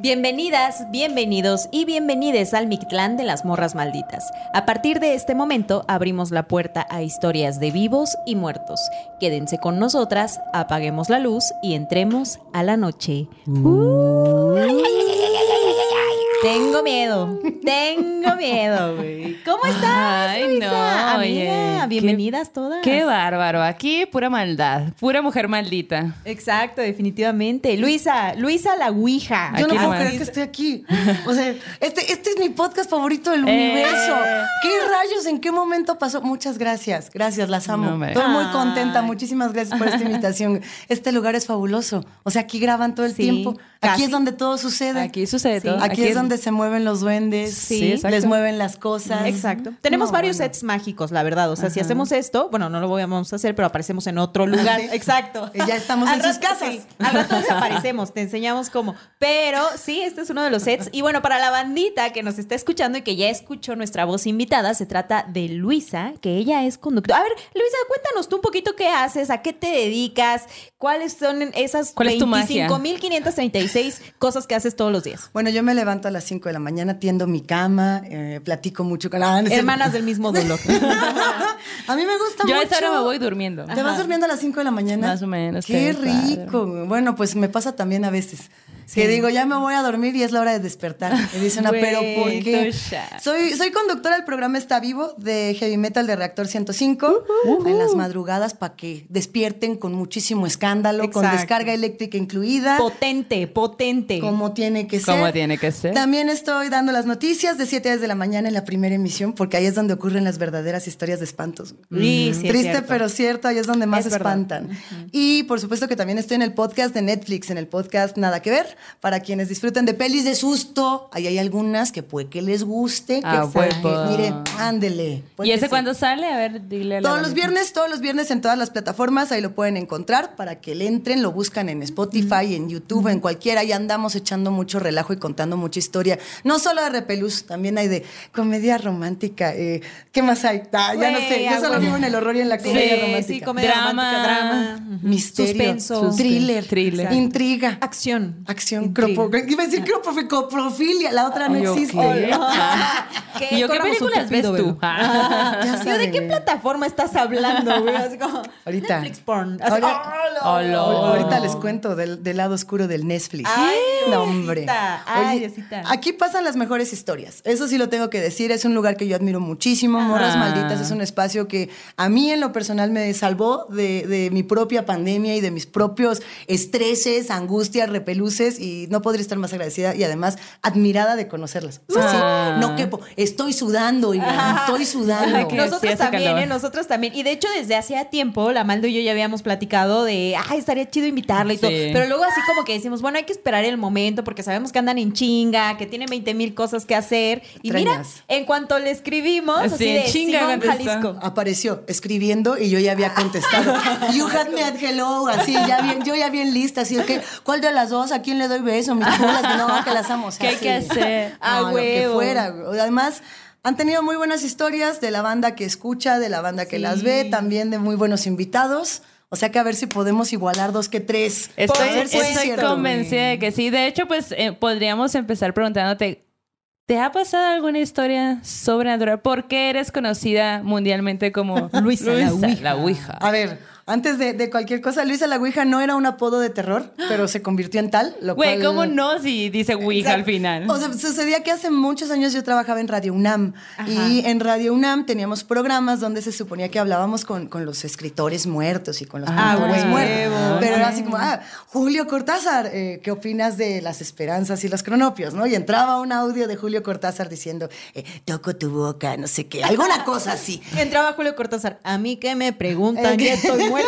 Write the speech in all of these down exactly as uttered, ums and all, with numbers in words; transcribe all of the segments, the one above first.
Bienvenidas, bienvenidos y bienvenides al Mictlán de las Morras Malditas. A partir de este momento abrimos la puerta a historias de vivos y muertos. Quédense con nosotras, apaguemos la luz y entremos a la noche. Uh. Tengo miedo, tengo miedo, güey. ¿Cómo estás, Ay, Luisa? No, Amiga, oye, bienvenidas qué, todas. Qué bárbaro, aquí pura maldad, pura mujer maldita. Exacto, definitivamente. Luisa, Luisa la Ouija. Yo no puedo creer que estoy aquí. O sea, este, este es mi podcast favorito del eh. universo. ¿Qué rayos? ¿En qué momento pasó? Muchas gracias, gracias, las amo. No me... Estoy muy contenta, muchísimas gracias por esta invitación. Este lugar es fabuloso. O sea, aquí graban todo el sí, tiempo. Casi. Aquí es donde todo sucede. Aquí sucede sí. todo. Aquí, aquí es donde... donde se mueven los duendes, sí, les mueven las cosas. Exacto. Tenemos no, varios bueno. sets mágicos, la verdad. O sea, Ajá. si hacemos esto, bueno, no lo vamos a hacer, pero aparecemos en otro lugar. Sí. Exacto. Y ya estamos en sus casas. Sí. Al rato desaparecemos, te enseñamos cómo. Pero sí, este es uno de los sets. Y bueno, para la bandita que nos está escuchando y que ya escuchó nuestra voz invitada, se trata de Luisa, que ella es conductora. A ver, Luisa, cuéntanos tú un poquito qué haces, a qué te dedicas, cuáles son esas veinticinco mil quinientas treinta y seis cosas que haces todos los días. Bueno, yo me levanto a las A las cinco de la mañana, tiendo mi cama, eh, platico mucho con la... Hermanas del mismo dolor. A mí me gusta Yo mucho. Yo a esta hora me voy durmiendo. ¿Te Ajá. vas durmiendo a las cinco de la mañana? Más o menos. Qué rico. Padre. Bueno, pues me pasa también a veces. Sí. Que digo, ya me voy a dormir y es la hora de despertar. Me dice una, pero ¿por qué? Soy, soy conductora del programa Está Vivo de Heavy Metal de Reactor ciento cinco. Uh-huh. En las madrugadas para que despierten con muchísimo escándalo, Exacto. con descarga eléctrica incluida. Potente, potente. Como tiene que ser. Como tiene que ser. También estoy dando las noticias de siete de la mañana en la primera emisión, porque ahí es donde ocurren las verdaderas historias de espantos. Sí, sí, Triste, es pero cierto, ahí es donde más es espantan. Uh-huh. Y por supuesto que también estoy en el podcast de Netflix, en el podcast Nada Que Ver. Para quienes disfruten de pelis de susto, ahí hay algunas que puede que les guste. Ah, pues, mire, ándele. ¿Y ese cuándo sale? A ver, dile a la Todos los viernes, todos los viernes en todas las plataformas, ahí lo pueden encontrar para que le entren, lo buscan en Spotify, mm. en YouTube, mm. en cualquiera. Ahí andamos echando mucho relajo y contando mucha historia. No solo de repelús, también hay de comedia romántica. Eh, ¿Qué más hay? Ah, ya Wey, no sé, yo solo bueno. vivo en el horror y en la comedia sí, romántica. Sí, comedia drama, romántica, drama, misterio, suspenso, thriller, thriller intriga, acción, acción. Cropo, iba a decir coprofilia, la otra no Ay, okay. existe. ¿Qué? ¿Y yo qué películas ves tú? Ah, ¿Yo ¿De qué plataforma estás hablando, güey? Así como, ahorita. Netflix porn. Así, ahorita, oh, no. Oh, no. ahorita les cuento del, del lado oscuro del Netflix. Ay, no, hombre. Ay, Oye, aquí pasan las mejores historias. Eso sí lo tengo que decir. Es un lugar que yo admiro muchísimo. Morras ah. Malditas es un espacio que a mí en lo personal me salvó de, de mi propia pandemia y de mis propios estreses, angustias, repeluces. Y no podría estar más agradecida y además admirada de conocerlas. O sea, ah. sí, no quepo. Estoy sudando, Iván. Ah. Estoy sudando. Nosotros sí, también, ¿eh? Nosotros también. Y de hecho, desde hacía tiempo, la Maldo y yo ya habíamos platicado de, ay, estaría chido invitarla y sí. todo. Pero luego así como que decimos, bueno, hay que esperar el momento porque sabemos que andan en chinga, que tienen veinte mil cosas que hacer. Y Trañas. Mira, en cuanto le escribimos, así, así de chinga, Simón, Jalisco. Apareció escribiendo y yo ya había contestado. You had me at hello. Así, ya bien, yo ya bien lista. Así, okay, ¿cuál de las dos? ¿A quién le doy beso? Mis chulas, no, que las amo. O sea, ¿qué hay sí. que hacer? No, ah, lo que fuera. Además, han tenido muy buenas historias de la banda que escucha, de la banda que sí. las ve, también de muy buenos invitados. O sea que a ver si podemos igualar dos que tres. Estoy, ver, estoy, estoy convencida de que sí. De hecho, pues eh, podríamos empezar preguntándote, ¿te ha pasado alguna historia sobrenatural? ¿Por qué eres conocida mundialmente como Luisa, Luisa la, Ouija. la Ouija? A ver, antes de, de cualquier cosa, Luisa la Ouija no era un apodo de terror, pero se convirtió en tal. Güey, cual... ¿cómo no si dice Ouija o sea, al final? O sea, sucedía que hace muchos años yo trabajaba en Radio UNAM. Ajá. Y en Radio UNAM teníamos programas donde se suponía que hablábamos con, con los escritores muertos y con los ah, pintores muertos. Pero era así como, ah, Julio Cortázar, eh, ¿qué opinas de las esperanzas y los cronopios? ¿No? Y entraba un audio de Julio Cortázar diciendo, eh, toco tu boca, no sé qué, alguna cosa así. Entraba Julio Cortázar, a mí que me preguntan, ya estoy muerto.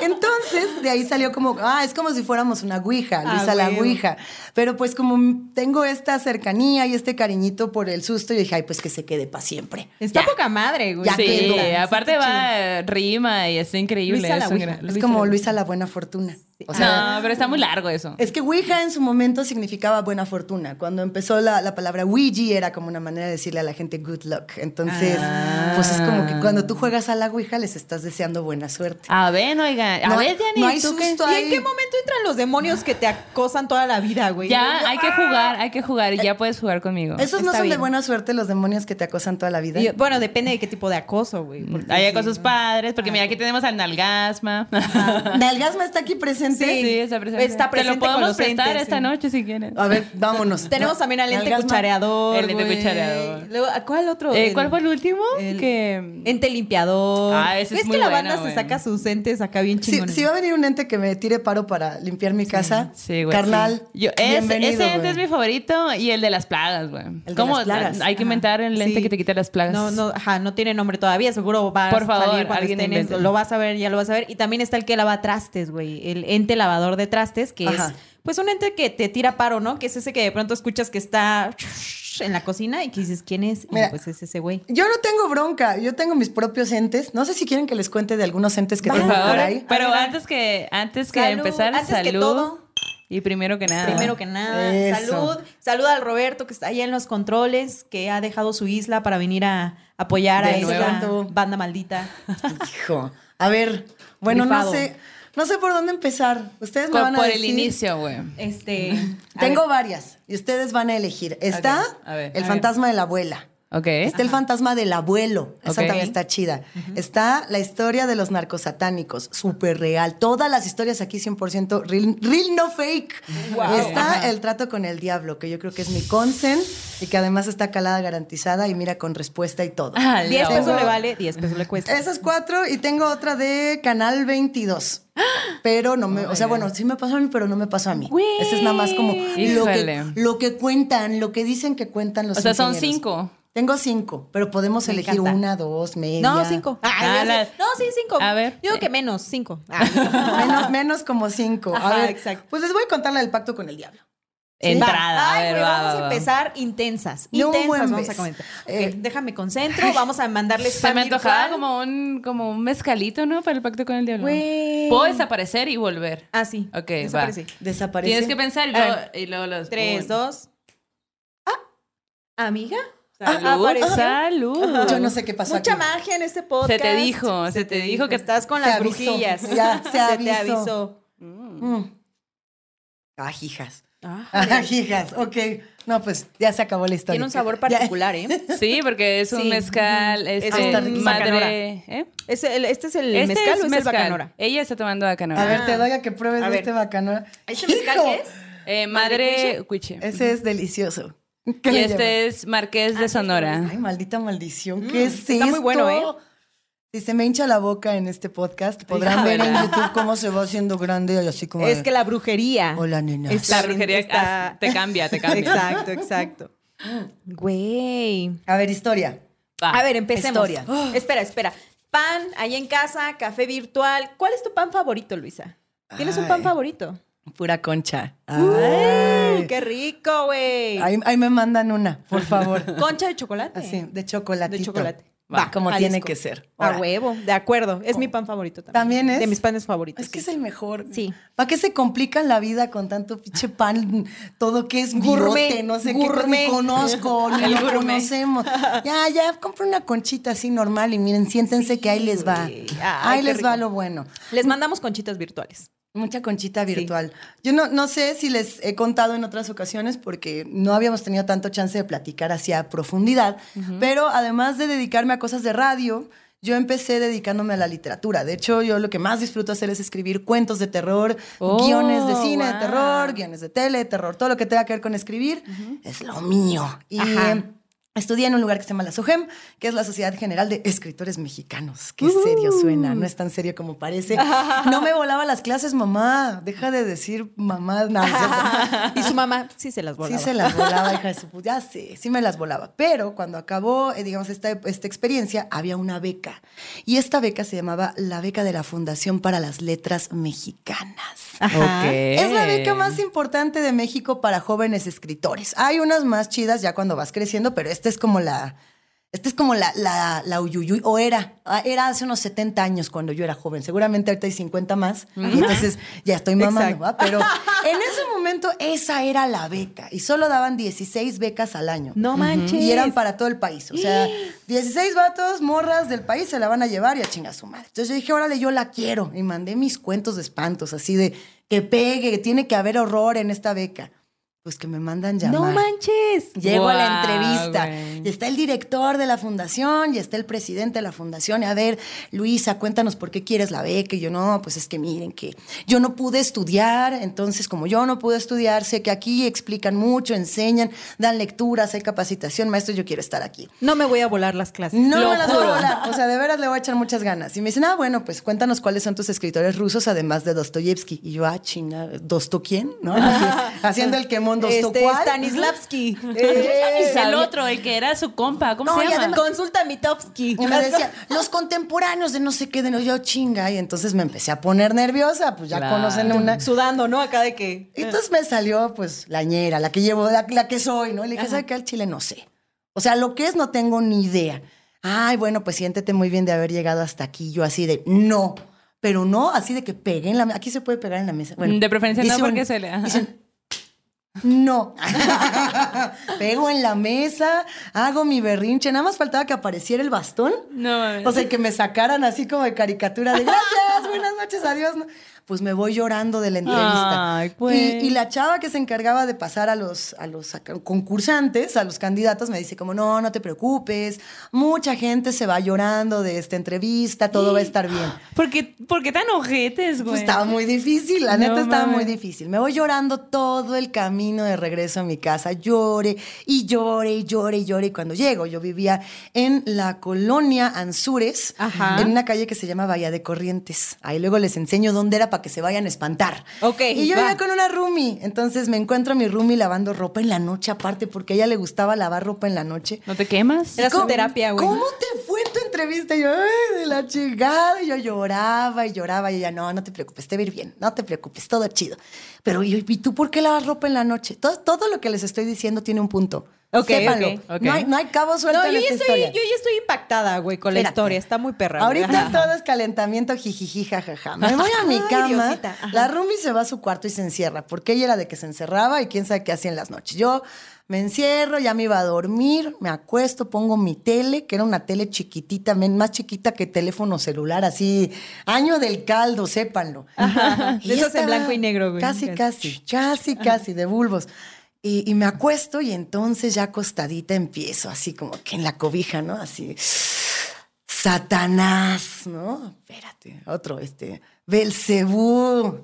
Entonces, de ahí salió como, ah, es como si fuéramos una ouija, Luisa ah, la bueno. ouija. Pero pues como tengo esta cercanía y este cariñito por el susto, yo dije, ay, pues que se quede para siempre. Está ya. poca madre, güey. Ya sí, quedó. Aparte va, rima y es increíble. Luisa eso, la es como Luisa la Buena Fortuna. O sea, no, pero está muy largo eso. Es que Ouija en su momento significaba buena fortuna. Cuando empezó la, la palabra Ouija era como una manera de decirle a la gente good luck. Entonces, ah. pues es como que cuando tú juegas a la Ouija les estás deseando buena suerte. A ver. ven, oigan. A no, ver, Jenny, no hay ¿tú susto qué? ¿Y en qué momento entran los demonios que te acosan toda la vida, güey? Ya, hay que jugar, hay que jugar. Ya puedes jugar conmigo. Esos no son de buena suerte, los demonios que te acosan toda la vida. Bueno, depende de qué tipo de acoso, güey. Hay acosos padres, porque mira, aquí tenemos al Nalgasma. Nalgasma está aquí presente. Sí, está presente. Está presente. Te lo podemos prestar esta noche si quieres. A ver, vámonos. Tenemos también al ente cuchareador. El ente cuchareador. ¿Cuál otro? ¿Cuál fue el último? Ente limpiador. Ah, ese es muy bueno. Es que la banda se saca sus entes acá bien chingones. Si va a venir un ente que me tire paro para limpiar mi casa, carnal, bienvenido. Ese ente es mi favorito y el de las plagas, güey. ¿Cómo? Hay que inventar el ente que te quita las plagas. No, no, ajá, no tiene nombre todavía. Seguro va a salir cuando estén en eso. Lo vas a ver, ya lo vas a ver. Y también está el que lava trastes, güey. El ente lavador de trastes, que es pues un ente que te tira paro, ¿no? Que es ese que de pronto escuchas que está en la cocina y que dices, ¿quién es? Y mira, pues es ese güey. Yo no tengo bronca. Yo tengo mis propios entes. No sé si quieren que les cuente de algunos entes que tengo por ahí. Pero antes que, antes que empezar, antes que todo. Y primero que nada. Primero que nada. Eso. Salud. Salud al Roberto, que está allá en los controles, que ha dejado su isla para venir a apoyar de a nuevo. Esta banda maldita. Hijo. A ver, bueno, rifado. no sé no sé por dónde empezar. Ustedes me van a decir. Por el inicio, güey. Este, tengo varias y ustedes van a elegir. Está okay. a ver, el a fantasma ver. de la abuela. Okay. Está Ajá. el fantasma del abuelo. Esa okay. también está chida. Uh-huh. Está la historia de los narcosatánicos. Súper real. Todas las historias aquí cien por ciento real, real no fake. Wow. Está Ajá. el trato con el diablo, que yo creo que es mi consent y que además está calada, garantizada y mira con respuesta y todo. Ah, diez pesos le vale, diez pesos le cuesta. Esas cuatro y tengo otra de Canal veintidós. Pero no me... Oh, o sea, bueno, sí me pasó a mí, pero no me pasó a mí. Wey. Ese es nada más como lo que, lo que cuentan, lo que dicen que cuentan los O sea, ingenieros. Son cinco. Tengo cinco, pero podemos me elegir encanta. una, dos, media. No, cinco. Ah, ah, la... No, sí, cinco. A ver. Yo digo que menos, cinco. Ah. Menos, menos como cinco. Ajá, a ver, exacto. Pues les voy a contar la del pacto con el diablo. ¿Sí? Entrada. Ay, a ver, wey, va, vamos va, va. a empezar intensas. No, intensas, vamos a comentar. Okay, eh, déjame concentro, vamos a mandarles... Se me antojaba como un, como un mezcalito, ¿no? Para el pacto con el diablo. Wey. Puedo desaparecer y volver. Ah, sí. Ok, Desaparece. va. Desaparece. Tienes que pensar y luego, y luego los... Tres, uno. dos... Ah, amiga... Salud, ah, salud. Ajá. Yo no sé qué pasó. Mucha aquí. magia en este podcast. Se te dijo, se, se te, te dijo que estás con las brujillas. Ya, se, se avisó. te avisó. Mm. Ah, hijas. Ah, ah, hijas, ok. No, pues ya se acabó la historia. Tiene un sabor particular, ya. ¿eh? Sí, porque es un sí. mezcal. Es este, ah, madre. ¿Eh? Es el, ¿Este es el este mezcal es o es mezcal. el bacanora? Ella está tomando bacanora. A ver, ah. te doy a que pruebes a este bacanora. ¿Este mezcal qué es? Eh, madre cuiche. Ese es delicioso. Y este llama? es Marqués de ah, Sonora. Ay, maldita maldición. ¿Qué mm, es está esto? Está muy bueno, ¿eh? Si se me hincha la boca en este podcast, podrán ver en YouTube cómo se va haciendo grande y así como... Es que la brujería... Hola, nena. Es la brujería está... ah, te cambia, te cambia. Exacto, exacto. Güey. A ver, historia. Va. A ver, empecemos. Historia. Oh. Espera, espera. Pan, ahí en casa, café virtual. ¿Cuál es tu pan favorito, Luisa? ¿Tienes Ay. un pan favorito? Pura concha. Ay, ¡qué rico, güey! Ahí, ahí me mandan una, por favor. ¿Concha de chocolate? Así, de chocolatito. De chocolate. Va, Va como Jalisco. tiene que ser. Ahora. A huevo, de acuerdo. Es oh. mi pan favorito también. También es. De mis panes favoritos. Es que sí. es el mejor. Sí. ¿Para qué se complican la vida con tanto pinche pan? Todo que es gourmet, no sé gourmet. qué. Ni conozco, ni lo conocemos. Ya, ya, compra una conchita así normal y miren, siéntense sí. que ahí les va. Ay, ahí les rico. va lo bueno. Les mandamos conchitas virtuales. Mucha conchita virtual. Sí. Yo no, no sé si les he contado en otras ocasiones porque no habíamos tenido tanto chance de platicar hacia profundidad, uh-huh. pero además de dedicarme a cosas de radio, yo empecé dedicándome a la literatura. De hecho, yo lo que más disfruto hacer es escribir cuentos de terror, oh, guiones de cine wow. de terror, guiones de tele de terror, todo lo que tenga que ver con escribir uh-huh. es lo mío. Y... Ajá. Estudié en un lugar que se llama la SOGEM, que es la Sociedad General de Escritores Mexicanos. Qué uh-huh. serio suena, no es tan serio como parece. No me volaba las clases, mamá. Deja de decir mamá. No, y su mamá sí se las volaba. Sí se las volaba, hija de su puta. Ya sé, sí me las volaba. Pero cuando acabó, digamos, esta, esta experiencia, había una beca. Y esta beca se llamaba la beca de la Fundación para las Letras Mexicanas. Okay. Es la beca más importante de México para jóvenes escritores. Hay unas más chidas ya cuando vas creciendo, pero esta es como la, Esta es como la, la, la uyuyuy, o era, era hace unos setenta años cuando yo era joven. Seguramente ahorita hay cincuenta más, y entonces ya estoy mamando, ¿va? Pero en ese momento esa era la beca, y solo daban dieciséis becas al año. ¡No manches! Y eran para todo el país, o sea, dieciséis vatos, morras del país se la van a llevar y a chingar a su madre. Entonces yo dije, órale, yo la quiero, y mandé mis cuentos de espantos, así de que pegue, que tiene que haber horror en esta beca. Pues que me mandan llamar. ¡No manches! Llego wow, a la entrevista. Wey. Y está el director de la fundación y está el presidente de la fundación. Y a ver, Luisa, cuéntanos por qué quieres la beca. Y yo, no, pues es que miren que yo no pude estudiar. Entonces, como yo no pude estudiar, sé que aquí explican mucho, enseñan, dan lecturas, hay capacitación. Maestro, yo quiero estar aquí. No me voy a volar las clases. No Lo me las juro. voy a volar. O sea, de veras le voy a echar muchas ganas. Y me dicen, ah, bueno, pues cuéntanos cuáles son tus escritores rusos, además de Dostoyevsky. Y yo, ah, China, ¿Dosto quién? ¿No? Así, haciendo el que Este, Stanislavski. Eh, el otro, el que era su compa. ¿Cómo no, se llama? Consulta a Mitofsky. Y me decía, los contemporáneos de no sé qué, de no, yo chinga. Y entonces me empecé a poner nerviosa, pues ya claro. conocen una. Sudando, ¿no? Acá de qué. Y entonces me salió, pues, la ñera, la que llevo, la, la que soy, ¿no? Y le dije, ¿sabes qué? Al chile no sé. O sea, lo que es no tengo ni idea. Ay, bueno, pues siéntete muy bien de haber llegado hasta aquí. Yo así de, no. Pero no así de que pegué en la mesa. Aquí se puede pegar en la mesa. Bueno, de preferencia no, porque un, se le... Dicen, no. Pego en la mesa, hago mi berrinche. Nada más faltaba que apareciera el bastón. No, o sea, que me sacaran así como de caricatura de gracias, buenas noches, adiós. Pues me voy llorando de la entrevista. Ay, pues. y, y la chava que se encargaba de pasar a los, a los concursantes, a los candidatos, me dice como, no, no te preocupes, mucha gente se va llorando de esta entrevista, todo sí. va a estar bien. ¿Por qué, por qué tan ojetes, güey? Pues estaba muy difícil, la no, neta estaba mami. muy difícil. Me voy llorando todo el camino de regreso a mi casa, llore y llore y llore y llore. Y cuando llego, yo vivía en la colonia Anzures, Ajá. en una calle que se llama Bahía de Corrientes. Ahí luego les enseño dónde era para que se vayan a espantar. Okay, y yo iba con una roomie. Entonces me encuentro a mi roomie lavando ropa en la noche, aparte, porque a ella le gustaba lavar ropa en la noche. ¿No te quemas? Era su terapia, güey. ¿Cómo te fue tu entrevista? Y yo, ay, de la chingada. Y yo lloraba y lloraba. Y ella, no, no te preocupes, te va a ir bien. No te preocupes, todo chido. Pero yo, ¿y tú por qué lavas ropa en la noche? Todo, todo lo que les estoy diciendo tiene un punto. Okay, Sépanlo. Okay, okay. No hay, no hay cabo suelto no, en esta estoy, historia. Yo ya estoy impactada, güey, con Espérate. la historia. Está muy perra. Ahorita ajá. todo es calentamiento, jijiji, jajaja. Me voy a mi cama. Ay, la roomie se va a su cuarto y se encierra, porque ella era de que se encerraba y quién sabe qué hacía en las noches. Yo me encierro, ya me iba a dormir, me acuesto, pongo mi tele, que era una tele chiquitita, más chiquita que teléfono celular, así, año del caldo, sépanlo. Ajá. Y eso es en blanco y negro, güey. Casi, casi, casi, casi, de bulbos. Y, y me acuesto y entonces ya acostadita empiezo, así como que en la cobija, ¿no? Así, Satanás, ¿no? Espérate, otro, este, Belcebú,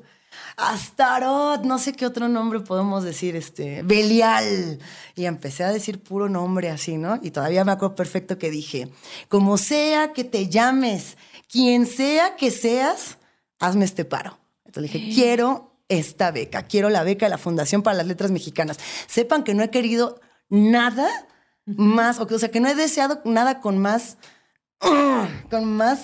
Astarot, no sé qué otro nombre podemos decir, este, Belial. Y empecé a decir puro nombre así, ¿no? Y todavía me acuerdo perfecto que dije, como sea que te llames, quien sea que seas, hazme este paro. Entonces dije, quiero... esta beca, quiero la beca de la Fundación para las Letras Mexicanas. Sepan que no he querido nada más, o sea, que no he deseado nada con más, con más,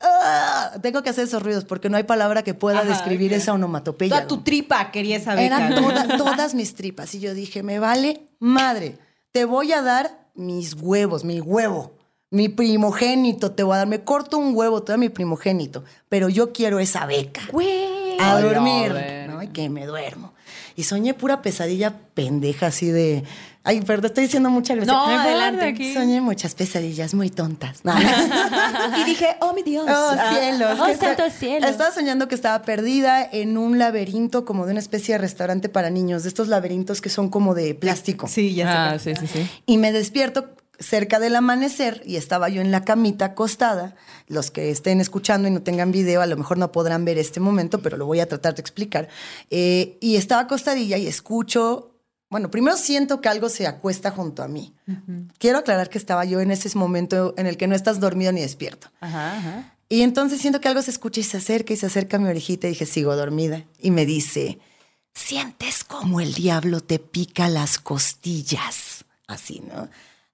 uh, tengo que hacer esos ruidos porque no hay palabra que pueda Ajá, describir okay. esa onomatopeya. Toda tu tripa quería esa beca. Eran toda, todas mis tripas y yo dije, me vale madre, te voy a dar mis huevos, mi huevo. Mi primogénito te voy a dar. Me corto un huevo, te doy mi primogénito. Pero yo quiero esa beca. Güey. A dormir. Ay, no, ¿no? Y que me duermo. Y soñé pura pesadilla pendeja, así de... Ay, perdón, estoy diciendo mucha gracia. No, me adelante. Aquí. Soñé muchas pesadillas muy tontas. No. Y dije, oh, mi Dios. Oh, ah, cielos. Oh, santo cielo. Estaba soñando que estaba perdida en un laberinto como de una especie de restaurante para niños. De estos laberintos que son como de plástico. Sí, ya ah, sé. Sí, sí, sí. Y me despierto... cerca del amanecer y estaba yo en la camita acostada. Los que estén escuchando y no tengan video a lo mejor no podrán ver este momento, pero lo voy a tratar de explicar. Eh, y estaba acostadilla y escucho... Bueno, primero siento que algo se acuesta junto a mí. Uh-huh. Quiero aclarar que estaba yo en ese momento en el que no estás dormido ni despierto. Ajá, ajá. Y entonces siento que algo se escucha y se acerca y se acerca a mi orejita y dije, sigo dormida. Y me dice, sientes como el diablo te pica las costillas. Así, ¿no?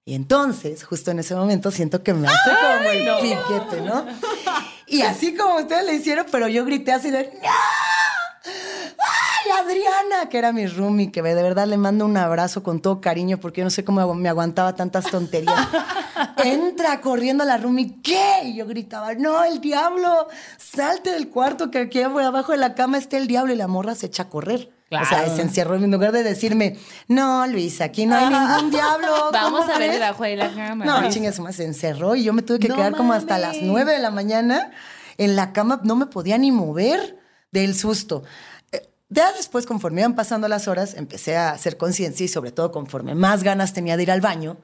Y entonces, justo en ese momento, siento que me hace como el no. piquete, ¿no? Y así como ustedes le hicieron, pero yo grité así de ¡no! ¡Ay, Adriana, que era mi roomie, que de verdad le mando un abrazo con todo cariño, porque yo no sé cómo me aguantaba tantas tonterías. Entra corriendo la roomie, ¿qué? Y yo gritaba, no, el diablo, salte del cuarto, que aquí abajo de la cama está el diablo, y la morra se echa a correr. Claro. O sea, se encierró en lugar de decirme, no, Luis, aquí no hay ningún diablo. Vamos a ver debajo de la cama. No, chingue su madre, se encerró y yo me tuve que no quedar mames. como hasta las nueve de la mañana en la cama. No me podía ni mover del susto. Ya después, conforme iban pasando las horas, empecé a hacer conciencia y sobre todo conforme más ganas tenía de ir al baño.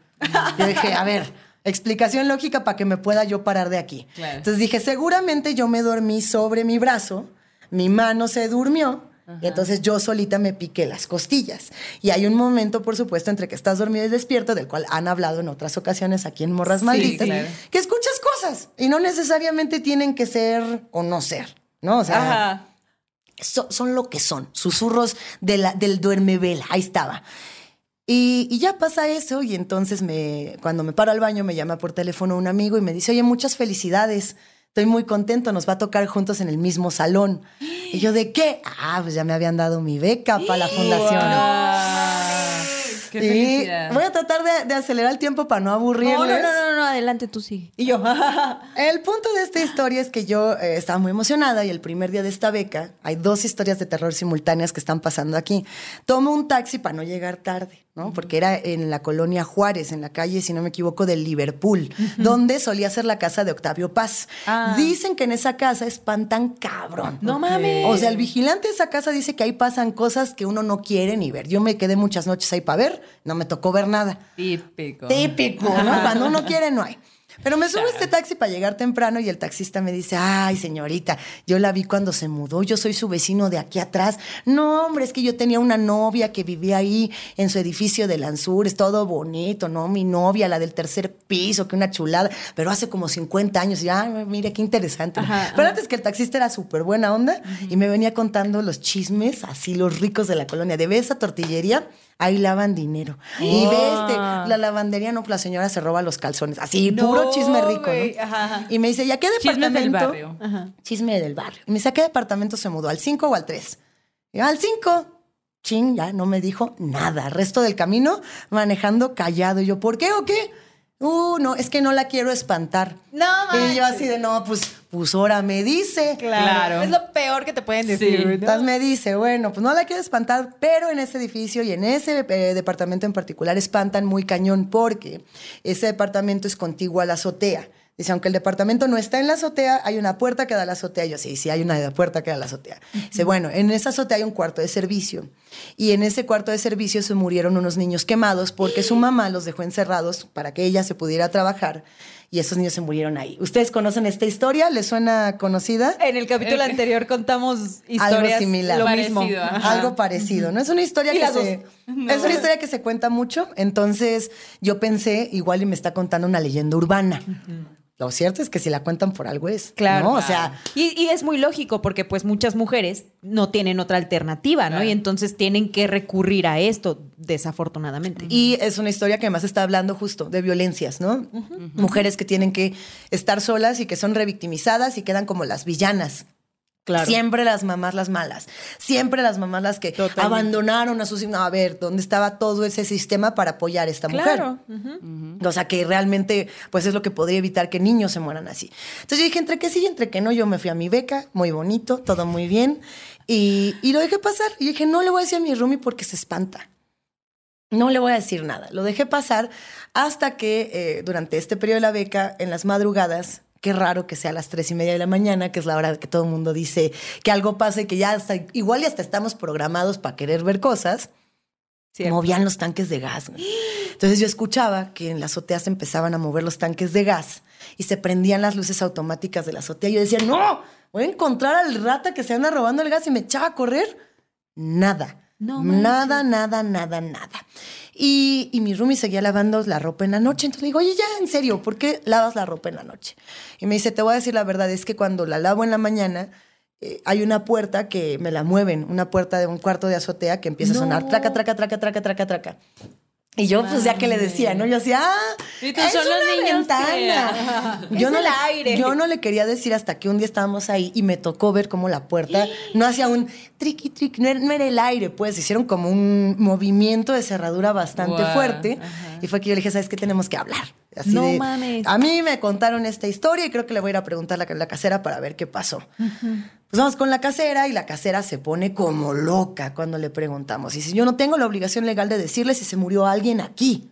Yo dije, a ver, explicación lógica para que me pueda yo parar de aquí. Claro. Entonces dije, seguramente yo me dormí sobre mi brazo, mi mano se durmió. Ajá. Y entonces yo solita me piqué las costillas. Y hay un momento, por supuesto, entre que estás dormido y despierto, del cual han hablado en otras ocasiones aquí en Morras sí, Malditas, claro. que escuchas cosas y no necesariamente tienen que ser o no ser, ¿no? O sea, Ajá. So, son lo que son, susurros de la, del duermevela. Ahí estaba. Y, y ya pasa eso y entonces me, cuando me paro al baño me llama por teléfono un amigo y me dice, oye, muchas felicidades. Estoy muy contento, nos va a tocar juntos en el mismo salón. Y yo, ¿de qué? Ah, pues ya me habían dado mi beca para la fundación. Wow. ¡Qué felicidad! Y voy a tratar de, de acelerar el tiempo para no aburrirles. No, no, no, no, no, adelante, tú sigue. Y yo, el punto de esta historia es que yo eh, estaba muy emocionada y el primer día de esta beca, hay dos historias de terror simultáneas que están pasando aquí. Tomo un taxi para no llegar tarde, ¿no? Porque era en la colonia Juárez, en la calle, si no me equivoco, de Liverpool, uh-huh. donde solía ser la casa de Octavio Paz. Ah. Dicen que en esa casa espantan cabrón. ¡No mames! O sea, el vigilante de esa casa dice que ahí pasan cosas que uno no quiere ni ver. Yo me quedé muchas noches ahí para ver, no me tocó ver nada. Típico. Típico, ¿no? Cuando uno quiere, no hay. Pero me subo a este taxi para llegar temprano y el taxista me dice, ay, señorita, yo la vi cuando se mudó, yo soy su vecino de aquí atrás. No, hombre, es que yo tenía una novia que vivía ahí en su edificio del Anzures, todo bonito, ¿no? Mi novia, la del tercer piso, que una chulada, pero hace como cincuenta años. Y, ay, mire, qué interesante. Ajá, pero antes que el taxista era súper buena onda uh-huh. y me venía contando los chismes, así los ricos de la colonia, de esa tortillería. Ahí lavan dinero. Oh. Y ve este, la lavandería, no, la señora se roba los calzones. Así, no, puro chisme rico, ¿no? Ajá, ajá. Y me dice, ¿ya qué departamento? Chisme del barrio. Ajá. Chisme del barrio. Y me dice, ¿a qué departamento se mudó? ¿Al cinco o al tres? Y yo, al cinco. Chin, ya no me dijo nada. Resto del camino, manejando callado. Y yo, ¿por qué o qué? Uh, no, es que no la quiero espantar. No, manches. Y yo así de, no, pues... pues ahora me dice. Claro. Es lo peor que te pueden decir. Sí, ¿no? Entonces me dice, bueno, pues no la quiero espantar, pero en ese edificio y en ese eh, departamento en particular espantan muy cañón porque ese departamento es contiguo a la azotea. Dice, aunque el departamento no está en la azotea, hay una puerta que da a la azotea. Yo, sí, sí, hay una puerta que da a la azotea. Dice, bueno, en esa azotea hay un cuarto de servicio. Y en ese cuarto de servicio se murieron unos niños quemados porque su mamá los dejó encerrados para que ella se pudiera trabajar. Y esos niños se murieron ahí. ¿Ustedes conocen esta historia? ¿Les suena conocida? En el capítulo anterior contamos historias. Algo similar. Lo parecido, mismo. Ajá. Algo parecido, ¿no? Es una historia que se, no. es una historia que se cuenta mucho. Entonces yo pensé, igual y me está contando una leyenda urbana. Uh-huh. Lo cierto es que si la cuentan por algo es. Claro. ¿no? Claro. O sea, y, y es muy lógico porque pues muchas mujeres no tienen otra alternativa, ¿no? Claro. Y entonces tienen que recurrir a esto, desafortunadamente. Y es una historia que además está hablando justo de violencias, ¿no? Uh-huh, uh-huh. Mujeres que tienen que estar solas y que son revictimizadas y quedan como las villanas. Claro. Siempre las mamás las malas. Siempre las mamás las que Totalmente. abandonaron a sus hijos. No, a ver, ¿dónde estaba todo ese sistema para apoyar a esta claro. mujer? Uh-huh. O sea, que realmente pues es lo que podría evitar que niños se mueran así. Entonces yo dije, entre que sí y entre que no, yo me fui a mi beca, muy bonito, todo muy bien. Y, y lo dejé pasar. Y dije, no le voy a decir a mi roomie porque se espanta. No le voy a decir nada. Lo dejé pasar hasta que eh, durante este periodo de la beca, en las madrugadas... Qué raro que sea a las tres y media de la mañana, que es la hora que todo el mundo dice que algo pasa y que ya hasta, igual y hasta estamos programados para querer ver cosas. Cierto. Movían los tanques de gas. Entonces yo escuchaba que en la azotea se empezaban a mover los tanques de gas y se prendían las luces automáticas de la azotea. Yo decía, no, voy a encontrar al rata que se anda robando el gas y me echaba a correr. Nada. No, nada, nada, nada, nada. Y, y mi roomie seguía lavando la ropa en la noche. Entonces le digo, oye, ya, en serio, ¿por qué lavas la ropa en la noche? Y me dice, te voy a decir la verdad, es que cuando la lavo en la mañana, eh, hay una puerta que me la mueven, una puerta de un cuarto de azotea que empieza no. a sonar traca, traca, traca, traca, traca, traca. Y yo, pues, ya que le decía, ¿no? Yo decía, ah, Y tú, es son los niños ventana. Que... Yo, no, el aire. yo no le quería decir hasta que un día estábamos ahí y me tocó ver cómo la puerta no hacía un triqui triqui, no, no era el aire, pues hicieron como un movimiento de cerradura bastante wow. fuerte. Ajá. Y fue que yo le dije, ¿sabes qué? Tenemos que hablar. Así no de, mames. A mí me contaron esta historia y creo que le voy a ir a preguntar a la, la casera para ver qué pasó. Uh-huh. Pues vamos con la casera y la casera se pone como loca cuando le preguntamos. Y si yo no tengo la obligación legal de decirle si se murió alguien aquí.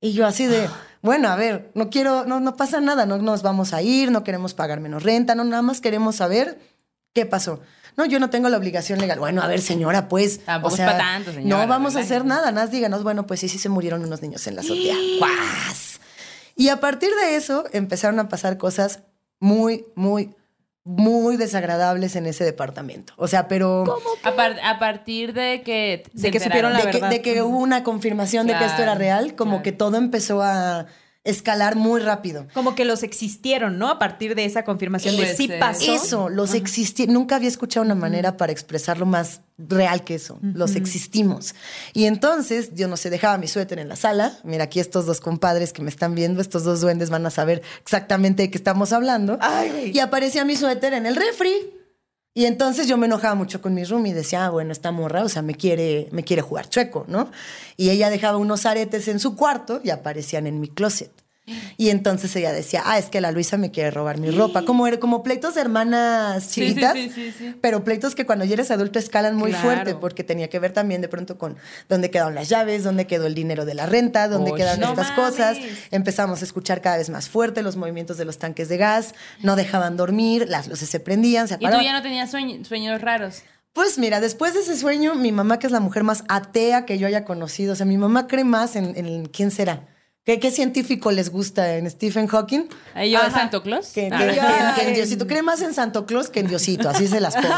Y yo así de, bueno, a ver, no quiero, no, no pasa nada, no nos vamos a ir, no queremos pagar menos renta, no, nada más queremos saber qué pasó. No, yo no tengo la obligación legal. Bueno, a ver, señora, pues. Tampoco o sea, es para tanto, señora. No vamos a hacer nada, nada más díganos, bueno, pues sí, sí se murieron unos niños en la azotea. ¡Guas! Y a partir de eso empezaron a pasar cosas muy, muy, muy desagradables en ese departamento. O sea, pero... ¿Cómo que? A, par- a partir de que... Se de que supieron la de verdad. Que, de que hubo una confirmación claro, de que esto era real, como claro. que todo empezó a escalar muy rápido. Como que los existieron, ¿no? A partir de esa confirmación de sí pasó. Eso, los uh-huh. existieron. Nunca había escuchado una manera uh-huh. para expresarlo más real que eso. Uh-huh. Los existimos. Y entonces, yo no sé, dejaba mi suéter en la sala. Mira, aquí estos dos compadres que me están viendo, estos dos duendes van a saber exactamente de qué estamos hablando. Ay. Y aparecía mi suéter en el refri. Y entonces yo me enojaba mucho con mi roomie y decía, ah, bueno, esta morra, o sea, me quiere, me quiere jugar chueco, ¿no? Y ella dejaba unos aretes en su cuarto y aparecían en mi closet. Y entonces ella decía, ah, es que la Luisa me quiere robar mi ropa. Como, como pleitos de hermanas chiquitas, sí, sí, sí, sí, sí. pero pleitos que cuando ya eres adulto escalan muy claro. fuerte, porque tenía que ver también de pronto con dónde quedaron las llaves, dónde quedó el dinero de la renta, dónde Oye, quedaron no estas mames. cosas. Empezamos a escuchar cada vez más fuerte los movimientos de los tanques de gas, no dejaban dormir, las luces se prendían, se apagaban. ¿Y tú ya no tenías sueño, sueños raros? Pues mira, después de ese sueño, mi mamá, que es la mujer más atea que yo haya conocido, o sea, mi mamá cree más en, en quién será. ¿Qué, ¿Qué científico les gusta en Stephen Hawking? ¿Y yo en Santo Claus? Que, ah, que, que, que en Diosito. Cree más en Santo Claus que en Diosito, así se las pongo.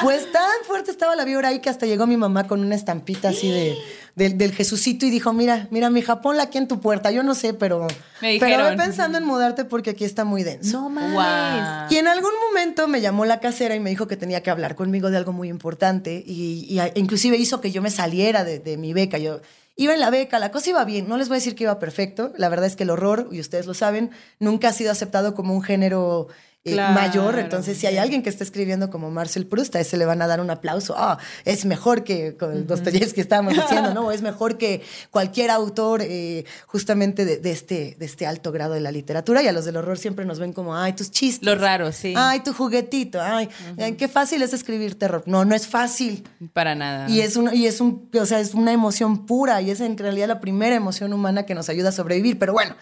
Pues tan fuerte estaba la vibra ahí que hasta llegó mi mamá con una estampita así de, del, del Jesucito y dijo, mira, mira, mija, ponla aquí en tu puerta. Yo no sé, pero me pero voy pensando en mudarte porque aquí está muy denso. No mames. Wow. Y en algún momento me llamó la casera y me dijo que tenía que hablar conmigo de algo muy importante y, y inclusive hizo que yo me saliera de, de mi beca. Yo... Iba en la beca, la cosa iba bien. No les voy a decir que iba perfecto. La verdad es que el horror, y ustedes lo saben, nunca ha sido aceptado como un género eh, claro. mayor. Entonces, si hay alguien que está escribiendo como Marcel Proust, a ese le van a dar un aplauso. Ah, oh, es mejor que con uh-huh. Dostoyevsky estábamos diciendo, ¿no? Es mejor que cualquier autor eh, justamente de, de, este, de este alto grado de la literatura. Y a los del horror siempre nos ven como, ay, tus chistes. Los raros, sí. Ay, tu juguetito. Ay, uh-huh. qué fácil es escribir terror. No, no es fácil. Para nada. Y es un, y es un, o sea, es una emoción pura. Y es en realidad la primera emoción humana que nos ayuda a sobrevivir. Pero bueno,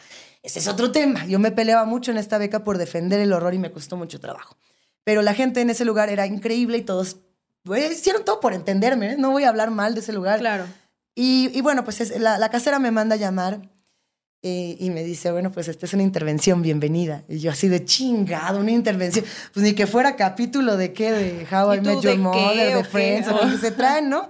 ese es otro tema. Yo me peleaba mucho en esta beca por defender el horror y me costó mucho trabajo. Pero la gente en ese lugar era increíble y todos pues, hicieron todo por entenderme, ¿eh? No voy a hablar mal de ese lugar. Claro. Y, y bueno, pues es, la, la casera me manda a llamar eh, y me dice, bueno, pues esta es una intervención, bienvenida. Y yo así de chingado, una intervención. Pues ni que fuera capítulo de qué, de How I Met Your Mother, de Friends, o lo que se traen, ¿no?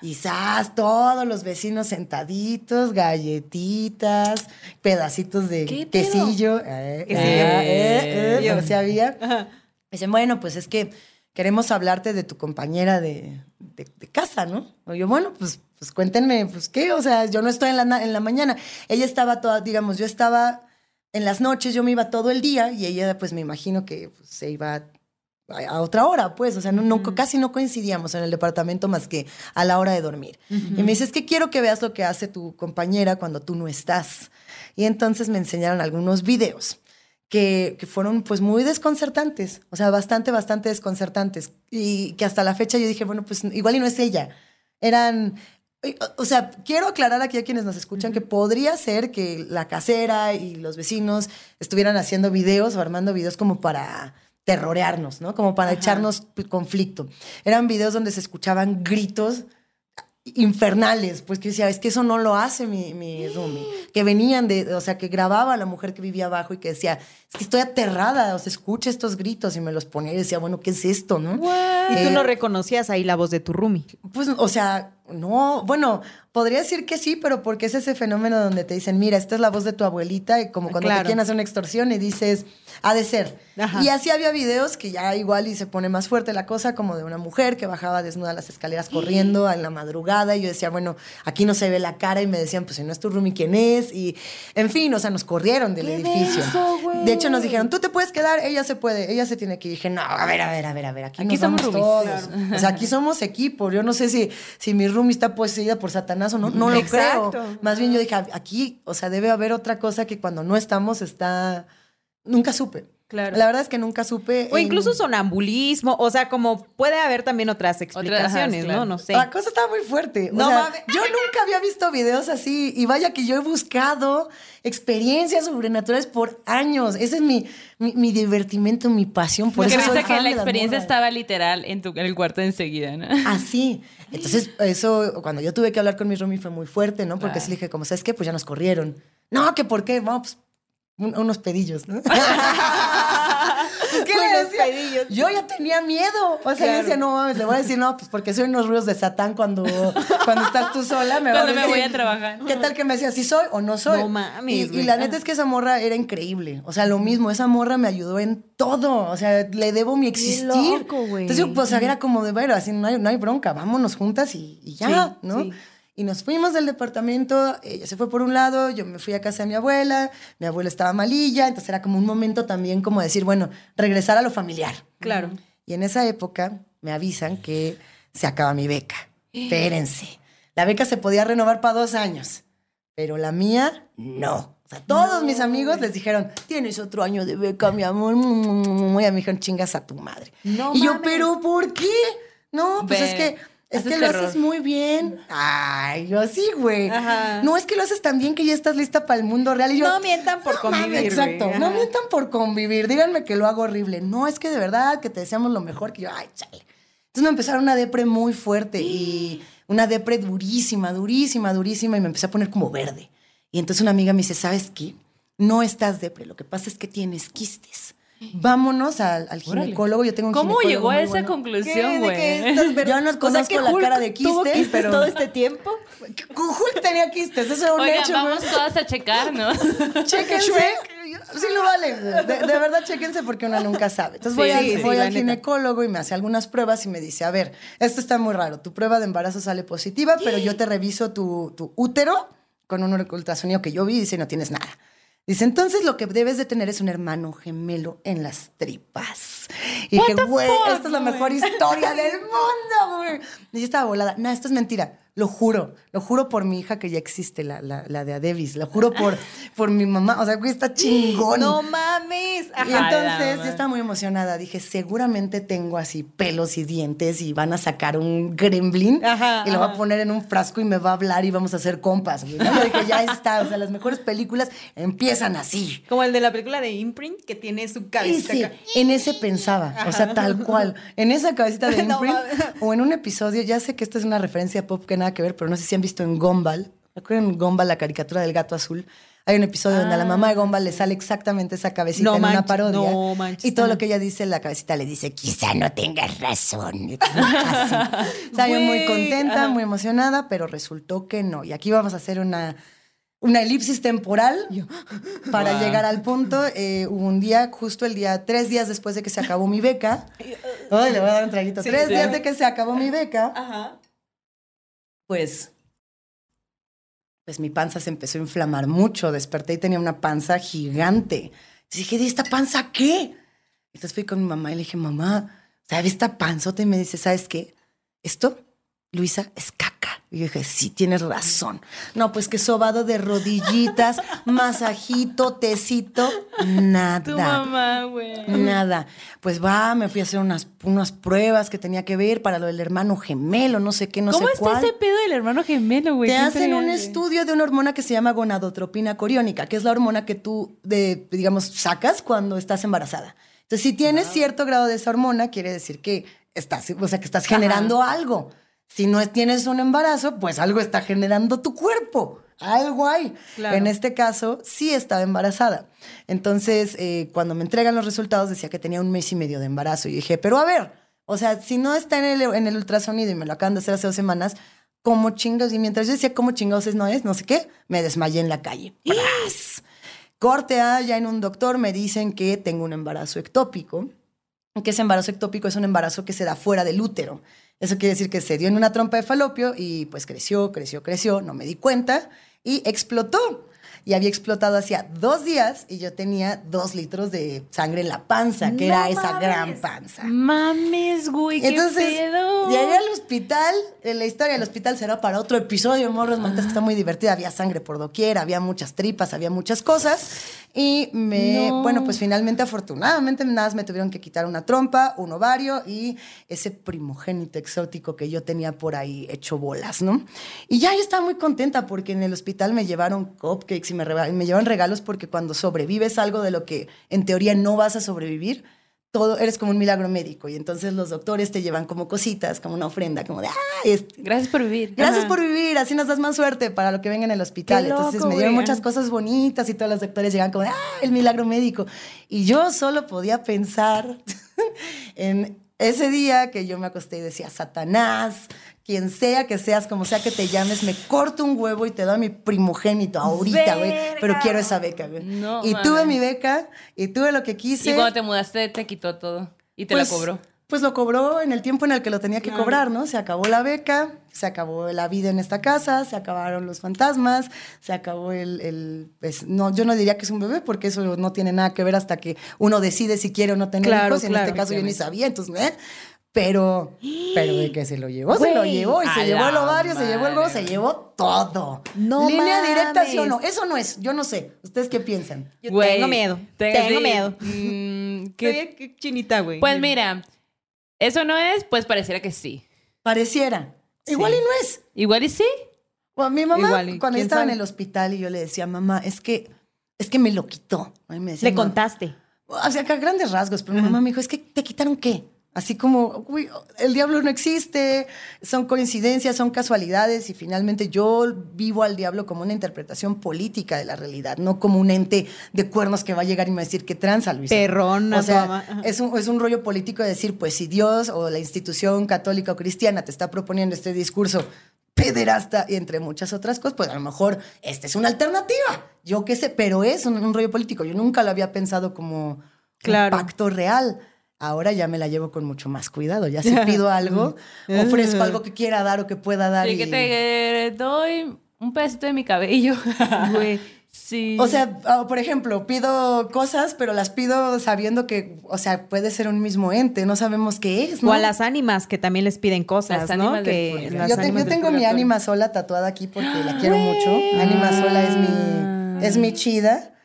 Y zas, todos los vecinos sentaditos, galletitas, pedacitos de quesillo. Eh, eh, eh, eh, no se había. Ajá. Dicen, bueno, pues es que queremos hablarte de tu compañera de, de, de casa, ¿no? Y yo, bueno, pues, pues cuéntenme, pues qué, o sea, yo no estoy en la, en la mañana. Ella estaba toda, digamos, yo estaba en las noches, yo me iba todo el día y ella, pues me imagino que pues, se iba... a otra hora, pues, o sea, no, no, uh-huh. casi no coincidíamos en el departamento más que a la hora de dormir. Uh-huh. Y me dice, es que quiero que veas lo que hace tu compañera cuando tú no estás. Y entonces me enseñaron algunos videos que, que fueron, pues, muy desconcertantes, o sea, bastante, bastante desconcertantes. Y que hasta la fecha yo dije, bueno, pues, igual y no es ella. Eran... O sea, quiero aclarar aquí a quienes nos escuchan que podría ser que la casera y los vecinos estuvieran haciendo videos o armando videos como para... terrorearnos, ¿no? Como para Ajá. echarnos conflicto. Eran videos donde se escuchaban gritos infernales, pues que decía, es que eso no lo hace mi, mi roomie. Que venían de, o sea, que grababa a la mujer que vivía abajo y que decía, es que estoy aterrada, o sea, escucha estos gritos, y me los ponía y decía, bueno, ¿qué es esto, no? Eh, ¿Y tú no reconocías ahí la voz de tu roomie? Pues, o sea, no, bueno... Podría decir que sí, pero porque es ese fenómeno donde te dicen, mira, esta es la voz de tu abuelita, y como cuando claro. te quieren hacer una extorsión y dices, ha de ser. Ajá. Y así había videos que ya igual y se pone más fuerte la cosa, como de una mujer que bajaba desnuda las escaleras corriendo en la madrugada, y yo decía, bueno, aquí no se ve la cara, y me decían, pues si no es tu roomie, ¿quién es? Y en fin, o sea, nos corrieron del edificio. Eso, de hecho, nos dijeron, tú te puedes quedar, ella se puede, ella se tiene que ir. Y dije, no, a ver, a ver, a ver, a ver, aquí, aquí nos somos vamos todos. Claro. O sea, aquí somos equipo. Yo no sé si, si mi roomie está poseída por Satanás o no, no lo Exacto. creo. Más bien yo dije, aquí, o sea, debe haber otra cosa que cuando no estamos está... Nunca supe. Claro. La verdad es que nunca supe. O en... incluso sonambulismo, o sea, como puede haber también otras explicaciones, otras, claro. ¿no? No sé. La cosa estaba muy fuerte. O no, sea, yo nunca había visto videos así, y vaya que yo he buscado experiencias sobrenaturales por años. Ese es mi, mi, mi divertimento, mi pasión. Por eso soy fan de las morras. Porque piensa que la experiencia estaba literal en, tu, en el cuarto enseguida, ¿no? Así. Entonces, eso, cuando yo tuve que hablar con mi roomie fue muy fuerte, ¿no? Porque claro. sí le dije, como, ¿sabes qué? Pues ya nos corrieron. No, ¿que por qué? Vamos, pues, Un, unos pedillos, ¿no? ¿Qué le decía? Pedillos. Yo ya tenía miedo. O sea, claro. yo decía, no mames, le voy a decir, no, pues porque soy unos ruidos de Satán cuando, cuando estás tú sola. Me cuando va a decir, me voy a trabajar. ¿Qué tal que me decía, si soy o no soy? No mames. Y, y la neta es que esa morra era increíble. O sea, lo mismo, esa morra me ayudó en todo. O sea, le debo mi existir. Qué loco, güey. Entonces, yo, pues era como de, bueno, así no hay, no hay bronca, vámonos juntas y, y ya, sí, ¿no? Sí. Y nos fuimos del departamento, ella se fue por un lado, yo me fui a casa de mi abuela, mi abuela estaba malilla, entonces era como un momento también como decir, bueno, regresar a lo familiar. Claro. Y en esa época me avisan que se acaba mi beca. Espérense. La beca se podía renovar para dos años, pero la mía no. O sea, todos no, mis amigos güey. Les dijeron, tienes otro año de beca, mi amor. Y a mí dijeron, chingas a tu madre. No, y yo, mames. ¿Pero por qué? No, pues Ve. es que... Es que lo haces muy bien. Ay, yo sí, güey. Ajá. No, es que lo haces tan bien que ya estás lista para el mundo real. Y yo, no mientan por no, convivir. Mami, exacto, ajá. no mientan por convivir. Díganme que lo hago horrible. No, es que de verdad que te deseamos lo mejor. Que yo, ay, chale. Entonces me empezaron una depre muy fuerte. Y una depre durísima, durísima, durísima. Y me empecé a poner como verde. Y entonces una amiga me dice, ¿sabes qué? No estás depre. Lo que pasa es que tienes quistes. Vámonos al, al ginecólogo. Yo tengo un ¿Cómo ginecólogo llegó a esa bueno. conclusión, güey? Yo no conozco o sea, que la Hulk cara de quistes, tuvo quistes pero... todo este tiempo. Hulk tenía quistes, eso era un Oigan, hecho. Vamos ¿no? todas a checarnos. Chéquense. Sí lo vale. De, de verdad, chéquense porque una nunca sabe. Entonces sí, voy, a, sí, voy sí, al ginecólogo y me hace algunas pruebas y me dice, a ver, esto está muy raro. Tu prueba de embarazo sale positiva, ¿Qué? pero yo te reviso tu, tu útero con un ultrasonido que yo vi y dice, no tienes nada. Dice, entonces lo que debes de tener es un hermano gemelo en las tripas. Y dije, güey, esta es la mejor historia del mundo, güey. Y yo estaba volada. No, esto es mentira. Lo juro. Lo juro por mi hija que ya existe, la, la, la de Adebis. Lo juro por, por mi mamá. O sea, güey, está chingón. ¡No mames! Ajá, y entonces yo estaba muy emocionada. Dije, seguramente tengo así pelos y dientes y van a sacar un gremlin ajá, y lo va a poner en un frasco y me va a hablar y vamos a hacer compas. Yo dije, ya está. O sea, las mejores películas empiezan así. Como el de la película de Imprint, que tiene su cabecita. Sí, sí. En ese pensaba, ajá. o sea, tal cual. En esa cabecita de Imprint, no, o en un episodio, ya sé que esta es una referencia pop que nada que ver, pero no sé si han visto en Gumball. ¿Recuerdan Gumball, la caricatura del gato azul? Hay un episodio ah, donde a la mamá de Gumball le sale exactamente esa cabecita no en manches, una parodia. No manches, y todo no. lo que ella dice, la cabecita le dice, quizá no tengas razón. O sea, yo muy contenta, ajá. muy emocionada, pero resultó que no. Y aquí vamos a hacer una... Una elipsis temporal para wow. llegar al punto. Eh, hubo un día, justo el día, tres días después de que se acabó mi beca. Ay, le voy a dar un traguito. Sí, tres sí. días de que se acabó mi beca. Ajá. Pues, pues mi panza se empezó a inflamar mucho. Desperté y tenía una panza gigante. Y dije, ¿de esta panza qué? Entonces fui con mi mamá y le dije, mamá, ¿sabes esta panzota? Y me dice, ¿sabes qué? Esto, Luisa, es caca. Y yo dije, sí, tienes razón. No, pues que sobado de rodillitas, masajito, tecito, nada. Tu mamá, güey. Nada. Pues va, me fui a hacer unas, unas pruebas que tenía que ver para lo del hermano gemelo, no sé qué, no sé cuál. ¿Cómo está ese pedo del hermano gemelo, güey? Te hacen un estudio de una hormona que se llama gonadotropina coriónica, que es la hormona que tú, de, digamos, sacas cuando estás embarazada. Entonces, si tienes wow. cierto grado de esa hormona, quiere decir que estás, o sea, que estás generando ajá. algo. Si no tienes un embarazo, pues algo está generando tu cuerpo. Algo hay. Claro. En este caso, sí estaba embarazada. Entonces, eh, cuando me entregan los resultados, decía que tenía un mes y medio de embarazo. Y dije, pero a ver, o sea, si no está en el, en el ultrasonido y me lo acaban de hacer hace dos semanas... cómo chingados. Y mientras yo decía cómo chingados es, no es, no sé qué, me desmayé en la calle. ¡Pras! Corte a, ya en un doctor me dicen que tengo un embarazo ectópico. Que ese embarazo ectópico es un embarazo que se da fuera del útero. Eso quiere decir que se dio en una trompa de falopio y pues creció, creció, creció. No me di cuenta y explotó. Y había explotado hacía dos días y yo tenía dos litros de sangre en la panza, que no era mames, esa gran panza. Mames, güey, qué Entonces, pedo. Llegué al hospital, la historia del hospital será para otro episodio, Morros Malditas, que está muy divertida. Había sangre por doquier, había muchas tripas, había muchas cosas. Y me, no. bueno, pues finalmente, afortunadamente, nada más me tuvieron que quitar una trompa, un ovario y ese primogénito exótico que yo tenía por ahí hecho bolas, ¿no? Y ya yo estaba muy contenta porque en el hospital me llevaron cupcakes y me, me llevan regalos porque cuando sobrevives algo de lo que en teoría no vas a sobrevivir, todo, eres como un milagro médico y entonces los doctores te llevan como cositas, como una ofrenda, como de, ah, este, gracias por vivir. Gracias Ajá. por vivir, así nos das más suerte para lo que venga en el hospital. Qué entonces loco, me dieron güey. muchas cosas bonitas y todos los doctores llegan como de, ah, el milagro médico. Y yo solo podía pensar en ese día que yo me acosté y decía, Satanás, quien sea que seas, como sea que te llames, me corto un huevo y te doy mi primogénito ahorita, güey. Pero quiero esa beca, güey. No, y mami. tuve mi beca y tuve lo que quise. Y cuando te mudaste te quitó todo y te pues, la cobró. Pues lo cobró en el tiempo en el que lo tenía que claro. cobrar, ¿no? Se acabó la beca, se acabó la vida en esta casa, se acabaron los fantasmas, se acabó el... el pues, no, yo no diría que es un bebé porque eso no tiene nada que ver hasta que uno decide si quiere o no tener claro, hijos. Y claro, en este caso yo ni sabía, entonces... ¿eh? Pero, pero de que se lo llevó, wey, se lo llevó. Y se llevó el ovario, madre. se llevó el huevo, se llevó todo. No Línea mames. directa, sí o no. Eso no es, yo no sé. ¿Ustedes qué piensan? Yo wey, tengo miedo. Tengo, tengo miedo. Mm, qué, qué chinita, güey. Pues mira, eso no es, pues pareciera que sí. Pareciera. Sí. Igual y no es. Igual y sí. Bueno, mi mamá, Igual cuando yo estaba sabe? en el hospital y yo le decía, mamá, es que, es que me lo quitó. Me decía, le mamá, contaste. O sea, que a grandes rasgos. Pero uh-huh. mi mamá me dijo, es que te quitaron qué. Así como, uy, el diablo no existe, son coincidencias, son casualidades y finalmente yo vivo al diablo como una interpretación política de la realidad, no como un ente de cuernos que va a llegar y me va a decir que tranza, Luisa. Perrona. O sea, es un, es un rollo político de decir, pues si Dios o la institución católica o cristiana te está proponiendo este discurso pederasta y entre muchas otras cosas, pues a lo mejor esta es una alternativa, yo qué sé, pero es un, un rollo político. Yo nunca lo había pensado como claro. un pacto real. Ahora ya me la llevo con mucho más cuidado. Ya si pido algo, ofrezco algo que quiera dar o que pueda dar. Sí, y... que te doy un pedacito de mi cabello. Güey, sí. O sea, por ejemplo, pido cosas, pero las pido sabiendo que, o sea, puede ser un mismo ente. No sabemos qué es, ¿no? O a las ánimas que también les piden cosas, las ¿no? Que las yo, te, yo tengo mi ánima sola tatuada aquí porque la quiero Wey. mucho. Ánima sola es mi, es mi chida.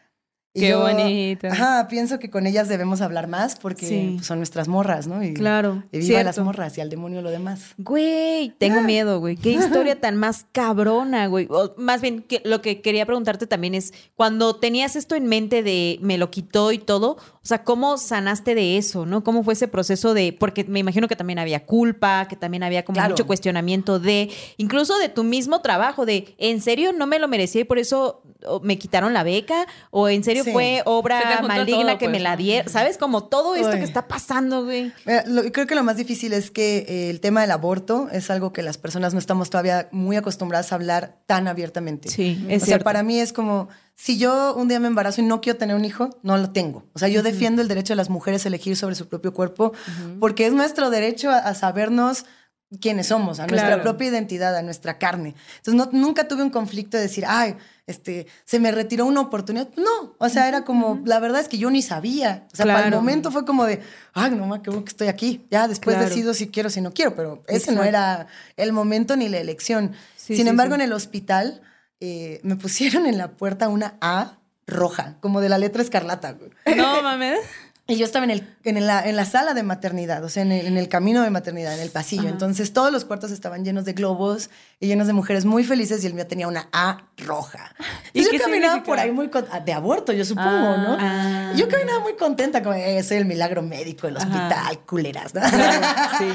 Y Qué yo, bonito. Ajá, pienso que con ellas debemos hablar más porque sí. pues, son nuestras morras, ¿no? Y, claro. Y viva cierto. las morras y al demonio lo demás. Güey, tengo ah. miedo, güey. Qué historia tan más cabrona, güey. O, más bien, que, lo que quería preguntarte también es, cuando tenías esto en mente de me lo quitó y todo, o sea, ¿cómo sanaste de eso, no? ¿Cómo fue ese proceso de...? Porque me imagino que también había culpa, que también había como claro. mucho cuestionamiento de... Incluso de tu mismo trabajo, de ¿en serio no me lo merecía y por eso me quitaron la beca? ¿O en serio sí. fue obra maligna todo, que pues. me la dieron? ¿Sabes? Como todo esto Uy. que está pasando, güey. Mira, lo, creo que lo más difícil es que eh, el tema del aborto es algo que las personas no estamos todavía muy acostumbradas a hablar tan abiertamente. Sí, es o cierto. sea, para mí es como... Si yo un día me embarazo y no quiero tener un hijo, no lo tengo. O sea, yo uh-huh. defiendo el derecho de las mujeres a elegir sobre su propio cuerpo uh-huh. porque es nuestro derecho a, a sabernos quiénes somos, a claro. nuestra propia identidad, a nuestra carne. Entonces, no, nunca tuve un conflicto de decir, ay, este, se me retiró una oportunidad. No, o sea, era como, uh-huh. la verdad es que yo ni sabía. O sea, claro. para el momento fue como de, ay, no ma, qué bueno que estoy aquí. Ya después claro. decido si quiero o si no quiero, pero ese Exacto. no era el momento ni la elección. Sí, Sin sí, embargo, sí. en el hospital... Eh, me pusieron en la puerta una A roja, como de la letra escarlata. No mames. Y yo estaba en, el, en, la, en la sala de maternidad, o sea, en el, en el camino de maternidad, en el pasillo. Ajá. Entonces, todos los cuartos estaban llenos de globos y llenos de mujeres muy felices y el mío tenía una A roja. Y, ¿Y yo caminaba significa? por ahí muy... Con, de aborto, yo supongo, ah, ¿no? Ah, yo caminaba muy contenta, como, eh, soy el milagro médico del hospital, ajá. culeras, ¿no? Claro, sí.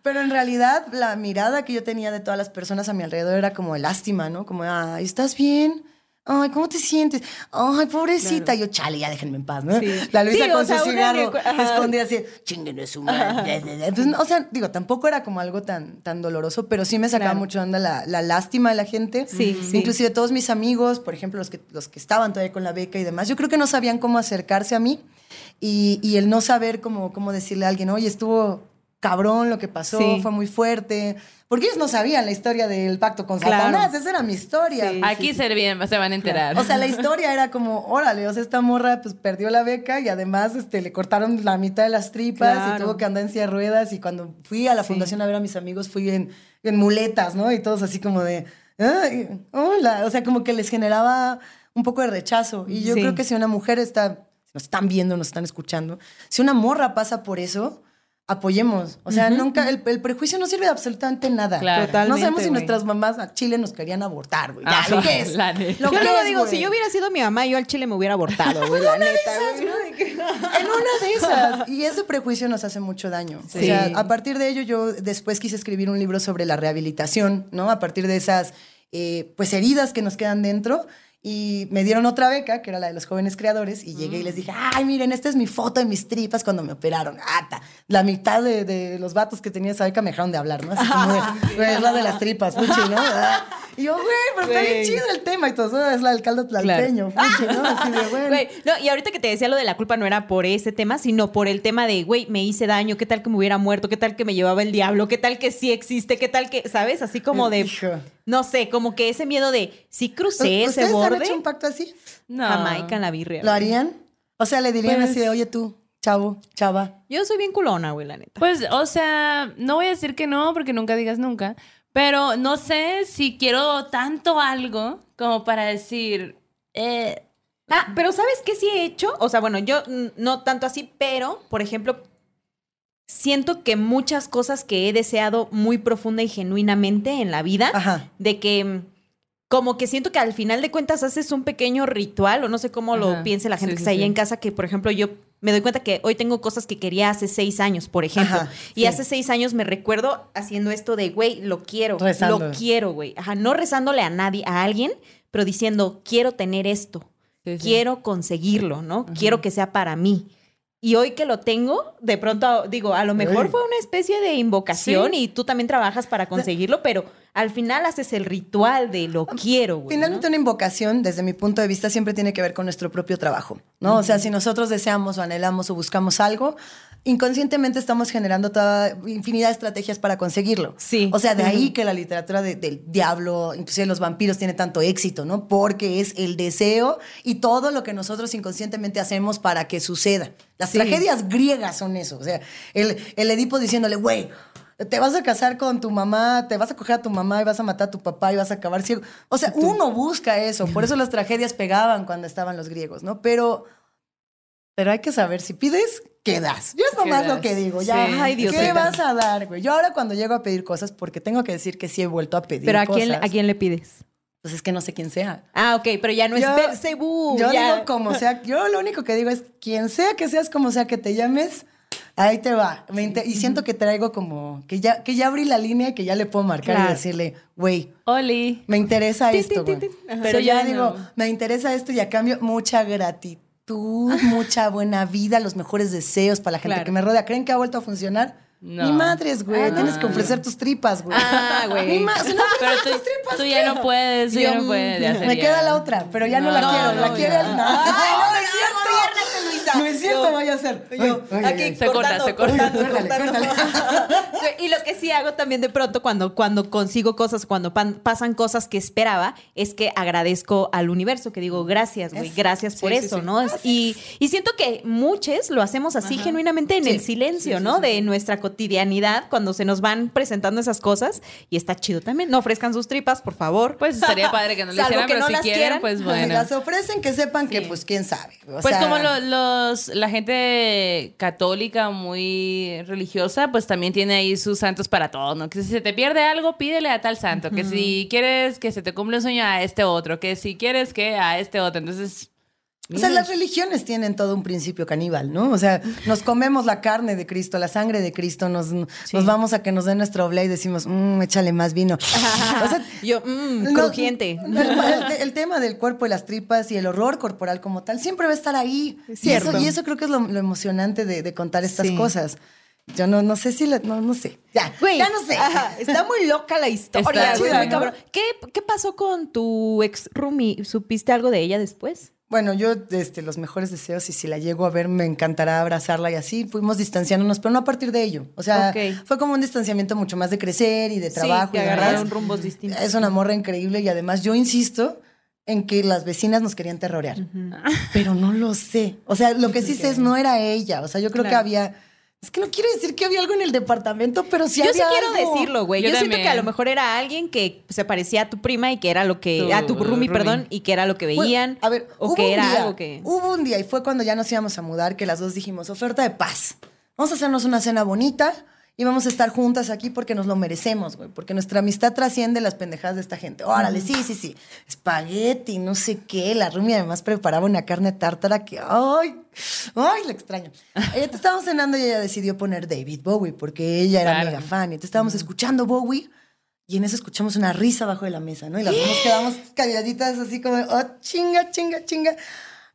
Pero en realidad la mirada que yo tenía de todas las personas a mi alrededor era como de lástima, ¿no? Como, ah, ¿estás bien? Ay, ¿cómo te sientes? Ay, pobrecita. Claro. Yo, chale, ya déjenme en paz, ¿no? Sí. La Luisa sí, con su sea, cigarro una... escondida así, chinguen es humano. O sea, digo, tampoco era como algo tan, tan doloroso, pero sí me sacaba claro. mucho onda la, la lástima de la gente. Sí, sí. Inclusive todos mis amigos, por ejemplo, los que, los que estaban todavía con la beca y demás, yo creo que no sabían cómo acercarse a mí y, y el no saber cómo, cómo decirle a alguien, oye, estuvo... cabrón lo que pasó, sí. fue muy fuerte. Porque ellos no sabían la historia del pacto con claro. Satanás, esa era mi historia. Sí, aquí sí, se, bien, se van a enterar. Claro. O sea, la historia era como, órale, o sea, esta morra pues perdió la beca y además este, le cortaron la mitad de las tripas claro. y tuvo que andar en silla de ruedas. Y cuando fui a la sí. fundación a ver a mis amigos, fui en, en muletas, ¿no? Y todos así como de, ay, hola. O sea, como que les generaba un poco de rechazo. Y yo sí. creo que si una mujer está, nos están viendo, nos están escuchando, si una morra pasa por eso... apoyemos. O sea, uh-huh. nunca... El, el prejuicio no sirve de absolutamente nada. Claro. Totalmente, no sabemos si wey. nuestras mamás a Chile nos querían abortar, güey. Ah, lo que es. Lo que yo luego digo, wey. si yo hubiera sido mi mamá, yo al Chile me hubiera abortado, güey. En una de esas. Y ese prejuicio nos hace mucho daño. Sí. O sea, a partir de ello, yo después quise escribir un libro sobre la rehabilitación, ¿no? A partir de esas, eh, pues, heridas que nos quedan dentro... Y me dieron otra beca, que era la de los jóvenes creadores, y llegué mm. y les dije, ay, miren, esta es mi foto de mis tripas cuando me operaron. ¡Ata! La mitad de, de los vatos que tenía esa beca me dejaron de hablar, ¿no? Así como, güey, es la de las tripas, puchi, ¿no? Y yo, güey, pero está bien chido el tema. Y todo, es la del caldo tlalpeño, claro. puchi, ¿no? Así de, bueno. Güey, no, y ahorita que te decía lo de la culpa no era por ese tema, sino por el tema de, güey, me hice daño, qué tal que me hubiera muerto, qué tal que me llevaba el diablo, qué tal que sí existe, qué tal que, ¿sabes? Así como de... Hijo. No sé, como que ese miedo de si crucé ese borde. ¿Ustedes han hecho un pacto así? No. Jamaica en la birria. ¿Lo harían? O sea, le dirían pues, así de, oye tú, chavo, chava. Yo soy bien culona, güey, la neta. Pues, o sea, no voy a decir que no, porque nunca digas nunca. Pero no sé si quiero tanto algo como para decir... Eh. Ah, pero ¿sabes qué sí he hecho? O sea, bueno, yo no tanto así, pero, por ejemplo... Siento que muchas cosas que he deseado muy profunda y genuinamente en la vida, ajá. de que como que siento que al final de cuentas haces un pequeño ritual, o no sé cómo ajá. lo piense la gente sí, que sí, está sí. ahí en casa, que por ejemplo yo me doy cuenta que hoy tengo cosas que quería hace seis años, por ejemplo. Ajá, y sí. hace seis años me recuerdo haciendo esto de, güey, lo quiero, rezando. Lo quiero, güey. Ajá, no rezándole a nadie, a alguien, pero diciendo, quiero tener esto, sí, quiero sí. conseguirlo, ¿no? Ajá. Quiero que sea para mí. Y hoy que lo tengo, de pronto, digo, a lo mejor Uy. fue una especie de invocación sí. y tú también trabajas para conseguirlo, pero al final haces el ritual de lo quiero, güey. Finalmente, ¿no? Una invocación, desde mi punto de vista, siempre tiene que ver con nuestro propio trabajo, ¿no? Uh-huh. O sea, si nosotros deseamos o anhelamos o buscamos algo, inconscientemente estamos generando toda infinidad de estrategias para conseguirlo. Sí. O sea, de ahí uh-huh. que la literatura de, del diablo, inclusive los vampiros, tiene tanto éxito, ¿no? Porque es el deseo y todo lo que nosotros inconscientemente hacemos para que suceda. Las sí. tragedias griegas son eso. O sea, el, el Edipo diciéndole, güey, te vas a casar con tu mamá, te vas a coger a tu mamá y vas a matar a tu papá y vas a acabar ciego. O sea, ¿tú? Uno busca eso. Por eso las tragedias pegaban cuando estaban los griegos, ¿no? Pero, pero hay que saber, si pides, ¿qué das? Yo es nomás lo que digo. Ya, sí. Ay, Dios, ¿qué vas a dar, güey? Yo ahora cuando llego a pedir cosas, porque tengo que decir que sí he vuelto a pedir cosas. ¿Pero a quién, a quién le pides? Pues es que no sé quién sea. Ah, ok, pero ya no yo, es Cebú. Yo ya. digo como sea. Yo lo único que digo es, quien sea que seas, como sea que te llames, ahí te va. Me inter- y siento que traigo como, que ya, que ya abrí la línea y que ya le puedo marcar claro. y decirle, güey, Oli, me interesa tín, esto, tín, tín, tín. Ajá, pero ya no. digo, me interesa esto y a cambio, mucha gratitud, mucha buena vida, los mejores deseos para la gente claro. que me rodea. ¿Creen que ha vuelto a funcionar? No. Ni madres, güey. Ah, tienes que ofrecer no. tus tripas, güey. Ah, güey. Ni ma- si no pero tú, tus tripas, tú ya no puedes, tú yo, ya no puedes. Ya me queda la otra, pero ya no, no la no, quiero. No, la no, quiere no. No. Ay, no, no es cierto. Luisa. No es cierto, vaya a ser. Yo, oye, aquí oye, se cortando, corta, se cortando, cortando, cortando. Y lo que sí hago también de pronto cuando, cuando consigo cosas, cuando pan, pasan cosas que esperaba, es que agradezco al universo, que digo, gracias, güey, gracias por eso, ¿no? Y siento que muchos lo hacemos así genuinamente en el silencio, ¿no? De nuestra cotidianidad, cuando se nos van presentando esas cosas, y está chido también. No ofrezcan sus tripas, por favor. Pues estaría padre que no le hicieran, que pero no si las quieren, quieran, pues bueno. Si las ofrecen, que sepan sí. que, pues, quién sabe. O pues sea... como lo, los la gente católica muy religiosa, pues también tiene ahí sus santos para todo, ¿no? Que si se te pierde algo, pídele a tal santo. Uh-huh. Que si quieres que se te cumpla un sueño, a este otro. Que si quieres que a este otro. Entonces... O sea, las religiones tienen todo un principio caníbal, ¿no? O sea, nos comemos la carne de Cristo, la sangre de Cristo, nos, sí. nos vamos a que nos den nuestra oblea y decimos, mmm, échale más vino. O sea, Yo, mmm, crujiente. No, el, el, el tema del cuerpo y las tripas y el horror corporal como tal siempre va a estar ahí. Es y, eso, y eso creo que es lo, lo emocionante de, de contar estas sí. cosas. Yo no, no sé si la... No, no sé. Ya, Wey, ya no sé. Ajá, está muy loca la historia. Está, muy ¿no? cabrón. ¿Qué, ¿Qué pasó con tu ex roomie? ¿Supiste algo de ella después? Bueno, yo este, los mejores deseos y si la llego a ver me encantará abrazarla y así. Fuimos distanciándonos, pero no a partir de ello. O sea, okay. fue como un distanciamiento mucho más de crecer y de trabajo. Sí, que agarraron rumbos distintos. Es una morra increíble y además yo insisto en que las vecinas nos querían terrorear. Uh-huh. Pero no lo sé. O sea, lo que sí sé es no era ella. O sea, yo creo claro. que había... Es que no quiero decir que había algo en el departamento, pero sí yo había Yo sí quiero algo. decirlo, güey. Yo, yo siento que a lo mejor era alguien que se parecía a tu prima y que era lo que... Tu, a tu roomie, roomie, perdón, y que era lo que veían. Bueno, a ver, o hubo que un era día, algo que... Hubo un día, y fue cuando ya nos íbamos a mudar, que las dos dijimos, oferta de paz. Vamos a hacernos una cena bonita y vamos a estar juntas aquí porque nos lo merecemos, güey. Porque nuestra amistad trasciende las pendejadas de esta gente. Órale, mm. sí, sí, sí. Espagueti, no sé qué. La roomie además preparaba una carne tártara que... ¡Ay! ¡Ay, la extraño! Te estábamos cenando y ella decidió poner David Bowie porque ella era claro. mega fan. Entonces estábamos mm. escuchando Bowie y en eso escuchamos una risa abajo de la mesa, ¿no? Y las dos nos quedamos calladitas así como, ¡oh, chinga, chinga, chinga!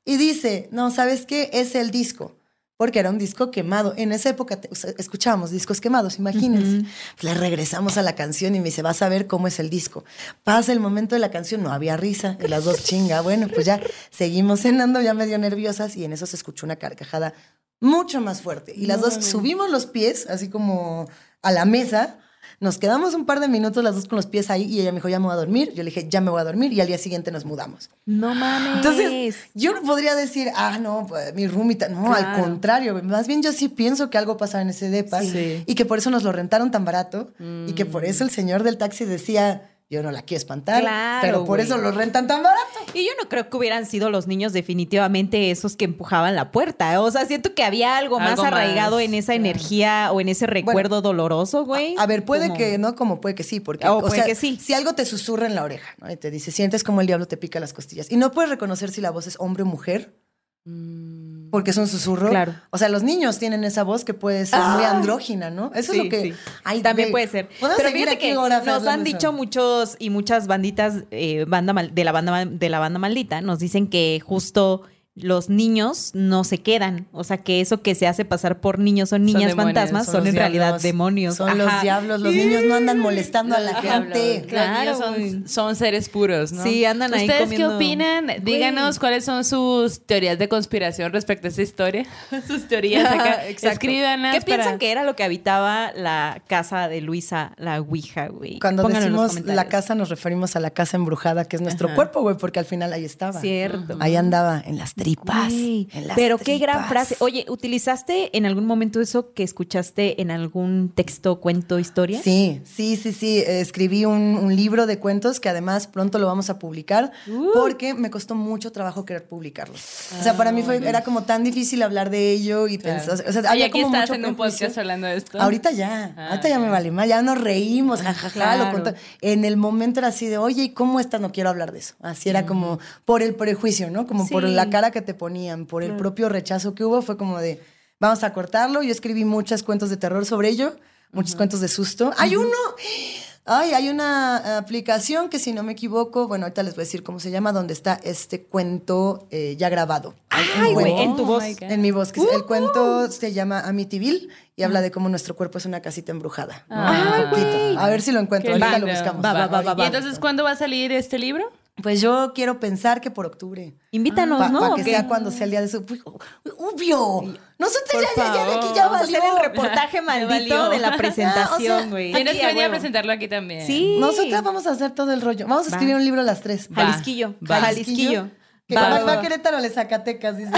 Y dice, no, ¿sabes qué? Es el disco. Porque era un disco quemado. En esa época te, o sea, escuchábamos discos quemados, imagínense. Uh-huh. Le regresamos a la canción y me dice, vas a ver cómo es el disco. Pasa el momento de la canción, no había risa. Y las dos, chinga, bueno, pues ya seguimos cenando, ya medio nerviosas. Y en eso se escuchó una carcajada mucho más fuerte. Y las no, dos no. subimos los pies, así como a la mesa. Nos quedamos un par de minutos las dos con los pies ahí. Y ella me dijo, ya me voy a dormir. Yo le dije, ya me voy a dormir. Y al día siguiente nos mudamos. No mames. Entonces, yo no podría decir, ah, no, pues, mi roomita. No, claro. al contrario. Más bien yo sí pienso que algo pasaba en ese depa. Sí. Y que por eso nos lo rentaron tan barato. Mm. Y que por eso el señor del taxi decía... Yo no la quiero espantar, claro, pero por wey. eso lo rentan tan barato. Y yo no creo que hubieran sido los niños definitivamente esos que empujaban la puerta. O sea, siento que había algo, algo más arraigado más, en esa claro. energía o en ese recuerdo bueno, doloroso, güey. A, a ver, puede ¿Cómo? que no, como puede que sí. porque oh, o puede sea, que sí. Si algo te susurra en la oreja, ¿no? Y te dice, sientes como el diablo te pica las costillas. Y no puedes reconocer si la voz es hombre o mujer. Porque es un susurro. Claro. O sea, los niños tienen esa voz que puede ser ah, muy andrógina, ¿no? Eso sí, es lo que... Sí. Ay, también ve. puede ser. Pero fíjate que nos han dicho eso? muchos y muchas banditas eh, banda mal, de, la banda, de la banda maldita, nos dicen que justo los niños no se quedan. O sea, que eso que se hace pasar por niños o niñas son fantasmas demonios, son, son en diablos, realidad demonios. Son Ajá. los diablos. Los niños no andan molestando a la Ajá, gente. Claro, los niños son, son seres puros, ¿no? Sí, andan ahí comiendo. ¿Ustedes qué opinan? Díganos Uy. cuáles son sus teorías de conspiración respecto a esa historia. Sus teorías acá. Escríbanos. ¿Qué para... piensan que era lo que habitaba la casa de Luisa, la Ouija, güey? Cuando Pónganlo decimos la casa nos referimos a la casa embrujada, que es nuestro Ajá. cuerpo, güey, porque al final ahí estaba. Cierto. Ahí andaba, en las tripas. Uy, pero tripas. Qué gran frase. Oye, ¿utilizaste en algún momento eso que escuchaste en algún texto, cuento, historia? Sí, sí, sí, sí. Escribí un, un libro de cuentos que además pronto lo vamos a publicar uh. porque me costó mucho trabajo querer publicarlo. Ah, o sea, para mí fue, era como tan difícil hablar de ello y claro. pensar. O sea, había y aquí como estás mucho en un podcast hablando de esto. Ahorita ya. Ah, ahorita ya me vale más. Ya nos reímos. Jajaja. Claro. Lo contó. En el momento era así de, oye, ¿y cómo estás? No quiero hablar de eso. Así era mm. como por el prejuicio, ¿no? Como sí. por la cara que te ponían, por el claro. propio rechazo que hubo, fue como de, vamos a cortarlo. Yo escribí muchos cuentos de terror sobre ello, muchos uh-huh. cuentos de susto. Uh-huh. Hay uno, ay, hay una aplicación que si no me equivoco, bueno, ahorita les voy a decir cómo se llama, donde está este cuento eh, ya grabado. Ay, güey, en tu voz. En mi voz. Que uh-huh. El cuento se llama Amityville y uh-huh. habla de cómo nuestro cuerpo es una casita embrujada. Ah, ay, a ver si lo encuentro, Qué ahorita lindo. lo buscamos. Va, va, va, va, va, ¿Y entonces va. cuándo va a salir este libro? Pues yo quiero pensar que por octubre. Invítanos, pa, ¿no? Para que sea cuando sea el día de su... ¡Obvio! Nosotros ya, ya, ya de aquí ya vamos valió. a hacer el reportaje maldito de la presentación, güey. Ah, o sea, tienes que venir a presentarlo aquí también. Sí. Nosotras vamos a hacer todo el rollo. Vamos a va. escribir un libro a las tres. Va. Jalisquillo. Va. Jalisquillo. Que va, va, va a Querétaro, le Zacatecas, dice.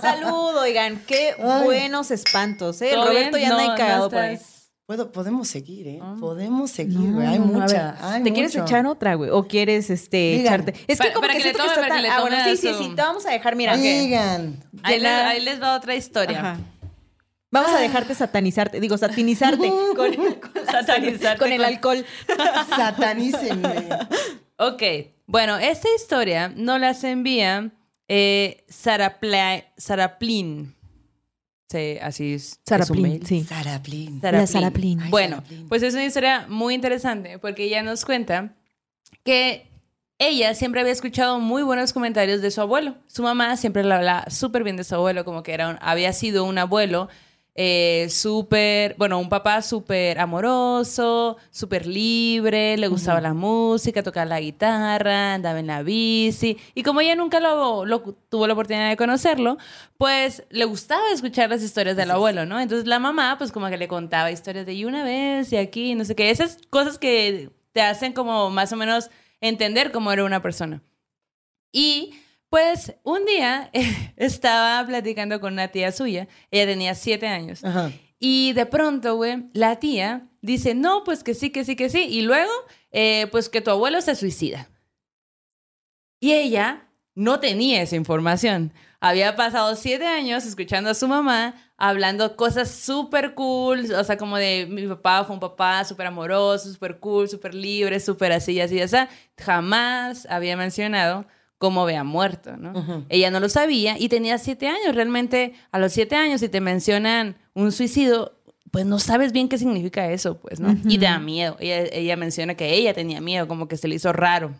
Salud, oigan. Qué Ay. buenos espantos, ¿eh? El Roberto ya no, anda encagado no por ahí. Puedo, podemos seguir, ¿eh? Ah. Podemos seguir, güey. No, hay mucha. Hay ¿Te mucho. quieres echar otra, güey? ¿O quieres este, echarte? Es que para, como para que, que le tome, que para tan... que le tome. Ah, bueno, sí, sí, sí. Te vamos a dejar, mira. Digan. Okay. Ahí, les, ahí les va otra historia. Ajá. Vamos a dejarte satanizarte. Digo, satinizarte. con, con, satanizarte con el alcohol. Satanícenme. Ok. Bueno, esta historia no las envía Eh, Saraplín. Saraplín. Sí, así es. Saraplín, sí. Saraplín. La Saraplín. Ay, bueno, Saraplín. Pues es una historia muy interesante porque ella nos cuenta que ella siempre había escuchado muy buenos comentarios de su abuelo. Su mamá siempre le hablaba súper bien de su abuelo, como que era un, había sido un abuelo eh, súper, bueno, un papá súper amoroso, súper libre, le gustaba uh-huh. la música, tocaba la guitarra, andaba en la bici. Y como ella nunca lo, lo, tuvo la oportunidad de conocerlo, pues le gustaba escuchar las historias del sí, abuelo, ¿no? Entonces la mamá, pues como que le contaba historias de y una vez y aquí, no sé qué. Esas cosas que te hacen como más o menos entender cómo era una persona. Y pues un día estaba platicando con una tía suya, ella tenía siete años, ajá, y de pronto, güey, la tía dice, no, pues que sí, que sí, que sí, y luego, eh, pues que tu abuelo se suicida. Y ella no tenía esa información. Había pasado siete años escuchando a su mamá, hablando cosas súper cool, o sea, como de mi papá fue un papá súper amoroso, súper cool, súper libre, súper así, así, así. Jamás había mencionado cómo había muerto, ¿no? Uh-huh. Ella no lo sabía y tenía siete años. Realmente, a los siete años, si te mencionan un suicidio, pues no sabes bien qué significa eso, pues, ¿no? Uh-huh. Y te da miedo. Ella, ella menciona que ella tenía miedo, como que se le hizo raro.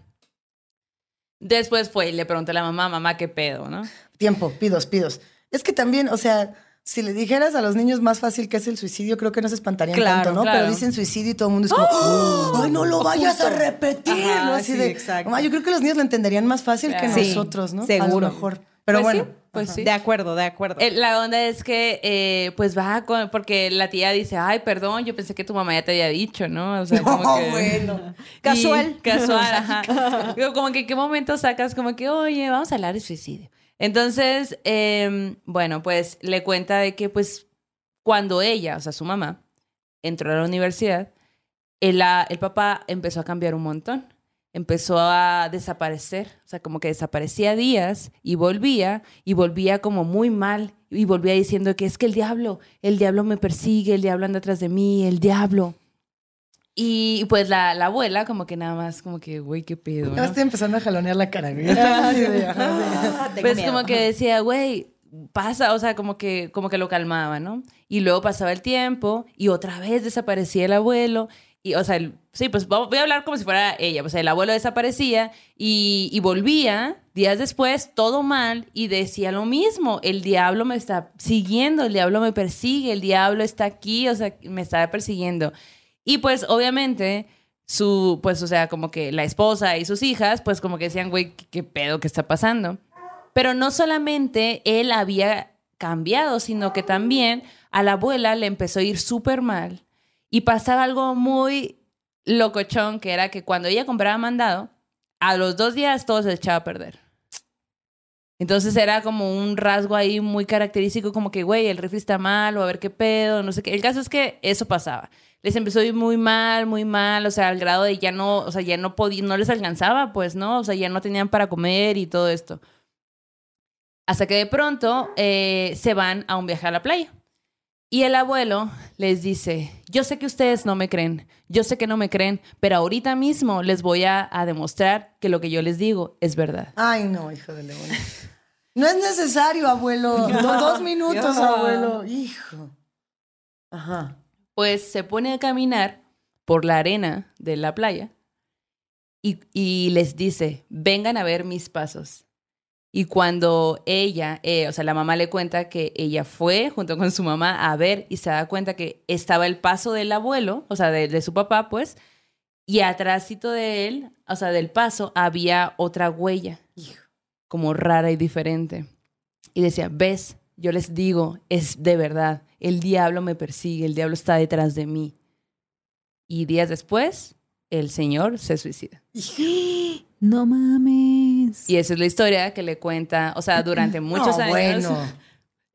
Después fue y le preguntó a la mamá, mamá, ¿qué pedo, no? Tiempo, pidos, pidos. Es que también, o sea, si le dijeras a los niños más fácil que es el suicidio, creo que no se espantarían claro, tanto, ¿no? Claro. Pero dicen suicidio y todo el mundo es como, ¡oh! ¡Ay, no lo vayas a repetir! Ajá, ¿no? Así sí, de, exacto. Mamá, yo creo que los niños lo entenderían más fácil claro. que sí, nosotros, ¿no? Seguro. A lo mejor. Pero pues bueno. Sí, pues ajá. sí. De acuerdo, de acuerdo. Eh, la onda es que, eh, pues va con, porque la tía dice, ay, perdón, yo pensé que tu mamá ya te había dicho, ¿no? O sea, no, como que, bueno. Casual. Y, casual, ajá. Casual. Como que, ¿qué momento sacas? Como que, oye, vamos a hablar de suicidio. Entonces, eh, bueno, pues le cuenta de que pues cuando ella, o sea, su mamá, entró a la universidad, el, el papá empezó a cambiar un montón. Empezó a desaparecer, o sea, como que desaparecía días y volvía, y volvía como muy mal, y volvía diciendo que es que el diablo, el diablo me persigue, el diablo anda atrás de mí, el diablo... Y pues la, la abuela como que nada más como que, güey, qué pedo, ¿no? Yo estoy empezando a jalonear la cara. ah, pues miedo. Como que decía, güey, pasa, o sea, como que, como que lo calmaba, ¿no? Y luego pasaba el tiempo y otra vez desaparecía el abuelo. Y, o sea, el, sí, pues voy a hablar como si fuera ella. O sea, el abuelo desaparecía y, y volvía días después, todo mal, y decía lo mismo. El diablo me está siguiendo, el diablo me persigue, el diablo está aquí, o sea, me está persiguiendo. Y pues obviamente su, pues o sea, como que la esposa y sus hijas, pues como que decían, güey, ¿qué, qué pedo que está pasando? Pero no solamente él había cambiado, sino que también a la abuela le empezó a ir súper mal. Y pasaba algo muy locochón, que era que cuando ella compraba mandado, a los dos días todo se echaba a perder. Entonces era como un rasgo ahí muy característico, como que, güey, el refri está mal, o a ver qué pedo, no sé qué. El caso es que eso pasaba. Les empezó a ir muy mal, muy mal, o sea, al grado de ya no, o sea, ya no podía, no les alcanzaba, pues, ¿no? O sea, ya no tenían para comer y todo esto. Hasta que de pronto eh, se van a un viaje a la playa. Y el abuelo les dice, yo sé que ustedes no me creen, yo sé que no me creen, pero ahorita mismo les voy a, a demostrar que lo que yo les digo es verdad. Ay, no, hijo de león. No es necesario, abuelo. No. Dos, dos minutos, no. abuelo. Hijo. Ajá. Pues se pone a caminar por la arena de la playa y, y les dice, vengan a ver mis pasos. Y cuando ella, eh, o sea, la mamá le cuenta que ella fue junto con su mamá a ver y se da cuenta que estaba el paso del abuelo, o sea, de, de su papá, pues, y atrásito de él, o sea, del paso, había otra huella, como rara y diferente. Y decía, ¿ves? Yo les digo, es de verdad. El diablo me persigue, el diablo está detrás de mí. Y días después, el señor se suicida. No mames. Y esa es la historia que le cuenta, o sea, durante muchos no, años. Bueno.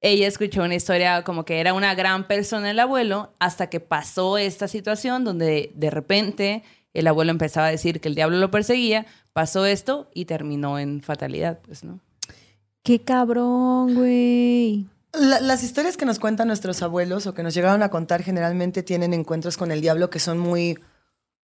Ella escuchó una historia como que era una gran persona el abuelo, hasta que pasó esta situación donde de repente el abuelo empezaba a decir que el diablo lo perseguía, pasó esto y terminó en fatalidad, pues, ¿no? ¡Qué cabrón, güey! La, las historias que nos cuentan nuestros abuelos o que nos llegaron a contar generalmente tienen encuentros con el diablo que son muy,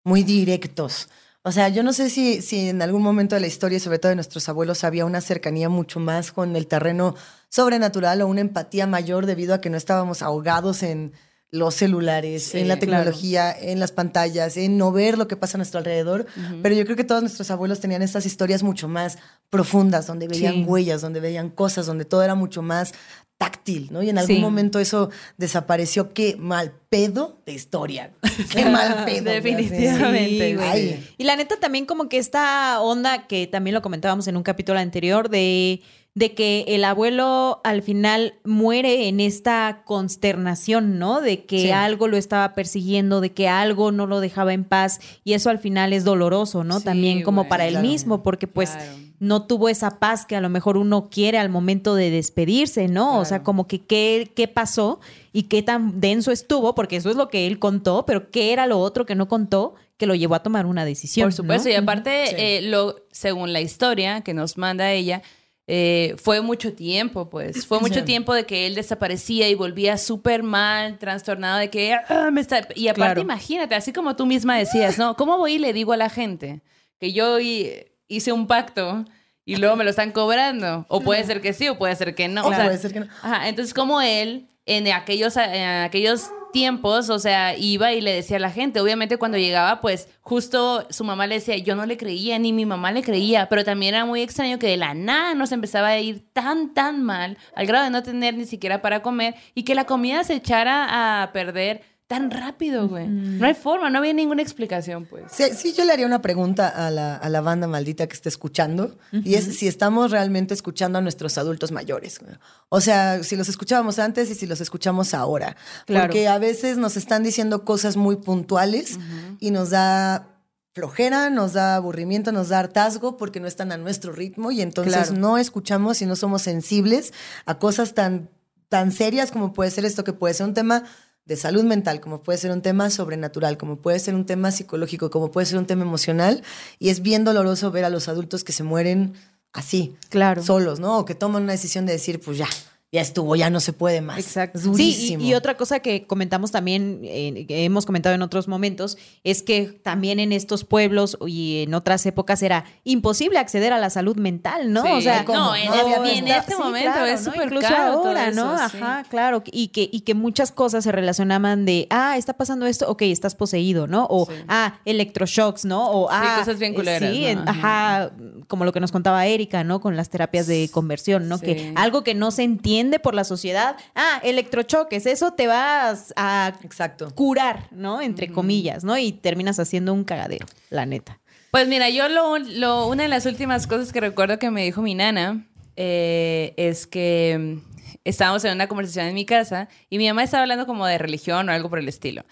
muy directos. O sea, yo no sé si, si en algún momento de la historia, sobre todo de nuestros abuelos, había una cercanía mucho más con el terreno sobrenatural o una empatía mayor debido a que no estábamos ahogados en los celulares, sí, en la tecnología, claro, en las pantallas, en no ver lo que pasa a nuestro alrededor. Uh-huh. Pero yo creo que todos nuestros abuelos tenían estas historias mucho más profundas, donde veían sí. huellas, donde veían cosas, donde todo era mucho más táctil, ¿no? Y en algún sí. momento eso desapareció. Qué mal pedo de historia. Qué mal pedo. Definitivamente. Sí, ay. Y la neta también como que esta onda, que también lo comentábamos en un capítulo anterior, de, de que el abuelo al final muere en esta consternación, ¿no? De que sí. algo lo estaba persiguiendo, de que algo no lo dejaba en paz. Y eso al final es doloroso, ¿no? Sí, también como bueno, para claro, él mismo, porque pues... Claro. No tuvo esa paz que a lo mejor uno quiere al momento de despedirse, ¿no? Claro. O sea, como que qué, qué pasó y qué tan denso estuvo, porque eso es lo que él contó, pero qué era lo otro que no contó que lo llevó a tomar una decisión. Por supuesto, ¿no? Y aparte, sí. eh, lo, según la historia que nos manda ella, eh, fue mucho tiempo, pues. Fue mucho sí. tiempo de que él desaparecía y volvía súper mal, trastornado, de que... Ah, me está... Y aparte, claro. imagínate, así como tú misma decías, ¿no? ¿Cómo voy y le digo a la gente que yo... Y, hice un pacto y luego me lo están cobrando? O puede ser que sí, o puede ser que no. O, o sea, puede ser que no. Ajá, entonces, como él, en aquellos, en aquellos tiempos, o sea, iba y le decía a la gente. Obviamente, cuando llegaba, pues, justo su mamá le decía, yo no le creía, ni mi mamá le creía. Pero también era muy extraño que de la nada nos empezaba a ir tan, tan mal, al grado de no tener ni siquiera para comer, y que la comida se echara a perder... tan rápido, güey. Mm. No hay forma, no había ninguna explicación, pues. Sí, sí, yo le haría una pregunta a la, a la banda maldita que esté escuchando, uh-huh. y es si estamos realmente escuchando a nuestros adultos mayores. Güey. O sea, si los escuchábamos antes y si los escuchamos ahora. Claro. Porque a veces nos están diciendo cosas muy puntuales uh-huh. y nos da... flojera, nos da aburrimiento, nos da hartazgo porque no están a nuestro ritmo y entonces claro. no escuchamos y no somos sensibles a cosas tan, tan serias como puede ser esto, que puede ser un tema... de salud mental, como puede ser un tema sobrenatural, como puede ser un tema psicológico, como puede ser un tema emocional. Y es bien doloroso ver a los adultos que se mueren así, claro. solos, ¿no? O que toman una decisión de decir, pues ya, ya estuvo, ya no se puede más. Exacto. Es durísimo. Sí, y, y otra cosa que comentamos también, eh, que hemos comentado en otros momentos, es que también en estos pueblos y en otras épocas era imposible acceder a la salud mental, ¿no? Sí. O sea, ¿cómo? No, en, no, el, en este sí, momento claro, es súper ¿no? caro ahora, todo ¿no? Eso, ajá, sí. claro. Y que, y que muchas cosas se relacionaban de, ah, está pasando esto, ok, estás poseído, ¿no? O, sí. ah, electroshocks, ¿no? O, ah, sí, cosas bien culeras. Sí, ¿no? ajá, ajá, como lo que nos contaba Erika, ¿no? Con las terapias de conversión, ¿no? Sí. Que algo que no se entiende por la sociedad, ah, electrochoques, eso te vas a Exacto. curar, ¿no? Entre uh-huh. comillas, ¿no? Y terminas haciendo un cagadero, la neta. Pues mira, yo lo, lo una de las últimas cosas que recuerdo que me dijo mi nana eh, es que estábamos en una conversación en mi casa y mi mamá estaba hablando como de religión o algo por el estilo.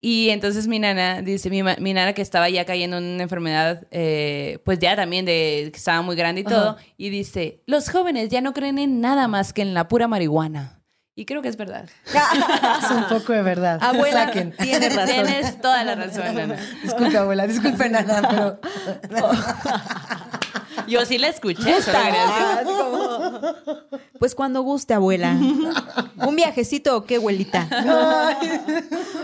Y entonces mi nana, dice, mi, mi nana que estaba ya cayendo en una enfermedad, eh, pues ya también, de, que estaba muy grande y todo, ajá. y dice, los jóvenes ya no creen en nada más que en la pura marihuana. Y creo que es verdad. Es un poco de verdad. Abuela, Saquen. tienes razón. Tienes toda la razón, nana. Disculpa, abuela, disculpe, nana, pero... Oh. Yo sí la escuché. Está, como... Pues cuando guste, abuela. ¿Un viajecito o qué, abuelita?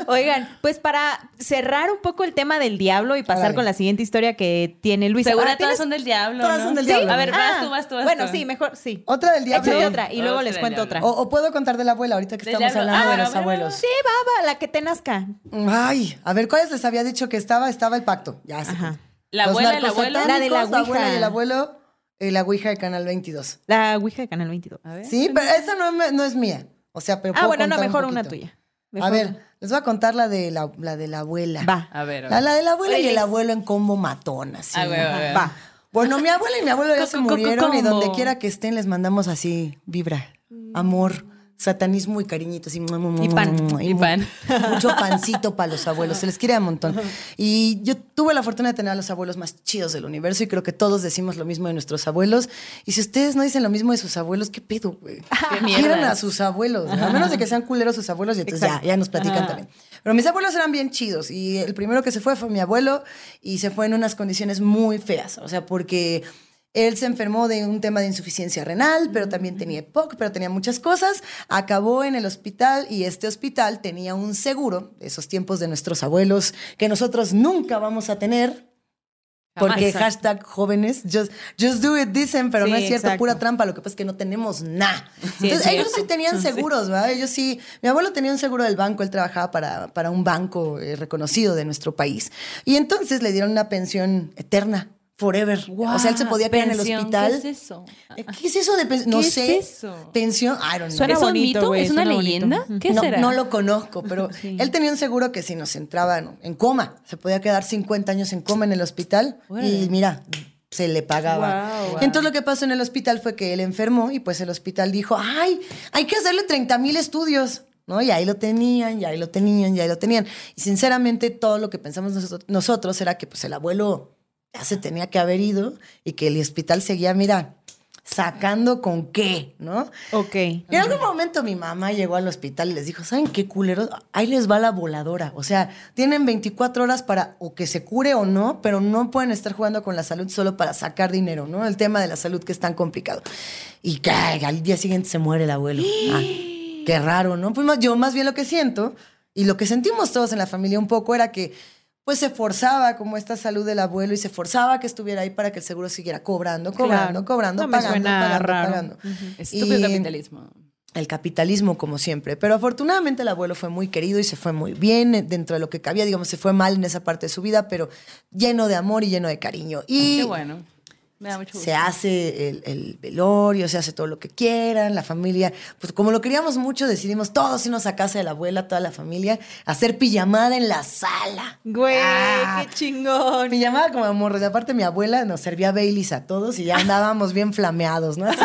Oigan, pues para cerrar un poco el tema del diablo y pasar Ay. con la siguiente historia que tiene Luisa. Seguro todas tienes... son del diablo, Todas ¿no? son del ¿Sí? diablo. A ver, vas ah, tú, vas tú, vas Bueno, tú. sí, mejor, sí. ¿Otra del diablo? Échale otra y luego otra les cuento otra. O, o puedo contar de la abuela ahorita que estamos hablando ah, de los bueno, abuelos. Sí, va, va, la que te nazca. Ay, a ver, ¿cuáles les había dicho que estaba? Estaba el pacto, ya sé. Ajá. La abuela, el abuelo. La de la, la abuela y el abuelo. Eh, la ouija de Canal veintidós. La ouija de Canal veintidós. A ver. Sí, pero esa no, no es mía. O sea, pero puedo Ah, bueno, no, mejor un una tuya. Mejor. A ver, les voy a contar la de la, la, de la abuela. Va. A ver, a ver. La, la de la abuela Oye, y el abuelo en combo matón, así. A ver, a ver. Va. Bueno, mi abuela y mi abuelo ya se murieron y donde quiera que estén les mandamos así vibra, amor, satanismo y cariñitos. Y, y pan. Y, y pan. Mucho pancito para los abuelos. Se les quiere a un montón. Y yo tuve la fortuna de tener a los abuelos más chidos del universo y creo que todos decimos lo mismo de nuestros abuelos. Y si ustedes no dicen lo mismo de sus abuelos, ¿qué pedo, güey? Quieran a sus abuelos. ¿No? A menos de que sean culeros sus abuelos y entonces ya, ya nos platican Ajá. también. Pero mis abuelos eran bien chidos y el primero que se fue fue mi abuelo y se fue en unas condiciones muy feas. O sea, porque... él se enfermó de un tema de insuficiencia renal, pero también tenía E P O C, pero tenía muchas cosas. Acabó en el hospital y este hospital tenía un seguro, esos tiempos de nuestros abuelos, que nosotros nunca vamos a tener, Porque ah, hashtag jóvenes, just, just do it, dicen, pero sí, no es cierto, exacto. Pura trampa. Lo que pasa es que no tenemos nada. Sí, entonces ellos sí tenían seguros, sí. ¿Verdad? Ellos sí. Mi abuelo tenía un seguro del banco, él trabajaba para, para un banco eh, reconocido de nuestro país. Y entonces le dieron una pensión eterna. Forever. Wow, o sea, él se podía quedar en el hospital. ¿Qué es eso? ¿Qué es eso de pensión? No sé. Es eso? Pensión, I don't know. ¿Suena ¿Es bonito, un mito? ¿Es una leyenda? ¿Qué no, será? No lo conozco, pero sí. Él tenía un seguro que si nos entraba en coma, se podía quedar cincuenta años en coma en el hospital. Bueno. Y mira, se le pagaba. Wow, wow. Entonces lo que pasó en el hospital fue que él enfermó y pues el hospital dijo, ay, hay que hacerle treinta mil estudios. ¿No? Y ahí lo tenían, y ahí lo tenían, y ahí lo tenían. Y sinceramente todo lo que pensamos nosotros era que pues el abuelo... ya se tenía que haber ido y que el hospital seguía, mira, sacando con qué, ¿no? Ok. Y en algún momento mi mamá llegó al hospital y les dijo, ¿saben qué culeros? Ahí les va la voladora. O sea, tienen veinticuatro horas para o que se cure o no, pero no pueden estar jugando con la salud solo para sacar dinero, ¿no? El tema de la salud que es tan complicado. Y que al día siguiente se muere el abuelo. Ah, qué raro, ¿no? Pues yo más bien lo que siento y lo que sentimos todos en la familia un poco era que pues se forzaba como esta salud del abuelo y se forzaba que estuviera ahí para que el seguro siguiera cobrando, cobrando, claro. cobrando, no pagando, pagando, raro. pagando. Uh-huh. Estúpido capitalismo. El capitalismo, como siempre. Pero afortunadamente el abuelo fue muy querido y se fue muy bien dentro de lo que cabía. Digamos, se fue mal en esa parte de su vida, pero lleno de amor y lleno de cariño. Y qué bueno. Me da mucho gusto. Se hace el, el velorio, se hace todo lo que quieran, la familia. Pues como lo queríamos mucho, decidimos todos irnos a casa de la abuela, toda la familia, hacer pijamada en la sala. Güey, ah, qué chingón. Pijamada como de morros. Y aparte mi abuela nos servía Baileys a todos y ya andábamos bien flameados, ¿no? Así de,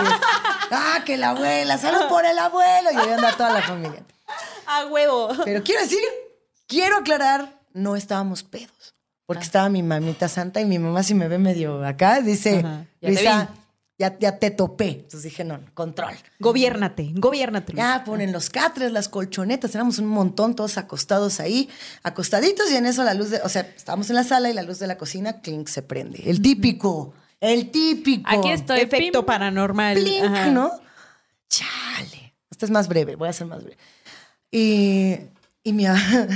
ah, que la abuela, salud por el abuelo. Y ahí anda toda la familia. A huevo. Pero quiero decir, quiero aclarar, no estábamos pedos. Porque ah. estaba mi mamita santa y mi mamá si me ve medio acá, dice, Luisa, ya, ya te topé. Entonces dije, no, control. Gobiérnate, gobiérnate. Ya ponen los catres, las colchonetas, éramos un montón todos acostados ahí, acostaditos y en eso la luz, de, o sea, estábamos en la sala y la luz de la cocina, clink, se prende. El típico, el típico. Aquí estoy, efecto pim, paranormal. Plink, ajá. ¿No? Chale. Esta es más breve, voy a ser más breve. Y... Y mi,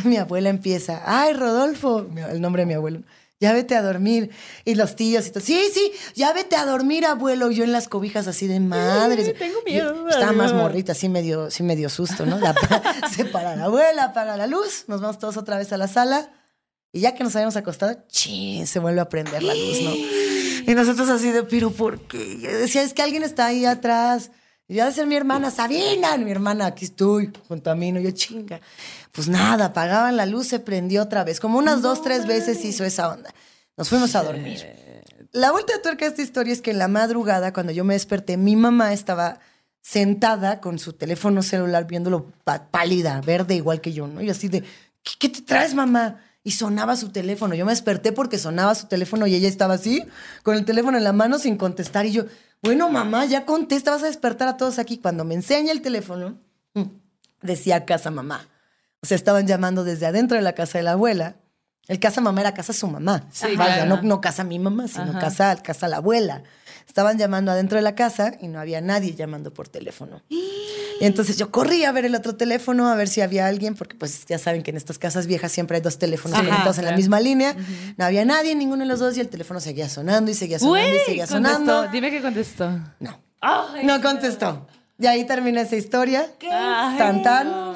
mi abuela empieza, ay, Rodolfo, el nombre de mi abuelo, ya vete a dormir. Y los tíos y todo, sí, sí, ya vete a dormir, abuelo. Y yo en las cobijas así de madre. Sí, tengo miedo. Estaba más morrita, así me dio, sí me dio susto, ¿no? La, se para la abuela, apaga la luz, nos vamos todos otra vez a la sala. Y ya que nos habíamos acostado, chin, se vuelve a prender la luz, ¿no? Y nosotros así de, pero ¿por qué? Yo decía, es que alguien está ahí atrás. Y ya de ser mi hermana, Sabina, mi hermana, aquí estoy, junto a mí, no, yo chinga. Pues nada, apagaban la luz, se prendió otra vez. Como unas no, dos, tres veces hizo esa onda. Nos fuimos a dormir. La vuelta de tuerca de esta historia es que en la madrugada, cuando yo me desperté, mi mamá estaba sentada con su teléfono celular, viéndolo pálida, verde, igual que yo, ¿no? Y así de, ¿qué, qué te traes, mamá? Y sonaba su teléfono. Yo me desperté porque sonaba su teléfono y ella estaba así, con el teléfono en la mano, sin contestar. Y yo, bueno, mamá, ya contesta, vas a despertar a todos aquí. Cuando me enseña el teléfono, decía casa mamá. O sea, estaban llamando desde adentro de la casa de la abuela. El casa mamá era casa su mamá. Sí, vaya, claro. no, no casa mi mamá, sino ajá. casa casa la abuela. Estaban llamando adentro de la casa y no había nadie llamando por teléfono. Y entonces yo corrí a ver el otro teléfono, a ver si había alguien, porque pues ya saben que en estas casas viejas siempre hay dos teléfonos ajá, conectados claro. en la misma línea. Uh-huh. No había nadie, ninguno de los dos, y el teléfono seguía sonando y seguía sonando Uy, y seguía contestó. sonando. Dime que contestó. No. Ay, no contestó. Y ahí termina esa historia. ¿Qué? Tan, tan. No.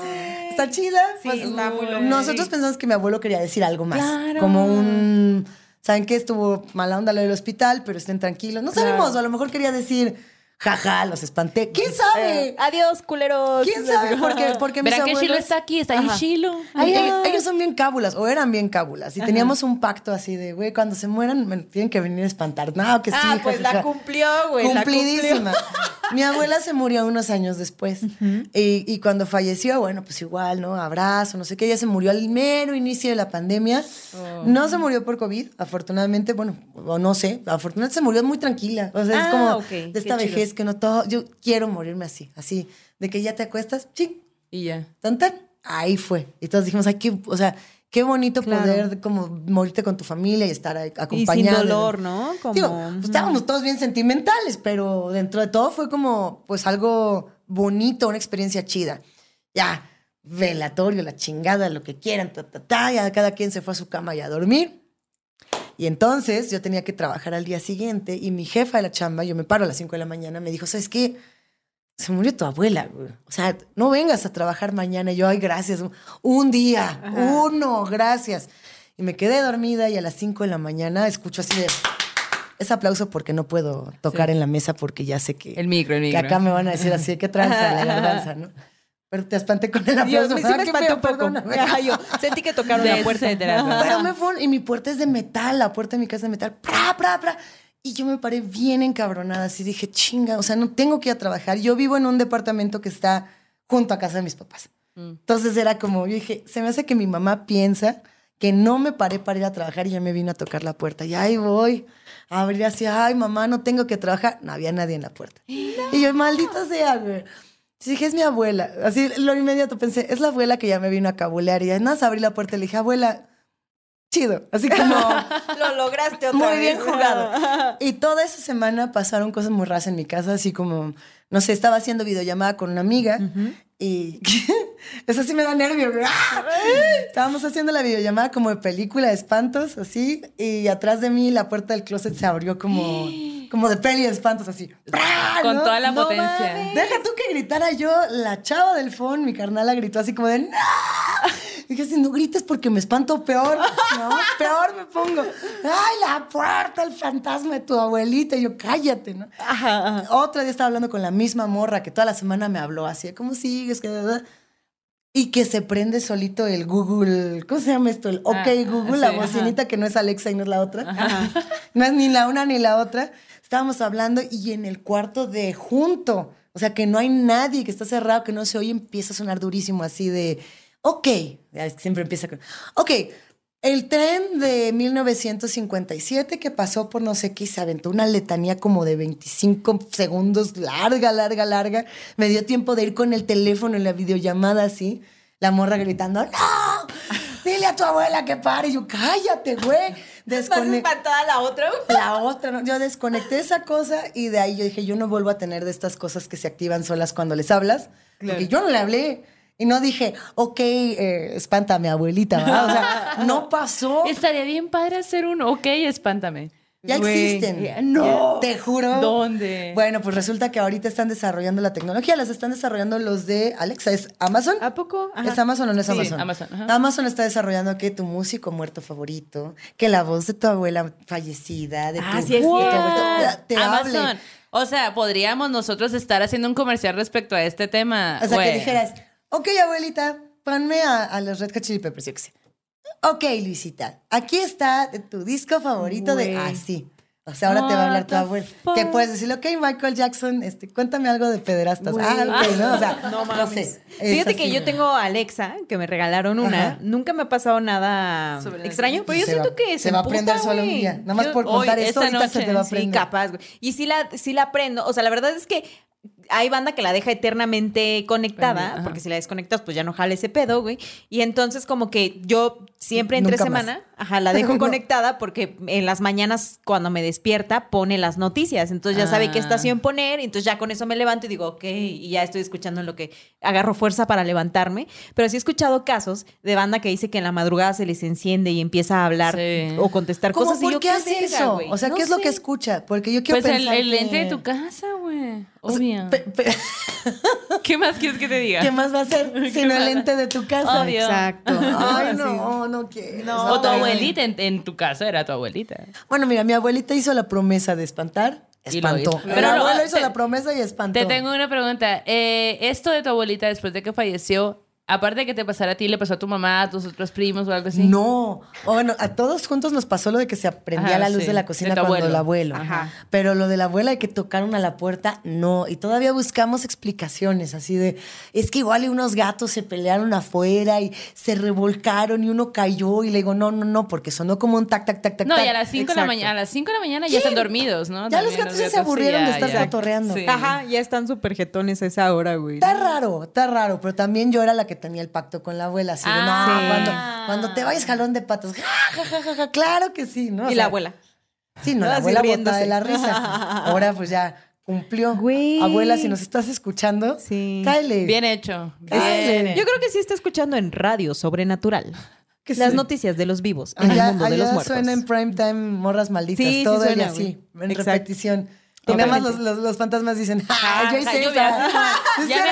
Está chida. Sí, pues, está muy nosotros pensamos que mi abuelo quería decir algo más. Claro. Como un... ¿Saben qué? Estuvo mala onda lo del hospital, pero estén tranquilos. No claro. sabemos. A lo mejor quería decir, jaja, los espanté. ¿Quién sabe? Eh, adiós, culeros. ¿Quién sabe? Porque, porque mis abuelos... Verán que Shilo está aquí. Está ahí Shilo. Ay, ellos, ellos son bien cábulas. O eran bien cábulas. Y teníamos ajá. un pacto así de, güey, cuando se mueran, me tienen que venir a espantar. No, que sí. Ah, pues jajaja. la cumplió, güey. Cumplidísima. La cumplió. Mi abuela se murió unos años después. Uh-huh. Y, y cuando falleció, bueno, pues igual, ¿no? Abrazo, no sé qué. Ella se murió al mero inicio de la pandemia. Oh. No se murió por COVID, afortunadamente. Bueno, o no sé. Afortunadamente se murió muy tranquila. O sea, ah, es como okay. de esta qué vejez chido. Que no todo... Yo quiero morirme así. Así, de que ya te acuestas, ching. Y ya. Tan, tan. Ahí fue. Y todos dijimos, ay, qué... O sea... Qué bonito claro. poder como morirte con tu familia y estar acompañada. Y sin dolor, ¿no? Como... Digo, pues estábamos todos bien sentimentales, pero dentro de todo fue como pues algo bonito, una experiencia chida. Ya, velatorio, la chingada, lo que quieran, ta, ta, ta. Ya cada quien se fue a su cama y a dormir. Y entonces yo tenía que trabajar al día siguiente y mi jefa de la chamba, yo me paro a las cinco de la mañana, me dijo, ¿sabes qué? Se murió tu abuela, güey. O sea, no vengas a trabajar mañana. Y yo, ay, gracias. Un día, ajá, uno, gracias. Y me quedé dormida y a las cinco de la mañana escucho así de... Es aplauso porque no puedo tocar, sí, en la mesa porque ya sé que... El micro, el micro. Que acá me van a decir así, qué tranza, la garbanza, ¿no? Pero te espanté con el aplauso. Dios, me, sí me espanté un poco. Ajá, yo sentí que tocaron la puerta de teatro. Pero me fue... Y mi puerta es de metal, la puerta de mi casa es de metal. ¡Pra, pra, pra! Y yo me paré bien encabronada, así dije, chinga, o sea, no tengo que ir a trabajar. Yo vivo en un departamento que está junto a casa de mis papás. Mm. Entonces era como, yo dije, se me hace que mi mamá piensa que no me paré para ir a trabajar y ya me vino a tocar la puerta. Y ahí voy, a abrir así, ay, mamá, no tengo que trabajar. No había nadie en la puerta. No. Y yo, maldita sea, güey. Y dije, es mi abuela. Así, lo inmediato pensé, es la abuela que ya me vino a cabulear. Y además abrí la puerta y le dije, abuela... Chido, así como... Lo lograste otra vez. Muy bien jugado. Y toda esa semana pasaron cosas muy raras en mi casa, así como, no sé, estaba haciendo videollamada con una amiga, uh-huh, y eso sí me da nervio. Estábamos haciendo la videollamada como de película de espantos, así, y atrás de mí la puerta del closet se abrió como... Como de peli de espantos, así. Con ¿no? toda la no potencia. Mames. Deja tú que gritara yo, la chava del phone, mi carnala gritó así como de ¡no! Y dije, si no grites porque me espanto peor, ¿no? Peor me pongo. ¡Ay, la puerta, el fantasma de tu abuelita! Y yo, cállate, ¿no? Ajá, ajá. Otro día estaba hablando con la misma morra que toda la semana me habló así, ¿cómo sigues? Y que se prende solito el Google, ¿cómo se llama esto? El OK ah, Google, sí, la bocinita, ajá, que no es Alexa y no es la otra. Ajá. No es ni la una ni la otra. Estábamos hablando y en el cuarto de junto, o sea, que no hay nadie, que está cerrado, que no se oye, empieza a sonar durísimo así de, ok, ya es que siempre empieza con, ok, el tren de mil novecientos cincuenta y siete que pasó por no sé qué, se aventó una letanía como de veinticinco segundos, larga, larga, larga. Me dio tiempo de ir con el teléfono en la videollamada así, la morra gritando, ¡no! Dile a tu abuela que pare. Y yo, cállate, güey. Desconect... ¿Más espantada la otra? La otra, ¿no? Yo desconecté esa cosa y de ahí yo dije, yo no vuelvo a tener de estas cosas que se activan solas cuando les hablas. Claro. Porque yo no le hablé. Y no dije, ok, eh, espántame, abuelita, ¿verdad? O sea, no pasó. Estaría bien padre hacer un ok, espántame. Ya existen. Wey, no. Te juro. ¿Dónde? Bueno, pues resulta que ahorita están desarrollando la tecnología. Las están desarrollando los de Alexa. ¿Es Amazon? ¿A poco? Ajá. ¿Es Amazon o no es Amazon? Sí, Amazon. Ajá. Amazon está desarrollando que tu músico muerto favorito, que la voz de tu abuela fallecida, de ah, tu, sí, es wow, te, te Amazon hable. O sea, podríamos nosotros estar haciendo un comercial respecto a este tema. O sea, wey, que dijeras, ok, abuelita, ponme a, a los Red Hot Chili Peppers, yo que sé. Ok, Luisita, aquí está tu disco favorito, wey, de... Ah, sí. O sea, ahora oh, te va a hablar tu abuela. Que puedes decirle, ok, Michael Jackson, este, cuéntame algo de pederastas. Wey. Ah, ok, ¿no? O sea, no, no sé. Fíjate que yo tengo Alexa, que me regalaron una. Ajá. Nunca me ha pasado nada extraño, pero yo se siento va, que se va a prender solo un día. Nada más yo, por contar hoy, esto, ahorita noche, se te va a prender. Sí, capaz, güey. Y si la, si la prendo, o sea, la verdad es que hay banda que la deja eternamente conectada, ajá, porque si la desconectas, pues ya no jala ese pedo, güey. Y entonces como que yo siempre entre semana, ajá, la dejo no. conectada porque en las mañanas cuando me despierta pone las noticias. Entonces ya ah. sabe qué estación poner, entonces ya con eso me levanto y digo, ok, y ya estoy escuchando en lo que agarro fuerza para levantarme. Pero sí he escuchado casos de banda que dice que en la madrugada se les enciende y empieza a hablar, sí, o contestar ¿Cómo cosas. ¿Por y yo, qué hace eso? Güey? O sea, no ¿qué es sé. lo que escucha? Porque yo quiero pues pensar el, el que... entre de tu casa, güey. Obvio. Pe, pe... ¿Qué más quieres que te diga? ¿Qué más va a ser sino el ente de tu casa? Obvio. Exacto. Ay, no, no quiero. No. O tu abuelita en, en tu casa era tu abuelita. Bueno, mira, mi abuelita hizo la promesa de espantar. Espantó. Pero mi abuela hizo te, la promesa y espantó. Te tengo una pregunta. Eh, esto de tu abuelita después de que falleció, aparte de que te pasara a ti, ¿le pasó a tu mamá, a tus otros primos o algo así? No. O bueno, a todos juntos nos pasó lo de que se aprendía ajá, la luz, sí, de la cocina de cuando abuelo. el abuelo. Ajá. Pero lo de la abuela de que tocaron a la puerta, no. Y todavía buscamos explicaciones así de... Es que igual unos gatos se pelearon afuera y se revolcaron y uno cayó. Y le digo, no, no, no, porque sonó como un tac, tac, tac, tac. No, tac. Y a las cinco de la mañana, a las cinco de la mañana ¿Qué? ya están dormidos, ¿no? Ya los gatos, los gatos ya se aburrieron de estar gatorreando. Sí. Ajá, ya están súper jetones a esa hora, güey. Está raro, está raro. Pero también yo era la que tenía el pacto con la abuela, así de, ah, no, sí. cuando, cuando te vayas jalón de patas, ja, ja, ja, ja, ja, claro que sí, ¿no? O y sea, la abuela. Sí, no, no la abuela bota de la risa. Ahora pues ya cumplió. Güey. Abuela, si nos estás escuchando, sí. cáele. Bien hecho. Cáele. Bien. Yo creo que sí está escuchando en Radio Sobrenatural. Que las sí. noticias de los vivos en allá, el mundo allá de los muertos. Suena en prime time Morras Malditas, sí, todo sí, suena, así, en exacto. repetición. Y nada más los, los, los fantasmas dicen, ¡ah, yo hice esa! Ya me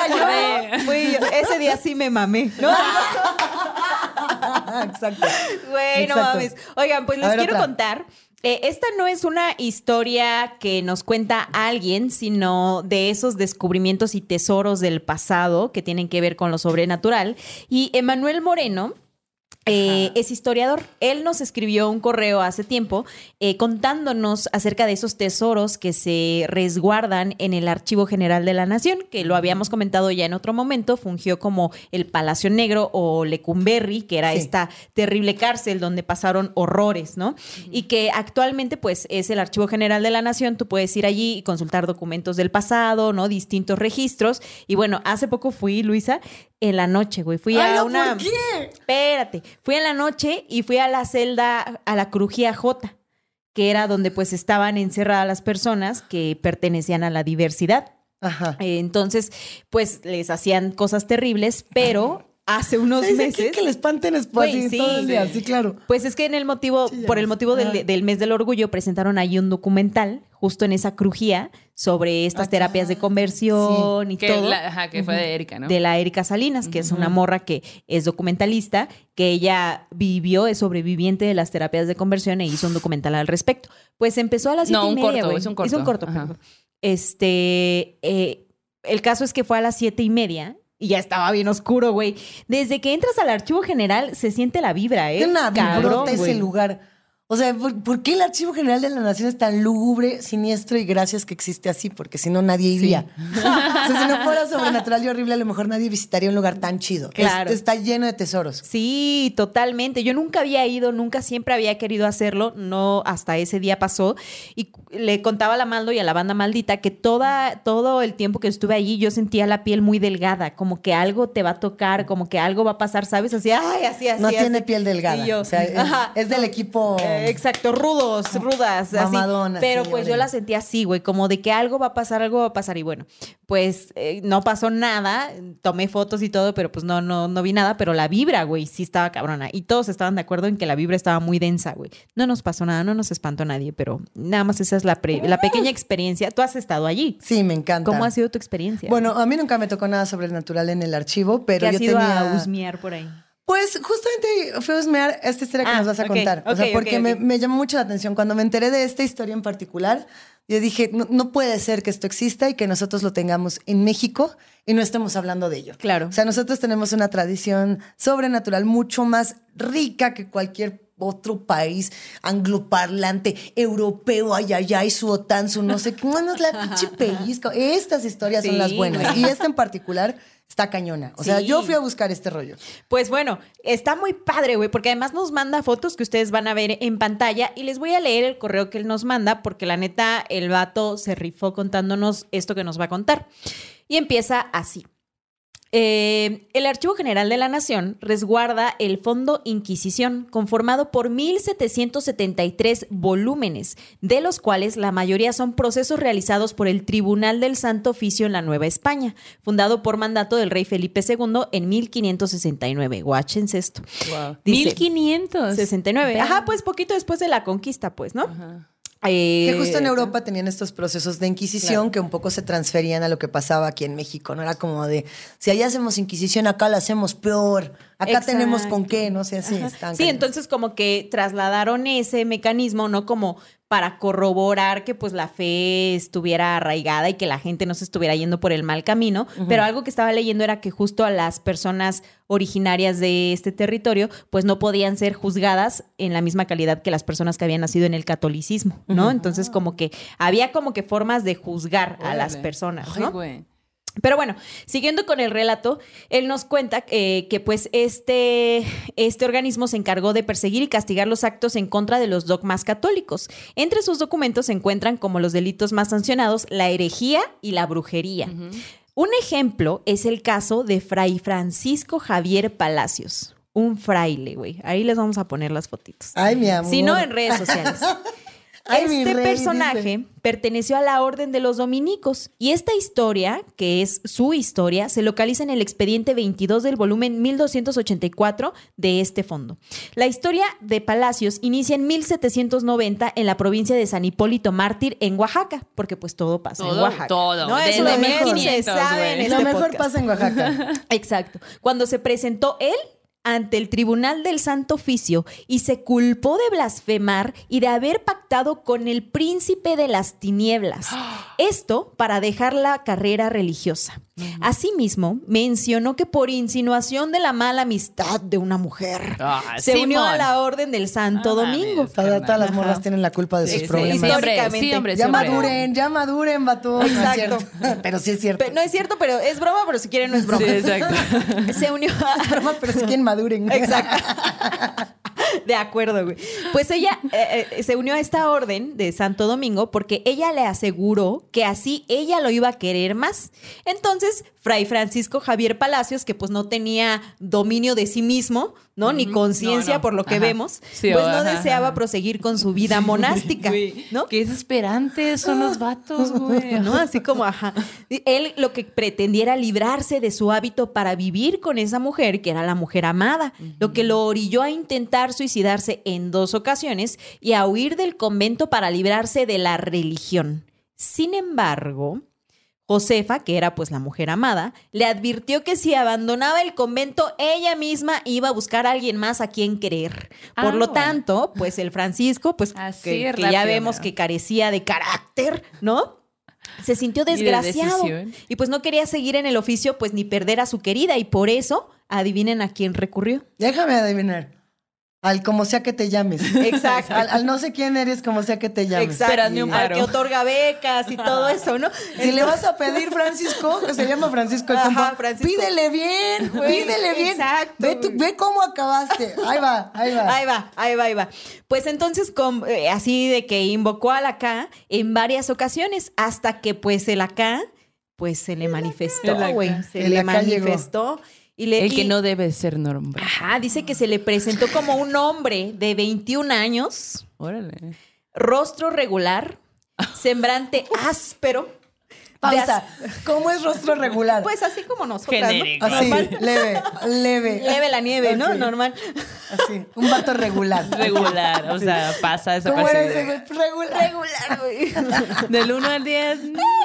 acordé. Ese día sí me mamé. No, no. Exacto. Güey, no mames. Oigan, pues les ver, quiero otra. contar. Eh, esta no es una historia que nos cuenta alguien, sino de esos descubrimientos y tesoros del pasado que tienen que ver con lo sobrenatural. Y Emmanuel Moreno... Eh, es historiador. Él nos escribió un correo hace tiempo eh, contándonos acerca de esos tesoros que se resguardan en el Archivo General de la Nación, que lo habíamos comentado ya en otro momento, fungió como el Palacio Negro o Lecumberri, que era sí. esta terrible cárcel donde pasaron horrores, ¿no? Uh-huh. Y que actualmente pues es el Archivo General de la Nación. Tú puedes ir allí y consultar documentos del pasado, ¿no? Distintos registros. Y bueno, hace poco fui, Luisa, en la noche, güey. Fui Ay, a no, una... ¿por qué? Espérate. Fui en la noche y fui a la celda, a la crujía J, que era donde pues estaban encerradas las personas que pertenecían a la diversidad. Ajá. Eh, entonces, pues les hacían cosas terribles, pero hace unos sí, meses... Que, que les espanten espacios sí, todo el día, sí, claro. Pues es que en el motivo, sí, por el motivo del, del mes del orgullo, presentaron ahí un documental justo en esa crujía sobre estas ajá. terapias de conversión sí. y que todo. La, ajá, que fue de Erika, ¿no? De la Erika Salinas, que uh-huh. es una morra que es documentalista, que ella vivió, es sobreviviente de las terapias de conversión e hizo un documental al respecto. Pues empezó a las siete no, y media. No, un corto, es un corto. Es un corto, perdón. Este, eh, el caso es que fue a las siete y media y ya estaba bien oscuro, güey. Desde que entras al Archivo General se siente la vibra, ¿eh? Qué una vibrota ese güey. lugar. O sea, ¿por, ¿por qué el Archivo General de la Nación es tan lúgubre, siniestro y gracias que existe así? Porque si no, nadie iría. Sí. O sea, si no fuera sobrenatural y horrible, a lo mejor nadie visitaría un lugar tan chido. Claro. Es, está lleno de tesoros. Sí, totalmente. Yo nunca había ido, nunca siempre había querido hacerlo. No, hasta ese día pasó. Y le contaba a la Maldo y a la banda maldita que toda, todo el tiempo que estuve allí yo sentía la piel muy delgada, como que algo te va a tocar, como que algo va a pasar, ¿sabes? Así, ay, así, así. No así, tiene así. piel delgada. Yo, o sea, es, ajá, es del no. equipo... Exacto, rudos, rudas, Mamadona, así. Pero sí, pues vale. yo la sentía así, güey, como de que algo va a pasar, algo va a pasar. Y bueno, pues eh, no pasó nada. Tomé fotos y todo, pero pues no, no, no vi nada. Pero la vibra, güey, sí estaba cabrona. Y todos estaban de acuerdo en que la vibra estaba muy densa, güey. No nos pasó nada, no nos espantó nadie, pero nada más esa es la, pre- la pequeña experiencia. Tú has estado allí. Sí, me encanta. ¿Cómo ha sido tu experiencia? Bueno, a mí nunca me tocó nada sobrenatural en el archivo, pero ¿qué yo has ido tenía... a husmear por ahí? Pues justamente fue a husmear esta historia que ah, nos vas a okay, contar. Okay, o sea, porque okay, okay. Me, me llamó mucho la atención. Cuando me enteré de esta historia en particular, yo dije, no, no puede ser que esto exista y que nosotros lo tengamos en México y no estemos hablando de ello. Claro. O sea, nosotros tenemos una tradición sobrenatural mucho más rica que cualquier otro país angloparlante, europeo, ay, ay, ay, su OTAN, su no sé qué. Bueno, es la pinche pellizco. Estas historias sí, son las buenas. Y esta en particular... Está cañona. O sí. sea, yo fui a buscar este rollo. Pues bueno, está muy padre, güey, porque además nos manda fotos que ustedes van a ver en pantalla y les voy a leer el correo que él nos manda porque la neta, el vato se rifó contándonos esto que nos va a contar. Y empieza así. Eh, el Archivo General de la Nación resguarda el Fondo Inquisición, conformado por mil setecientos setenta y tres volúmenes, de los cuales la mayoría son procesos realizados por el Tribunal del Santo Oficio en la Nueva España, fundado por mandato del rey Felipe segundo en mil quinientos sesenta y nueve. Guáchense esto. Wow. Dice, mil quinientos sesenta y nueve. Ajá, pues poquito después de la conquista, pues, ¿no? Ajá. Eh, que justo en Europa tenían estos procesos de inquisición claro. que un poco se transferían a lo que pasaba aquí en México. No era como de, si allá hacemos inquisición, acá la hacemos peor. Acá exacto. tenemos con qué, no sé, así. Sí, cañones. Entonces como que trasladaron ese mecanismo, ¿no? Como para corroborar que pues la fe estuviera arraigada y que la gente no se estuviera yendo por el mal camino. Uh-huh. Pero algo que estaba leyendo era que justo a las personas originarias de este territorio pues no podían ser juzgadas en la misma calidad que las personas que habían nacido en el catolicismo, ¿no? Uh-huh. Entonces como que había como que formas de juzgar Órale. a las personas, ¿no? Ay, güey. Pero bueno, siguiendo con el relato, él nos cuenta eh, que pues este, este organismo se encargó de perseguir y castigar los actos en contra de los dogmas católicos. Entre sus documentos se encuentran como los delitos más sancionados la herejía y la brujería. Uh-huh. Un ejemplo es el caso de Fray Francisco Javier Palacios, un fraile, güey. Ahí les vamos a poner las fotitos. Ay, mi amor. Si no, en redes sociales. Ay, este rey, personaje dice. Perteneció a la Orden de los Dominicos y esta historia, que es su historia, se localiza en el expediente veintidós del volumen mil doscientos ochenta y cuatro de este fondo. La historia de Palacios inicia en mil setecientos noventa en la provincia de San Hipólito Mártir, en Oaxaca, porque pues todo pasa todo, en Oaxaca. Todo, ¿no? Eso lo mejor se sabe en este podcast. Lo mejor pasa en Oaxaca. Exacto. Cuando se presentó él ante el Tribunal del Santo Oficio y se culpó de blasfemar y de haber pactado con el príncipe de las tinieblas. Esto para dejar la carrera religiosa. Asimismo, mencionó que por insinuación de la mala amistad de una mujer, ah, se Simón. unió a la Orden del Santo ah, Domingo. Todas, todas las morras tienen la culpa de sí, sus sí, problemas. Históricamente. Sí, hombre, sí, ya hombre. maduren, ya maduren, vato. Exacto. No es pero sí es cierto. Pero, no es cierto, pero es broma, pero si quieren no es broma. Sí, exacto. Se unió a... Es broma, pero si quieren maduren. Exacto. De acuerdo, güey. Pues ella eh, eh, se unió a esta orden de Santo Domingo porque ella le aseguró que así ella lo iba a querer más. Entonces, Fray Francisco Javier Palacios, que pues no tenía dominio de sí mismo, ¿no? Mm-hmm. Ni conciencia, no, no. por lo que ajá. vemos, sí, pues no ajá, deseaba ajá. proseguir con su vida monástica, güey, ¿no? Qué desesperantes son los vatos, güey. ¿No? Así como, ajá. Él lo que pretendía era librarse de su hábito para vivir con esa mujer, que era la mujer amada, mm-hmm. lo que lo orilló a intentar suicidarse en dos ocasiones y a huir del convento para librarse de la religión. Sin embargo, Josefa, que era pues la mujer amada, le advirtió que si abandonaba el convento, ella misma iba a buscar a alguien más a quien querer. Por ah, lo bueno. tanto, pues el Francisco, pues que, que ya vemos que carecía de carácter, ¿no? Se sintió desgraciado y, y pues no quería seguir en el oficio, pues ni perder a su querida, y por eso, adivinen a quién recurrió. Déjame adivinar. Al como sea que te llames. Exacto. Al, al no sé quién eres, como sea que te llames. Exacto. Pero ni un paro. Al que otorga becas y todo eso, ¿no? Si Entonces... le vas a pedir Francisco, que se llama Francisco el compa, pídele bien, güey, pídele bien. Exacto. Ve, tu, ve cómo acabaste. Ahí va, ahí va. Ahí va, ahí va, ahí va. Pues entonces, con, eh, así de que invocó al acá en varias ocasiones, hasta que pues el acá, pues se le el manifestó, güey. Se el le manifestó. Llegó. Y le, el que y, no debe ser nombre. Ajá, dice que se le presentó como un hombre de veintiún años. Órale. Rostro regular, semblante áspero. Pausa. As- ¿Cómo es rostro regular? Pues así como nosotras, genérico. ¿No? Así, leve, leve. Leve la nieve, okay. ¿no? Normal. Así, un vato regular. Regular, o sea, pasa esa ¿Cómo eres? Regular. Regular, güey. Del uno al diez.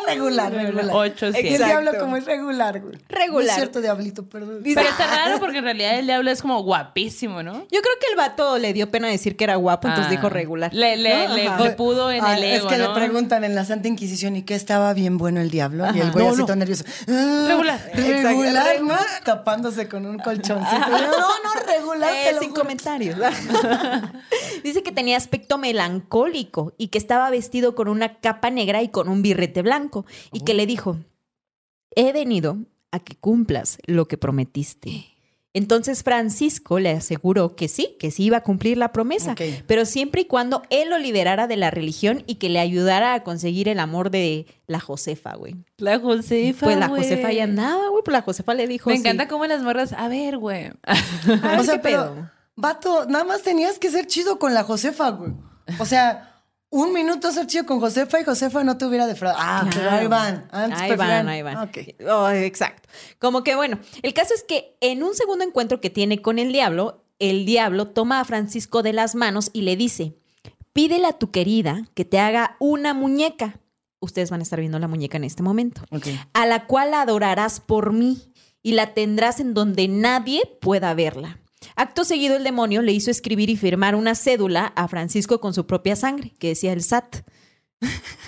Regular, regular. ocho, siete. El diablo como es regular, güey. Regular. No es cierto, diablito, perdón. Pero está raro porque en realidad el diablo es como guapísimo, ¿no? Yo creo que el vato le dio pena decir que era guapo, ah. entonces dijo regular. Le, le, ¿no? le, le pudo en ah, el ego, Es que ¿no? le preguntan en la Santa Inquisición, ¿y qué estaba bien bueno el diablo? Ajá. Y el güey no, así no. tan nervioso. Ah, regular. Regular, Exacto. ¿no? Tapándose con un colchoncito. No, no, regular. Eh, sin juro. comentarios. Dice que tenía aspecto melancólico y que estaba vestido con una capa negra y con un birrete blanco. Y oh. que le dijo, he venido a que cumplas lo que prometiste. Entonces Francisco le aseguró que sí, que sí iba a cumplir la promesa, okay. pero siempre y cuando él lo liberara de la religión y que le ayudara a conseguir el amor de la Josefa, güey. La Josefa, Pues la wey. Josefa ya andaba, güey, pues la Josefa le dijo Me sí. encanta cómo las morras, a ver, güey. O sea, pero, pedo? vato, nada más tenías que ser chido con la Josefa, güey. O sea... Un minuto ser chido con Josefa y Josefa no te hubiera defraudado. Ah, claro. pero ahí van. Antes ahí van, ahí van. Okay. Oh, exacto. Como que bueno, el caso es que en un segundo encuentro que tiene con el diablo, el diablo toma a Francisco de las manos y le dice, pídele a tu querida que te haga una muñeca. Ustedes van a estar viendo la muñeca en este momento. Okay. A la cual la adorarás por mí y la tendrás en donde nadie pueda verla. Acto seguido, el demonio le hizo escribir y firmar una cédula a Francisco con su propia sangre, que decía el S A T.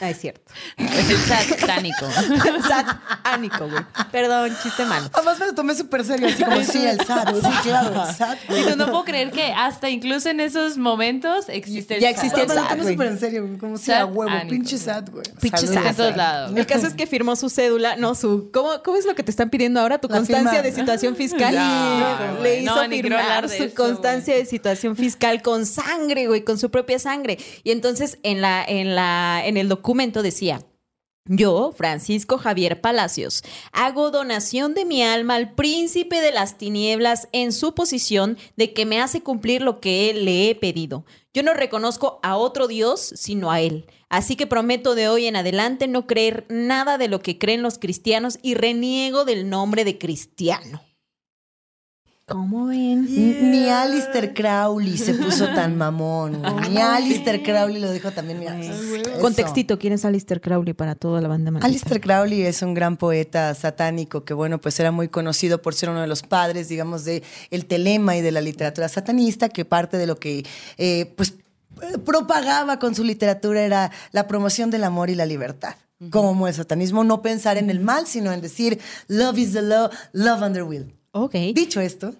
Ah, es cierto. El S A T tánico. El S A T ánico, güey. Perdón, chiste malo. Además me lo tomé súper serio, así como sí, el S A T. Sí, claro, el S A T. Y no, no puedo creer que hasta incluso en esos momentos existe el S A T. Ya existe el S A T, güey. Me lo tomé súper en serio, como si a huevo. Pinche S A T, güey. Pinche S A T. De todos lados. El caso es que firmó su cédula, no su... ¿Cómo, cómo es lo que te están pidiendo ahora? ¿Tu constancia de situación fiscal? No, le hizo no, firmar su eso, constancia güey. de situación fiscal con sangre, güey, con su propia sangre. Y entonces en la... En la en el documento decía, Yo, Francisco Javier Palacios, hago donación de mi alma al príncipe de las tinieblas en su posición de que me hace cumplir lo que le he pedido. Yo no reconozco a otro Dios sino a él. Así que prometo de hoy en adelante no creer nada de lo que creen los cristianos y reniego del nombre de cristiano. ¿Cómo ven? Yeah. Ni Alistair Crowley se puso tan mamón. Oh, ni Alistair Crowley lo dijo también. Mira, contextito, ¿quién es Alistair Crowley para toda la banda maldita? Alistair Crowley es un gran poeta satánico que, bueno, pues era muy conocido por ser uno de los padres, digamos, de el telema y de la literatura satanista, que parte de lo que, eh, pues, propagaba con su literatura era la promoción del amor y la libertad. Uh-huh. Como el satanismo, no pensar en el mal, sino en decir love is the law, love under will. Ok. Dicho esto,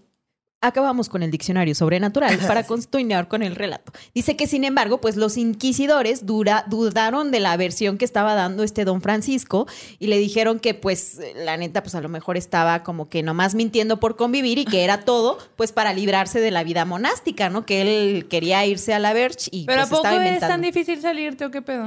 acabamos con el diccionario sobrenatural para continuar con el relato. Dice que, sin embargo, pues los inquisidores dura, dudaron de la versión que estaba dando este don Francisco y le dijeron que, pues, la neta, pues a lo mejor estaba como que nomás mintiendo por convivir y que era todo, pues, para librarse de la vida monástica, ¿no? Que él quería irse a la verge y pues estaba inventando. ¿Pero a poco es tan difícil salirte o qué pedo?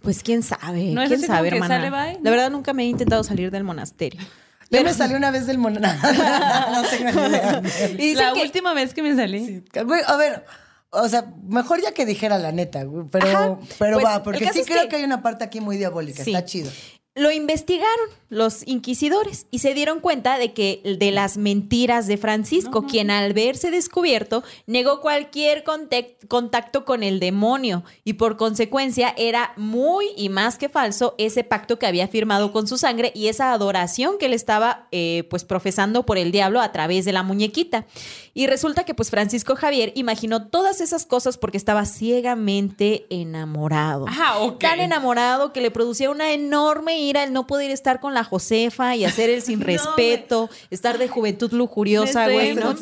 Pues quién sabe, ¿No quién sabe, hermana. Sale, bye? La verdad, nunca me he intentado salir del monasterio. Yo me salí una vez del monasterio. No, no tengo ni idea. Y la que, última vez que me salí. Sí. A ver, o sea, mejor ya que dijera la neta, pero, Ajá, pero pues, va, porque sí creo que... que hay una parte aquí muy diabólica. Sí. Está chido. Lo investigaron los inquisidores y se dieron cuenta de que de las mentiras de Francisco, uh-huh, quien al verse descubierto negó cualquier contacto con el demonio y por consecuencia era muy y más que falso ese pacto que había firmado con su sangre y esa adoración que él estaba eh, pues profesando por el diablo a través de la muñequita. Y resulta que pues Francisco Javier imaginó todas esas cosas porque estaba ciegamente enamorado. Ah, okay. Tan enamorado que le producía una enorme ira el no poder estar con la Josefa y hacer el sin no, respeto, wey. Estar de juventud lujuriosa, güey. ¿No?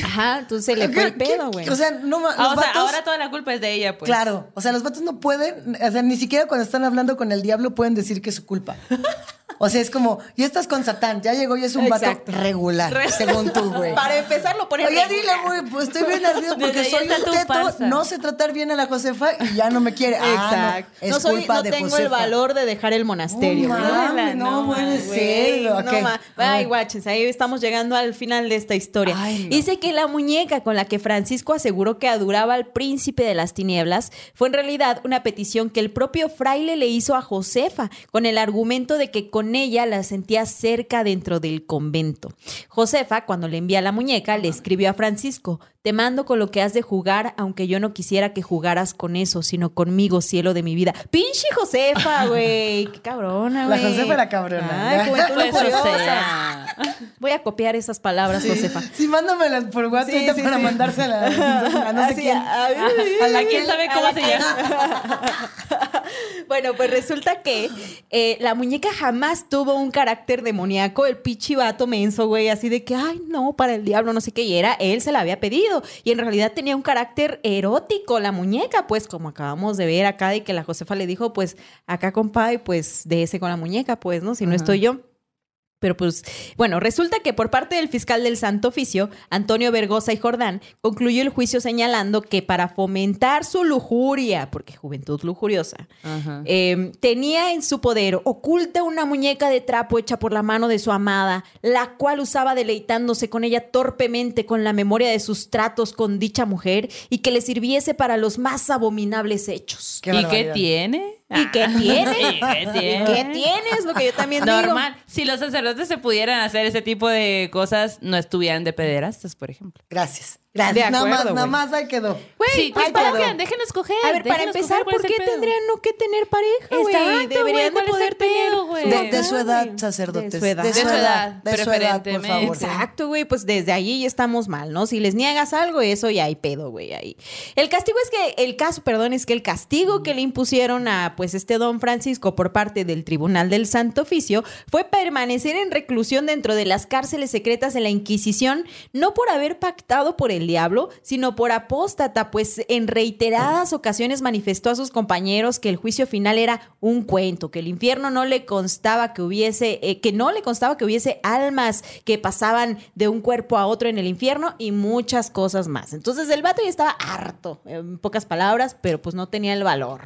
Ajá, entonces le fue el pedo, güey. O sea, no, los ah, o vatos, sea, ahora toda la culpa es de ella, pues. Claro, o sea, los vatos no pueden, o sea, ni siquiera cuando están hablando con el diablo pueden decir que es su culpa. O sea, es como, y estás con Satán, ya llegó y es un Exacto. vato regular, Re- según tú, güey. Para empezar lo pones... Oye, dile, güey, pues estoy bien ardido porque soy un teto, farsa. No sé tratar bien a la Josefa y ya no me quiere. Exacto. Ah, no, es no soy, culpa no de Josefa. No tengo el valor de dejar el monasterio. Oh, mami, no, no puede ser. Okay. No, ay, guaches, ahí estamos llegando al final de esta historia. Ay, no. Dice que la muñeca con la que Francisco aseguró que adoraba al príncipe de las tinieblas fue en realidad una petición que el propio fraile le hizo a Josefa con el argumento de que con ella la sentía cerca dentro del convento. Josefa, cuando le envía la muñeca, le escribió a Francisco: te mando con lo que has de jugar, aunque yo no quisiera que jugaras con eso, sino conmigo, cielo de mi vida. ¡Pinche Josefa, güey! ¡Qué cabrona, güey! La Josefa era cabrona. ¡Ay, juventud lujuriosa! Voy a copiar esas palabras, sí. Josefa. Sí, mándamelas por WhatsApp sí, sí, para sí. mandárselas a no sé quién. A, a, a la quién sabe cómo se llama. Bueno, pues resulta que eh, la muñeca jamás tuvo un carácter demoníaco. El pinche vato menso, güey, así de que, ay, no, para el diablo, no sé qué. Y era, él se la había pedido. Y en realidad tenía un carácter erótico la muñeca, pues como acabamos de ver acá de que la Josefa le dijo, pues acá compadre, pues de ese con la muñeca, pues, ¿no? Si no estoy yo. Pero pues, bueno, resulta que por parte del fiscal del Santo Oficio, Antonio Bergosa y Jordán, concluyó el juicio señalando que para fomentar su lujuria, porque juventud lujuriosa, eh, tenía en su poder oculta una muñeca de trapo hecha por la mano de su amada, la cual usaba deleitándose con ella torpemente con la memoria de sus tratos con dicha mujer y que le sirviese para los más abominables hechos. Qué ¿Y qué tiene? ¿Y qué tienes? ¿Y qué tienes? ¿Y qué tienes? Lo que yo también Normal. digo. Normal. Si los sacerdotes se pudieran hacer ese tipo de cosas, no estuvieran de pederastas, por ejemplo. Gracias. Gracias. Nada más, nada más ahí quedó. Güey, sí, pues para que déjenos coger. A ver, para empezar, ¿por qué tendrían no que tener pareja, güey? Exacto, deberían de poder tener, güey. De, de su edad, sacerdotes. De su edad. De su edad, de su edad, por favor. Exacto, güey, pues desde ahí ya estamos mal, ¿no? Si les niegas algo, eso ya hay pedo, güey, ahí. El castigo es que el caso, perdón, es que el castigo que le impusieron a pues este don Francisco por parte del Tribunal del Santo Oficio fue permanecer en reclusión dentro de las cárceles secretas de la Inquisición, no por haber pactado por el del diablo, sino por apóstata, pues en reiteradas ocasiones manifestó a sus compañeros que el juicio final era un cuento, que el infierno no le constaba que hubiese, eh, que no le constaba que hubiese almas que pasaban de un cuerpo a otro en el infierno y muchas cosas más. Entonces el vato ya estaba harto, en pocas palabras, pero pues no tenía el valor.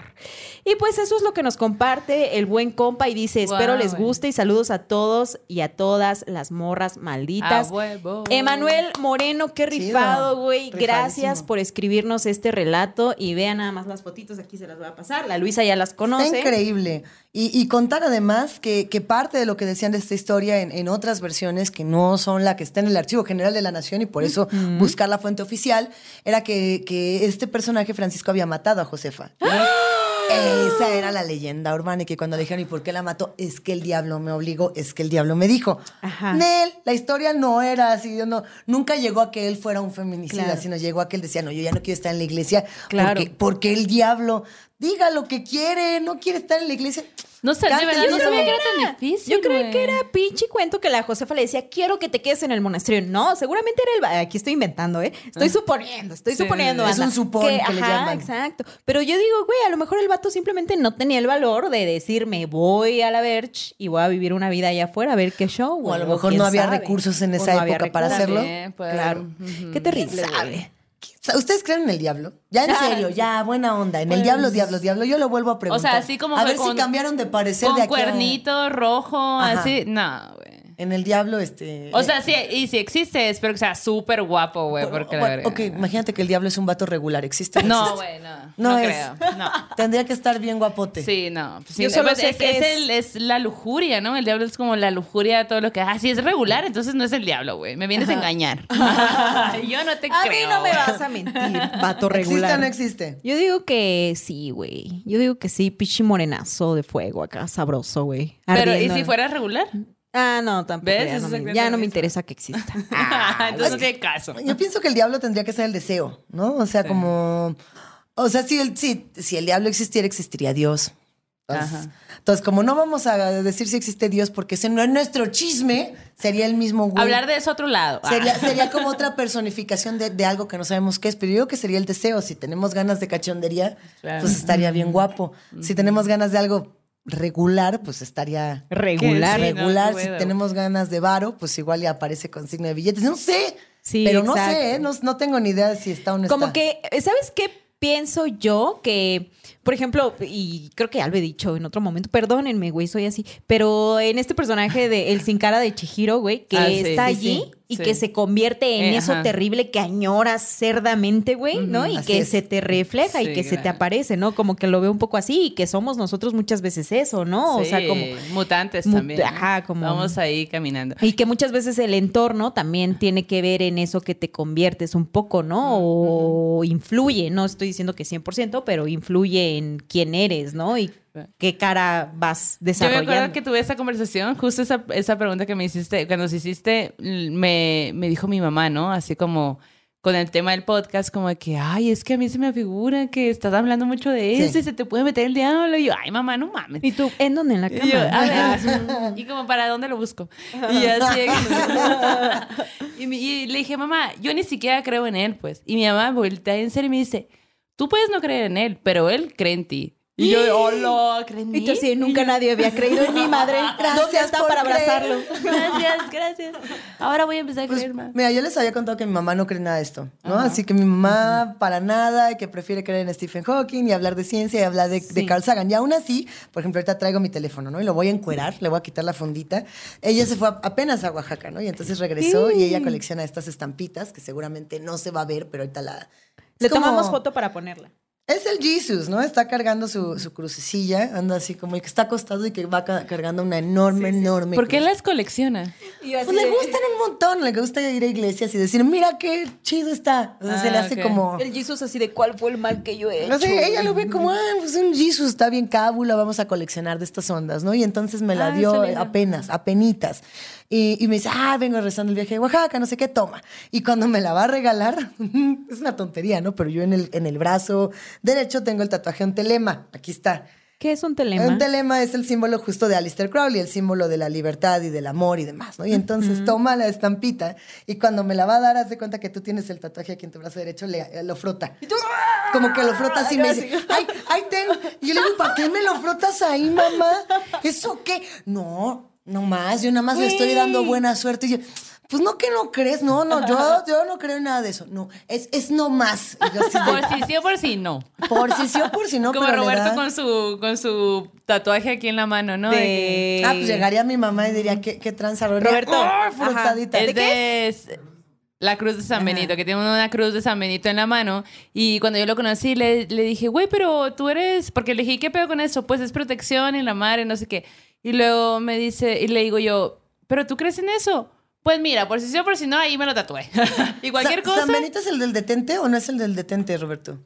Y pues eso es lo que nos comparte el buen compa y dice, espero wow, les guste y saludos a todos y a todas las morras malditas. Emmanuel Moreno, qué rifado, güey. Gracias por escribirnos este relato y vean nada más las fotitos, aquí se las voy a pasar. La Luisa ya las conoce. Está increíble. Y, y contar además que, que parte de lo que decían de esta historia en, en otras versiones que no son la que está en el Archivo General de la Nación y por eso mm-hmm. buscar la fuente oficial, era que, que este personaje Francisco había matado a Josefa. ¡Ah! Esa era la leyenda urbana y que cuando le dijeron ¿y por qué la mató? Es que el diablo me obligó, es que el diablo me dijo. Ajá. Nel, la historia no era así, no, nunca llegó a que él fuera un feminicida, claro. sino llegó a que él decía, no, yo ya no quiero estar en la iglesia claro. porque, porque el diablo diga lo que quiere, no quiere estar en la iglesia. No sé, Canta, de verdad, yo no sabía que era tan difícil. Yo creí que era pinche cuento que la Josefa le decía, quiero que te quedes en el monasterio. No, seguramente era el... Aquí estoy inventando, ¿eh? Estoy ah. suponiendo, estoy sí. suponiendo. Es anda, un supón que, que le ajá, llaman. Exacto. Pero yo digo, güey, a lo mejor el vato simplemente no tenía el valor de decir, me voy a la Verge y voy a vivir una vida allá afuera, a ver qué show. O a lo mejor no había sabe? recursos en esa no época para hacerlo. También, pues, claro. Uh-huh. Qué terrible. sabe? ¿Ustedes creen en el diablo? Ya en serio, ya buena onda. En pues, el diablo, diablo, diablo. Yo lo vuelvo a preguntar. O sea, así como a ver con, si cambiaron de parecer de aquí. Con cuernito a... rojo, Ajá. así. No, güey. En el diablo, este... O sea, sí, y si existe, espero que sea súper guapo, güey, porque... Bueno, ok, imagínate que el diablo es un vato regular, ¿existe? No, güey, no. No, no es. creo, no. Tendría que estar bien guapote. Sí, no. Sí, yo solo sé es, que es... Es, el, es la lujuria, ¿no? El diablo es como la lujuria de todo lo que... Ah, si es regular, entonces no es el diablo, güey. Me vienes Ajá. a engañar. Yo no te creo. A mí no me vas a mentir, vato regular. ¿Existe o no existe? Yo digo que sí, güey. Yo digo que sí, pichi morenazo de fuego acá, sabroso, güey. Pero, ¿y si fuera regular? Ah, no, tampoco. ¿Ves? Ya, no me, ya no me interesa que exista. Ah, entonces, ¿qué caso? Yo pienso que el diablo tendría que ser el deseo, ¿no? O sea, sí. como... O sea, si el, si, si el diablo existiera, existiría Dios. Entonces, Ajá. entonces, como no vamos a decir si existe Dios porque ese no es nuestro chisme, sería el mismo güey. Hablar de eso otro lado. Ah. Sería, sería como otra personificación de, de algo que no sabemos qué es. Pero yo creo que sería el deseo. Si tenemos ganas de cachondería, claro. pues estaría bien guapo. Mm. Si tenemos ganas de algo... regular, pues estaría regular, sí, regular. No, si tenemos ganas de varo, pues igual ya aparece con signo de billetes. No sé, sí, pero exacto. no sé, ¿eh? no, no tengo ni idea de si está o no Como está. Que, ¿sabes qué pienso yo? Que, por ejemplo, y creo que ya lo he dicho en otro momento, perdónenme, güey, soy así, pero en este personaje de El Sin Cara de Chihiro, güey, que ah, sí, está sí, allí... Sí. Y sí. que se convierte en eh, eso ajá. terrible que añoras cerdamente, güey, uh-huh, ¿no? Y que es. se te refleja sí, y que claro. se te aparece, ¿no? Como que lo veo un poco así y que somos nosotros muchas veces eso, ¿no? Sí, o sea, como... mutantes mut- también. Ajá, como... Vamos ahí caminando. Y que muchas veces el entorno también tiene que ver en eso que te conviertes un poco, ¿no? O uh-huh. influye, no estoy diciendo que cien por ciento, pero influye en quién eres, ¿no? Y ¿qué cara vas desarrollando? Yo me acuerdo que tuve esa conversación, justo esa, esa pregunta que me hiciste, cuando nos hiciste, me, me dijo mi mamá, ¿no? Así como con el tema del podcast, como que, ay, es que a mí se me figura que estás hablando mucho de eso sí. y se te puede meter el diablo. Y yo, ay, mamá, no mames. ¿Y tú? ¿En dónde? En la cama. Y, yo, a ver, y como, ¿para dónde lo busco? Y así. y, me, y le dije, mamá, yo ni siquiera creo en él, pues. Y mi mamá voltea en serio y me dice, tú puedes no creer en él, pero él cree en ti. Y yo, hola, ¿creen en mí? Y yo, sí, nunca nadie había creído en mi madre. Gracias. ¿Dónde está por para creer? Abrazarlo? Gracias, gracias. Ahora voy a empezar a pues, creer más. Mira, yo les había contado que mi mamá no cree nada de esto, ¿no? Uh-huh. Así que mi mamá uh-huh. para nada, que prefiere creer en Stephen Hawking y hablar de ciencia y hablar de, sí. de Carl Sagan. Y aún así, por ejemplo, ahorita traigo mi teléfono, ¿no? Y lo voy a encuerar, le voy a quitar la fundita. Ella se fue a, apenas a Oaxaca, ¿no? Y entonces regresó sí. y ella colecciona estas estampitas que seguramente no se va a ver, pero ahorita la... Le como... tomamos foto para ponerla. Es el Jesus, ¿no? Está cargando su, su crucecilla, anda así como el que está acostado y que va cargando una enorme, sí, sí. enorme. ¿Por qué cruz. Las colecciona? Pues de... le gustan un montón, le gusta ir a iglesias y decir, mira qué chido está. O sea, ah, se le hace okay. como... El Jesus así de cuál fue el mal que yo he hecho. No sé, ella lo ve como, ah, pues un Jesus está bien cábula, vamos a coleccionar de estas ondas, ¿no? Y entonces me la ah, dio apenas, apenitas. Y, y me dice, ah, vengo rezando el viaje de Oaxaca, no sé qué, toma. Y cuando me la va a regalar, es una tontería, ¿no? Pero yo en el, en el brazo derecho tengo el tatuaje en telema. Aquí está. ¿Qué es un telema? Un telema es el símbolo justo de Alistair Crowley, el símbolo de la libertad y del amor y demás, ¿no? Y entonces uh-huh. toma la estampita y cuando me la va a dar, haz de cuenta que tú tienes el tatuaje aquí en tu brazo derecho, le, lo frota. Y tú, ¡ah! Como que lo frota así y me dice, ¡ay, ay, ten! Y yo le digo, ¿para qué me lo frotas ahí, mamá? ¿Eso qué? No, no más, yo nada más le estoy dando buena suerte. Y yo, pues no que no crees, no, no, yo, yo no creo en nada de eso. No, es, es no más. Yo sí, por si sí, sí o por si sí, no. Por si sí, sí o por si sí, no. Como pero Roberto da... con su con su tatuaje aquí en la mano, ¿no? De... De... Ah, pues llegaría mi mamá y diría, ¿qué, qué tranza, Roberto? Roberto. Oh, frutadita. ¿De qué es? La cruz de San Benito, ajá, que tiene una cruz de San Benito en la mano. Y cuando yo lo conocí, le, le dije, güey, pero tú eres... Porque le dije, ¿qué pedo con eso? Pues es protección en la madre, no sé qué. Y luego me dice... Y le digo yo, ¿pero tú crees en eso? Pues mira, por si sí o por si no, ahí me lo tatué. Y cualquier Sa- cosa... ¿San Benito es el del detente o no es el del detente, Roberto?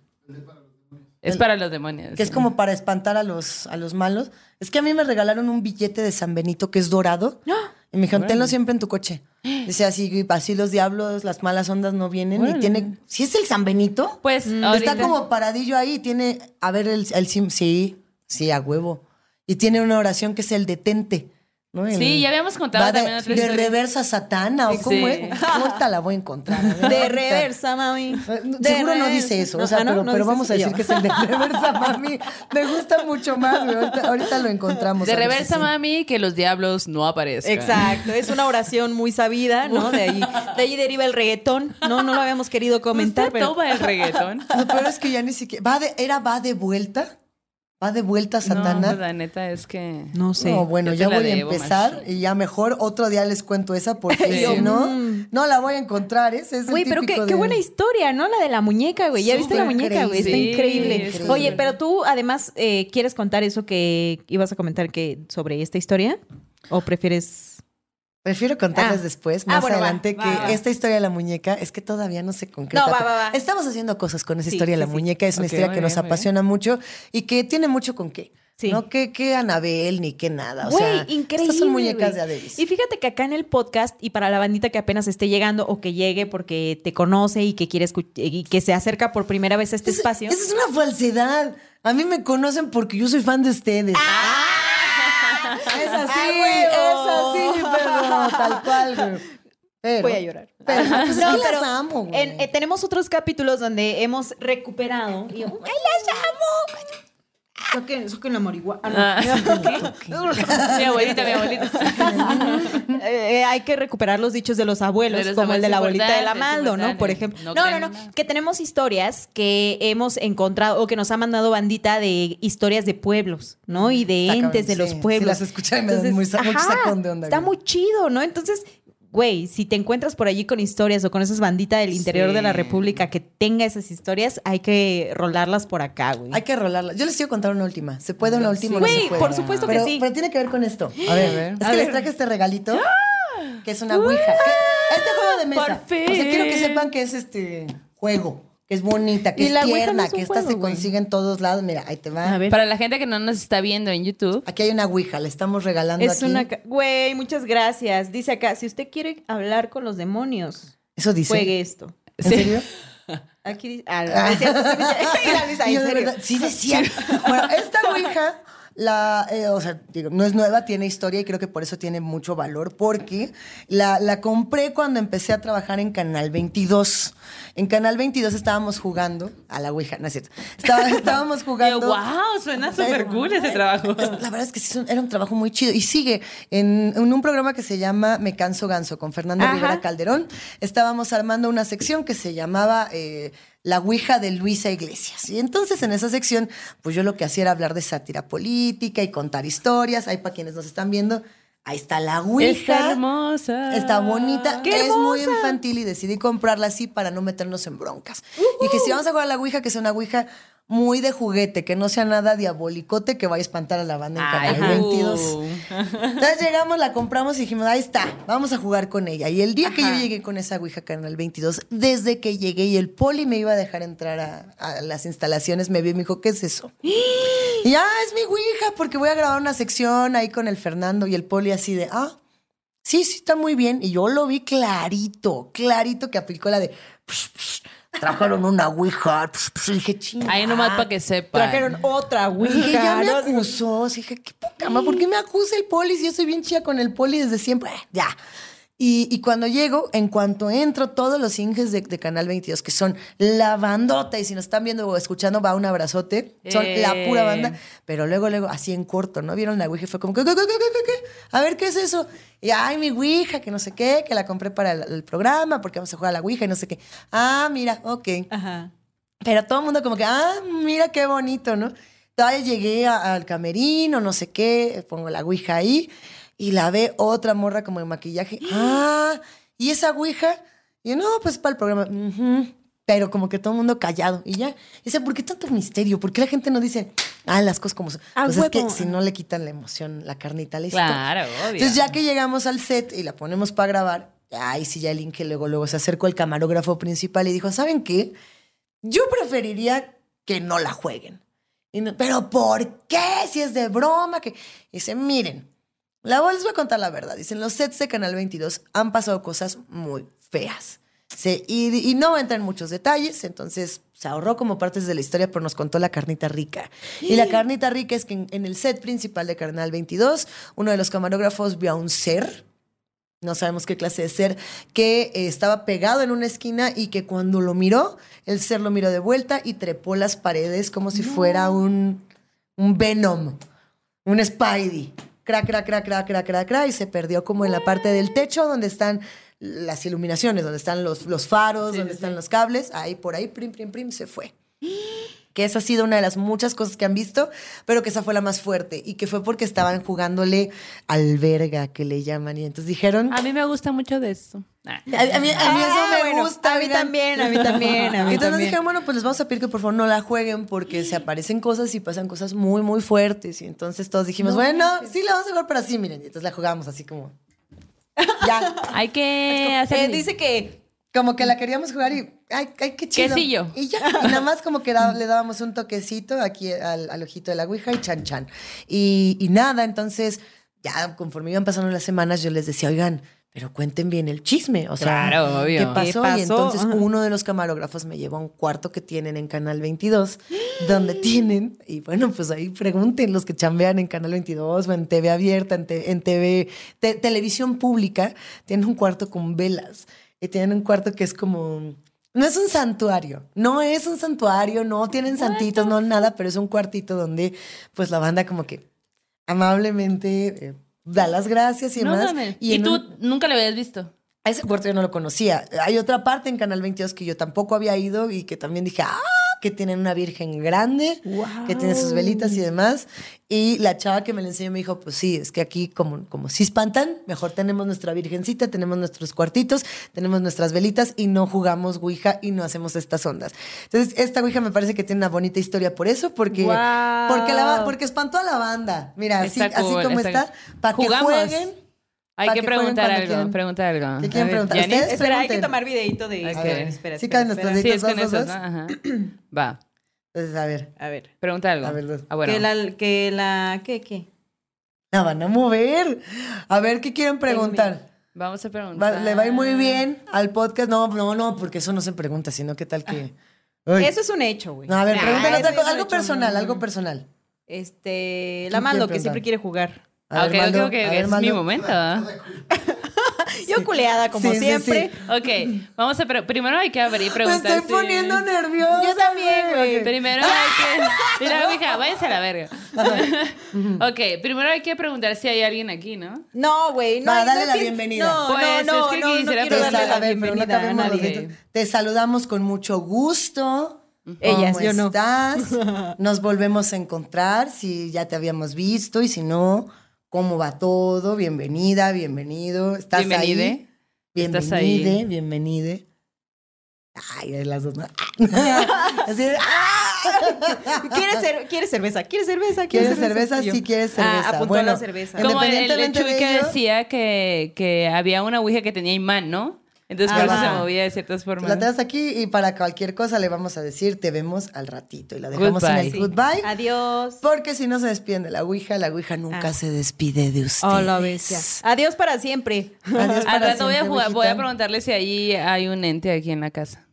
Es para los demonios. Que es como para espantar a los, a los malos. Es que a mí me regalaron un billete de San Benito que es dorado. ¡Ah! Y me dijeron, tenlo siempre en tu coche. Dice, así, así los diablos, las malas ondas no vienen. Bueno. Y tiene... ¿Sí es el San Benito? Pues ahorita... Está como paradillo ahí. Tiene... A ver, el, el sim... Sí, sí, a huevo. Y tiene una oración que es el detente. ¿No? El, sí, ya habíamos contado va también de, de reversa Satana, o cómo sí. es. Ahorita la voy a encontrar. A ver, de reversa, mami. Seguro reversa. No dice eso, no, o sea, no, pero, no pero vamos a decir yo. Que es el de reversa, mami. Me gusta mucho más, ahorita, ahorita lo encontramos. De reversa, sí. mami, que los diablos no aparezcan. Exacto, es una oración muy sabida, ¿no? De ahí, de ahí deriva el reggaetón. No, no lo habíamos querido comentar. ¿Usted pero... toma el reggaetón? Lo peor es que ya ni siquiera. ¿Va de, era va de vuelta? ¿Va de vuelta Satana? No, la neta es que... No sé. No, bueno, ya voy a empezar macho. Y ya mejor otro día les cuento esa porque si no, no la voy a encontrar. Ese es el güey, pero qué, de... qué buena historia, ¿no? La de la muñeca, güey. ¿Ya viste la muñeca, güey? Está sí, increíble. increíble. Oye, pero tú además eh, ¿quieres contar eso que ibas a comentar que sobre esta historia? ¿O prefieres...? Prefiero contarles ah. después, más ah, bueno, adelante, va, que va, va. Esta historia de la muñeca es que todavía no se concreta. No, va, va, va. Estamos haciendo cosas con esa sí, historia de sí, la sí. muñeca. Es okay, una historia que bien, nos apasiona bien. mucho y que tiene mucho con qué. Sí. No que, que Anabel ni que nada. O sea, wey, increíble, estas son muñecas wey. de Adebis. Y fíjate que acá en el podcast, y para la bandita que apenas esté llegando o que llegue porque te conoce y que quiere escuch- y que se acerca por primera vez a este es, espacio. Esa es una falsedad. A mí me conocen porque yo soy fan de ustedes. ¡Ah! Es así, es así, pero tal cual, güey. Pero, voy a llorar. Pero, pues no, es que pero las amo, güey. En, eh, tenemos otros capítulos donde hemos recuperado. Y yo, ¡ay, las amo! Saquen, saquen la marihuana. Mi abuelita, mi abuelita. eh, hay que recuperar los dichos de los abuelos, pero como el de la abuelita de la Maldo, ¿no? Por ejemplo. No, no, no, no. Que tenemos historias que hemos encontrado o que nos ha mandado bandita de historias de pueblos, ¿no? Y de entes de sí, los pueblos. Si las escuchan, me dan muy sacón de onda. Está muy chido, ¿no? Entonces... Güey, si te encuentras por allí con historias o con esas banditas del interior sí. de la República que tenga esas historias, hay que rolarlas por acá, güey. Hay que rolarlas. Yo les quiero contar una última. ¿Se puede una última? Sí. No güey, se puede. Por supuesto que pero, sí. Pero tiene que ver con esto. A ver, a ver. Es a que ver. les traje este regalito, que es una ouija. Que, este juego de mesa. Por fin. O sea, quiero que sepan que es este juego. Que es bonita, que y es tierna, no es que esta se consigue en todos lados. Mira, ahí te va. Para la gente que no nos está viendo en YouTube. Aquí hay una ouija, la estamos regalando es aquí. Es una... Güey, muchas gracias. Dice acá, si usted quiere hablar con los demonios, eso dice. Juegue esto. ¿En sí. serio? Aquí dice... Ah, decía, la Luisa, en serio. Verdad, sí decía. Bueno, esta ouija... La, eh, o sea, digo, no es nueva, tiene historia y creo que por eso tiene mucho valor porque la, la compré cuando empecé a trabajar en Canal veintidós. En Canal veintidós estábamos jugando a la ouija, no es cierto. Estaba, estábamos jugando. ¡Wow! Suena súper cool ese trabajo. La verdad es que sí, era un trabajo muy chido y sigue en, en un programa que se llama Me Canso Ganso con Fernando Ajá. Rivera Calderón. Estábamos armando una sección que se llamaba... Eh, La ouija de Luisa Iglesias. Y entonces en esa sección, pues yo lo que hacía era hablar de sátira política y contar historias. Ahí para quienes nos están viendo, ahí está la ouija. Está hermosa. Está bonita. ¡Qué hermosa! Es muy infantil y decidí comprarla así para no meternos en broncas. Uh-huh. Y que si vamos a jugar a la ouija, que sea una ouija muy de juguete, que no sea nada diabolicote que vaya a espantar a la banda en Canal veintidós. Uh. Entonces llegamos, la compramos y dijimos, ahí está, vamos a jugar con ella. Y el día Ajá. que yo llegué con esa ouija Canal veintidós, desde que llegué y el poli me iba a dejar entrar a, a las instalaciones, me vio y me dijo, ¿qué es eso? Y ya, ah, es mi ouija, porque voy a grabar una sección ahí con el Fernando y el poli así de, ah, sí, sí, está muy bien. Y yo lo vi clarito, clarito que aplicó la de... Psh, psh, Trajeron una ouija. Pues, pues dije, chingada. Ahí nomás para que sepan. Trajeron otra ouija. Dije, ya me acusó. Dije, qué poca madre. ¿Por qué me acusa el poli? Si yo soy bien chida con el poli desde siempre. Eh, ya. Y, y cuando llego, en cuanto entro, todos los inges de, de Canal veintidós, que son la bandota, y si nos están viendo o escuchando, va un abrazote. Son eh. la pura banda. Pero luego, luego, así en corto, ¿no? Vieron la ouija y fue como, ¿qué, qué, qué, qué, qué? A ver, ¿qué es eso? Y, ay, mi ouija, que no sé qué, que la compré para el, el programa, porque vamos a jugar a la ouija y no sé qué. Ah, mira, ok. Ajá. Pero todo el mundo como que, ah, mira qué bonito, ¿no? Todavía llegué a, al camerino, no sé qué, pongo la ouija ahí. Y la ve otra morra como de maquillaje. Ah, ¿y esa ouija? Y yo, no, pues para el programa. Uh-huh. Pero como que todo el mundo callado. Y ya. Dice, ¿por qué tanto misterio? ¿Por qué la gente no dice, ah, las cosas como son? Ah, pues huevo. Es que si no le quitan la emoción, la carnita, la historia. Claro, obvio. Entonces ya que llegamos al set y la ponemos para grabar, ay, sí, ya el Inge luego, luego se acercó el camarógrafo principal y dijo, ¿saben qué? Yo preferiría que no la jueguen. Y no, ¿pero por qué? Si es de broma. Que... Dice, miren. La voz les voy a contar la verdad. Dicen, los sets de Canal veintidós han pasado cosas muy feas. Sí, y, y no entra en muchos detalles, entonces se ahorró como partes de la historia, pero nos contó la carnita rica. Y la carnita rica es que en, en el set principal de Canal veintidós, uno de los camarógrafos vio a un ser, no sabemos qué clase de ser, que eh, estaba pegado en una esquina y que cuando lo miró, el ser lo miró de vuelta y trepó las paredes como si no. fuera un, un Venom, un Spidey. Crac, crac, crac, crac, crac, crac, crac, y se perdió como en la parte del techo donde están las iluminaciones, donde están los, los faros, sí, donde sí. están los cables. Ahí por ahí, prim, prim, prim, se fue. Que esa ha sido una de las muchas cosas que han visto, pero que esa fue la más fuerte y que fue porque estaban jugándole al verga, que le llaman. Y entonces dijeron... A mí me gusta mucho de eso. A, a, mí, a mí ah, eso me bueno, gusta. A mí ¿verdad? también, a mí también. A mí entonces también. Dijeron, bueno, pues les vamos a pedir que por favor no la jueguen porque se aparecen cosas y pasan cosas muy, muy fuertes. Y entonces todos dijimos, no, bueno, sí la vamos a jugar, pero así, miren. Y entonces la jugamos así como... Ya. Hay que hacer... Eh, dice que... Como que la queríamos jugar y... ¡Ay, ay qué chido! Quesillo. Y ya. Y nada más como que da, le dábamos un toquecito aquí al, al ojito de la ouija y chan, chan. Y, y nada, entonces, ya conforme iban pasando las semanas, yo les decía, oigan, pero cuenten bien el chisme. O sea, claro, obvio. ¿Qué pasó? ¿Qué pasó? Y entonces Ajá. uno de los camarógrafos me llevó a un cuarto que tienen en Canal veintidós, donde tienen, y bueno, pues ahí pregunten los que chambean en Canal veintidós o en T V abierta, en, te, en T V, te, televisión pública, tienen un cuarto con velas. Y tienen un cuarto que es como... No es un santuario, no es un santuario, no tienen santitos, no nada, pero es un cuartito donde pues la banda como que amablemente eh, da las gracias y demás. No, y, ¿Y tú un... nunca lo habías visto? A ese cuarto yo no lo conocía. Hay otra parte en Canal veintidós que yo tampoco había ido y que también dije, ¡ah! Que tienen una virgen grande, wow. que tiene sus velitas y demás. Y la chava que me la enseñó me dijo, pues sí, es que aquí como, como si espantan, mejor tenemos nuestra virgencita, tenemos nuestros cuartitos, tenemos nuestras velitas y no jugamos ouija y no hacemos estas ondas. Entonces, esta ouija me parece que tiene una bonita historia por eso, porque, wow. porque, la, porque espantó a la banda. Mira, así, cool, así como está, está para que jueguen. Hay que, que preguntar algo, quieren, preguntar algo. ¿Qué quieren ver, preguntar? Gianni, espera, pregunten. Hay que tomar videito de... Okay. A ver, espera, sí, espera, espera. Deditos, sí, es con dos, esos, dos. ¿no? Ajá. Va. Entonces, a ver. A ver. Pregunta algo. A ver, dos. Ah, bueno. Que la... Que la ¿Qué, qué? La van a mover. A ver, ¿qué quieren preguntar? Vamos a preguntar. Va, ¿Le va a ir muy bien al podcast? No, no, no, porque eso no se pregunta, sino qué tal que... Uy. Eso es un hecho, güey. No, a ver, nah, pregúntale otra cosa. Algo personal, algo personal. Este... La Maldo, que siempre quiere jugar. A ok, ver, Maldo, ok, ok, es Maldo. mi momento. ¿eh? Yo sí. culeada, como sí, siempre. Sí, sí. Ok, vamos a... Pero primero hay que abrir y preguntar. Me estoy poniendo si... nerviosa. Yo también, güey. Primero hay que... Mira, mija, váyanse a la verga. Ok, primero hay que preguntar si hay alguien aquí, ¿no? No, güey. No, Va, dale no, la bienvenida. No, pues, no, no. Es que no, quisiera no quiero darle la bienvenida a nadie. Te saludamos con mucho gusto. Ellas, ¿Cómo yo no. estás? Nos volvemos a encontrar si ya te habíamos visto y si no... ¿Cómo va todo? Bienvenida, bienvenido. ¿Estás Bienvenide. ahí? Bienvenide. ¿Estás ahí? Bienvenide. Ay, las dos. Así de, ¡ah! ¿Quieres, cer ¿Quieres cerveza? ¿Quieres cerveza? ¿Quieres cerveza? cerveza? Sí, quieres cerveza. Ah, apuntó bueno, la cerveza. Como el, el Chuy de que ello, decía que, que había una ouija que tenía imán, ¿no? Entonces, ah, por eso se movía de ciertas formas. La tenemos aquí y para cualquier cosa le vamos a decir, te vemos al ratito. Y la dejamos goodbye. en el sí. goodbye. Adiós. Porque si no se despiden de la ouija, la ouija nunca ah. se despide de ustedes. Oh, la bestia. Adiós para siempre. Adiós para al rato siempre, voy a jugar, voy a preguntarle si ahí hay un ente aquí en la casa.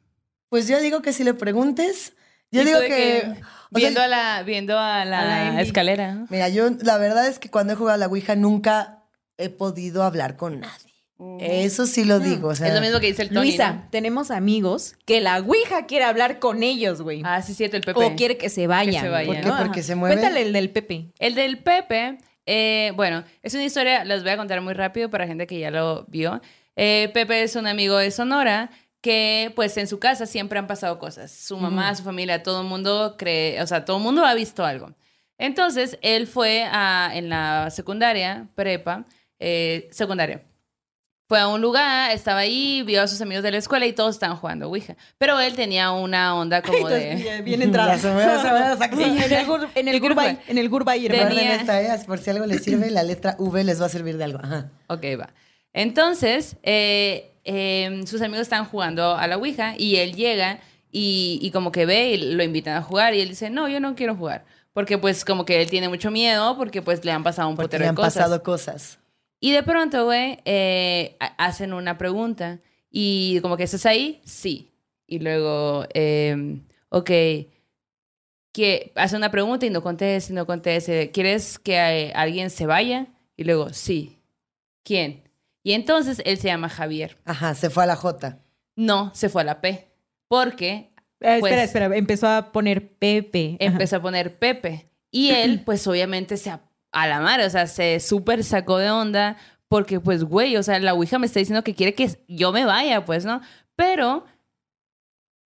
Pues yo digo que si le preguntes, yo digo que... que viendo, sea, a la, viendo a la, a la escalera. ¿No? Mira, yo la verdad es que cuando he jugado a la Ouija nunca he podido hablar con nadie. Mm. Eso sí lo digo. Mm. O sea, es lo mismo que dice el Tony. Luisa, ¿no? Tenemos amigos que la Ouija quiere hablar con ellos, güey. Ah, sí, cierto, el Pepe. O quiere que se vayan. Que se vayan. ¿Por qué? ¿No? Porque se mueve. Cuéntale el del Pepe. El del Pepe, eh, bueno, es una historia, las voy a contar muy rápido para gente que ya lo vio. Eh, Pepe es un amigo de Sonora que pues en su casa siempre han pasado cosas. Su mamá, su familia, todo el mundo cree, o sea, todo el mundo ha visto algo. Entonces, él fue a, en la secundaria, prepa, eh, secundaria. Fue a un lugar, estaba ahí, vio a sus amigos de la escuela y todos estaban jugando Ouija. Pero él tenía una onda como entonces, de... Bien entrada. En el Gurbay. En el Gurbay. Tenía... esta, eh, por si algo les sirve, la letra V les va a servir de algo. Ajá. Ok, va. Entonces... Eh, Eh, sus amigos están jugando a la Ouija y él llega y, y como que ve y lo invitan a jugar y él dice, no, yo no quiero jugar. Porque pues como que él tiene mucho miedo porque pues le han pasado un putero de cosas. Porque le han pasado cosas. Y de pronto, güey, eh, hacen una pregunta y como que, ¿estás ahí? Sí. Y luego, eh, ok, que hace una pregunta y no conteste, no conteste. ¿Quieres que alguien se vaya? Y luego, sí. ¿Quién? Y entonces él se llama Javier. Ajá, se fue a la J. No, se fue a la P. Porque... Eh, pues, espera, espera, empezó a poner Pepe. Ajá. Empezó a poner Pepe. Y él, pues obviamente, se a, a la madre, o sea, se súper sacó de onda. Porque, pues, güey, o sea, la Ouija me está diciendo que quiere que yo me vaya, pues, ¿no? Pero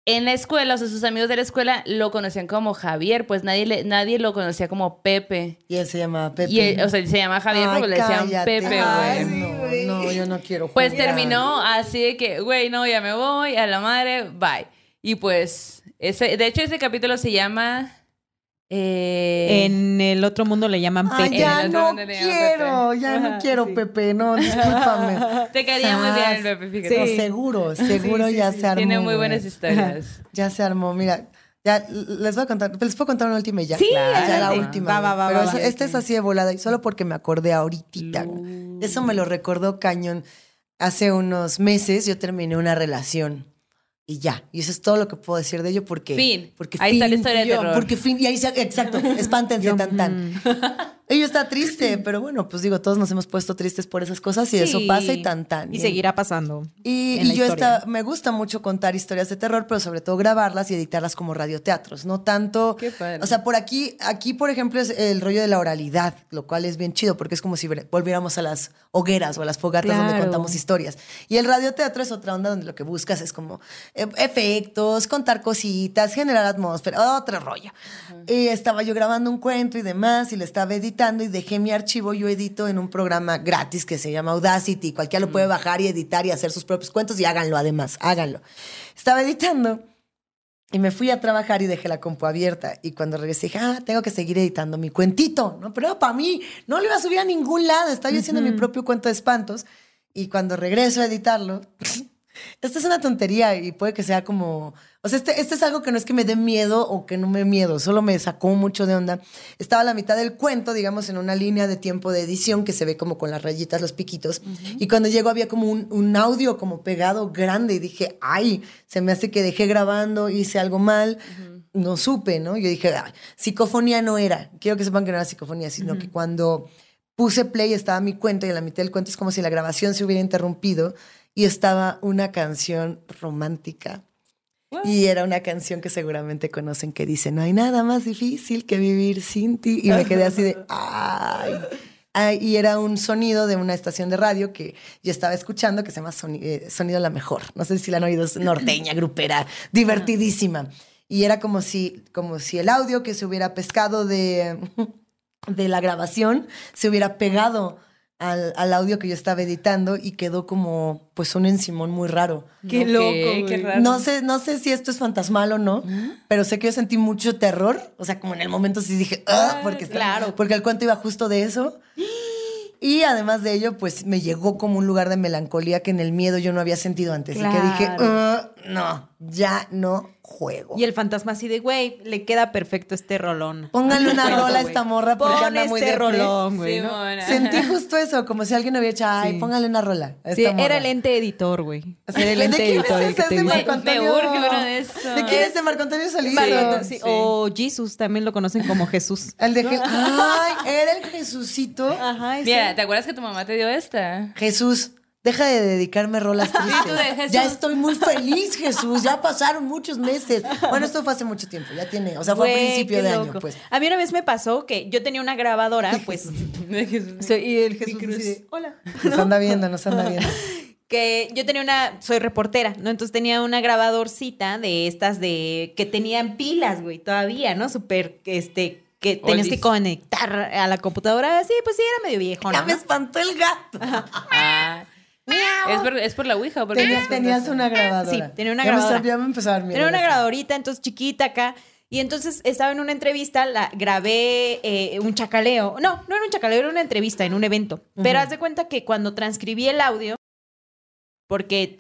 en la escuela, o sea, sus amigos de la escuela lo conocían como Javier, pues nadie, le, nadie lo conocía como Pepe. Y él se llamaba Pepe. Y él, o sea, él se llamaba Javier, ay, porque cállate, le decían Pepe, ay, güey. No. No, yo no quiero jugar. Pues terminó así de que, güey, no, ya me voy, a la madre, bye. Y pues, ese, de hecho, ese capítulo se llama... Eh... En el otro mundo le llaman Pepe. Ay, ya no quiero, ya no quiero, Pepe, no, discúlpame. Te caería muy bien el Pepe, fíjate. Sí. No, seguro, seguro sí, sí, ya sí, se armó. Tiene muy buenas historias. Ya se armó, mira... Ya, les voy a contar, les puedo contar una última y ya. Sí, claro. Ya la última. Va, va, va, pero va, eso, va, esta sí. Es así de volada y solo porque me acordé ahorita. Uh. Eso me lo recordó cañón. Hace unos meses yo terminé una relación y ya. Y eso es todo lo que puedo decir de ello porque... Fin. Porque ahí fin, está la historia yo, de terror. Porque fin, y ahí se... Exacto, espántense tan tan. Ello está triste, pero bueno, pues digo, todos nos hemos puesto tristes por esas cosas y sí. Eso pasa y tan tan. Y, y seguirá pasando. Y, y yo está, me gusta mucho contar historias de terror, pero sobre todo grabarlas y editarlas como radioteatros, no tanto... Qué padre. O sea, por aquí, aquí por ejemplo, es el rollo de la oralidad, lo cual es bien chido porque es como si volviéramos a las hogueras o a las fogatas, claro, donde contamos historias. Y el radioteatro es otra onda donde lo que buscas es como efectos, contar cositas, generar atmósfera, otro rollo. Uh-huh. Y estaba yo grabando un cuento y demás y le estaba editando y dejé mi archivo, yo edito en un programa gratis que se llama Audacity, cualquiera lo puede bajar y editar y hacer sus propios cuentos y háganlo además, háganlo. Estaba editando y me fui a trabajar y dejé la compu abierta y cuando regresé dije, ah, tengo que seguir editando mi cuentito, ¿no? Pero para mí no lo iba a subir a ningún lado, estaba yo haciendo uh-huh. mi propio cuento de espantos y cuando regreso a editarlo... Esta es una tontería y puede que sea como... O sea, este, este es algo que no es que me dé miedo o que no me dé miedo, solo me sacó mucho de onda. Estaba a la mitad del cuento, digamos, en una línea de tiempo de edición que se ve como con las rayitas, los piquitos. Uh-huh. Y cuando llego había como un, un audio como pegado grande y dije, ay, se me hace que dejé grabando, hice algo mal. Uh-huh. No supe, ¿no? Yo dije, ay, psicofonía no era. Quiero que sepan que no era psicofonía, sino uh-huh. que cuando puse play estaba mi cuento y a la mitad del cuento es como si la grabación se hubiera interrumpido. Y estaba una canción romántica. Wow. Y era una canción que seguramente conocen que dice, no hay nada más difícil que vivir sin ti. Y me quedé así de, ay. Ay, y era un sonido de una estación de radio que yo estaba escuchando que se llama Sonido, Sonido La Mejor. No sé si la han oído, es norteña, grupera, divertidísima. Y era como si, como si el audio que se hubiera pescado de, de la grabación se hubiera pegado Al, al audio que yo estaba editando y quedó como pues un encimón muy raro. Qué no, loco, qué, qué raro. No sé, no sé si esto es fantasmal o no, ¿ah? Pero sé que yo sentí mucho terror, o sea, como en el momento sí dije, ah, porque claro, está, porque el cuento iba justo de eso. Y además de ello, pues me llegó como un lugar de melancolía que en el miedo yo no había sentido antes. Claro. Y que dije, ah, no, ya no juego. Y el fantasma así de, güey, le queda perfecto este rolón. Pónganle una rola a esta morra porque Pon anda muy este de rolón, güey. Sí, ¿no? Sentí justo eso, como si alguien hubiera hecho, ay, sí. pónganle una rola a esta sí, morra. Era el ente editor, güey. O sea, el ente editor. ¿De quién es ese Marco Antonio? Me urge uno de eso. ¿De quién es ese Marco Antonio Solís? Sí. O Jesus, también lo conocen como Jesús. El de Jesús. Ay, era el Jesucito. Ajá, ese. Mira, ¿te acuerdas que tu mamá te dio esta? Jesús. Deja de dedicarme rolas tristes. Ya estoy muy feliz, Jesús. Ya pasaron muchos meses. Bueno, esto fue hace mucho tiempo. Ya tiene, o sea, fue Wey, a principio de loco. año, pues. A mí una vez me pasó que yo tenía una grabadora, pues. Y el Jesús dice, hola. Nos anda viendo, nos anda viendo. Que yo tenía una, soy reportera, ¿no? Entonces tenía una grabadorcita de estas de, que tenían pilas, güey, todavía, ¿no? Súper, este... que tenías Oldies. que conectar a la computadora. Sí, pues sí, era medio viejona. Ya ¿no? me espantó el gato. Ah. ¿Es, por, ¿Es por la ouija? Porque tenías, tenías una grabadora. Sí, tenía una ya grabadora. Me, ya me empezó a dar miedo. Tenía una grabadorita, entonces chiquita acá. Y entonces estaba en una entrevista, la grabé eh, un chacaleo. No, no era un chacaleo, era una entrevista en un evento. Uh-huh. Pero haz de cuenta que cuando transcribí el audio, porque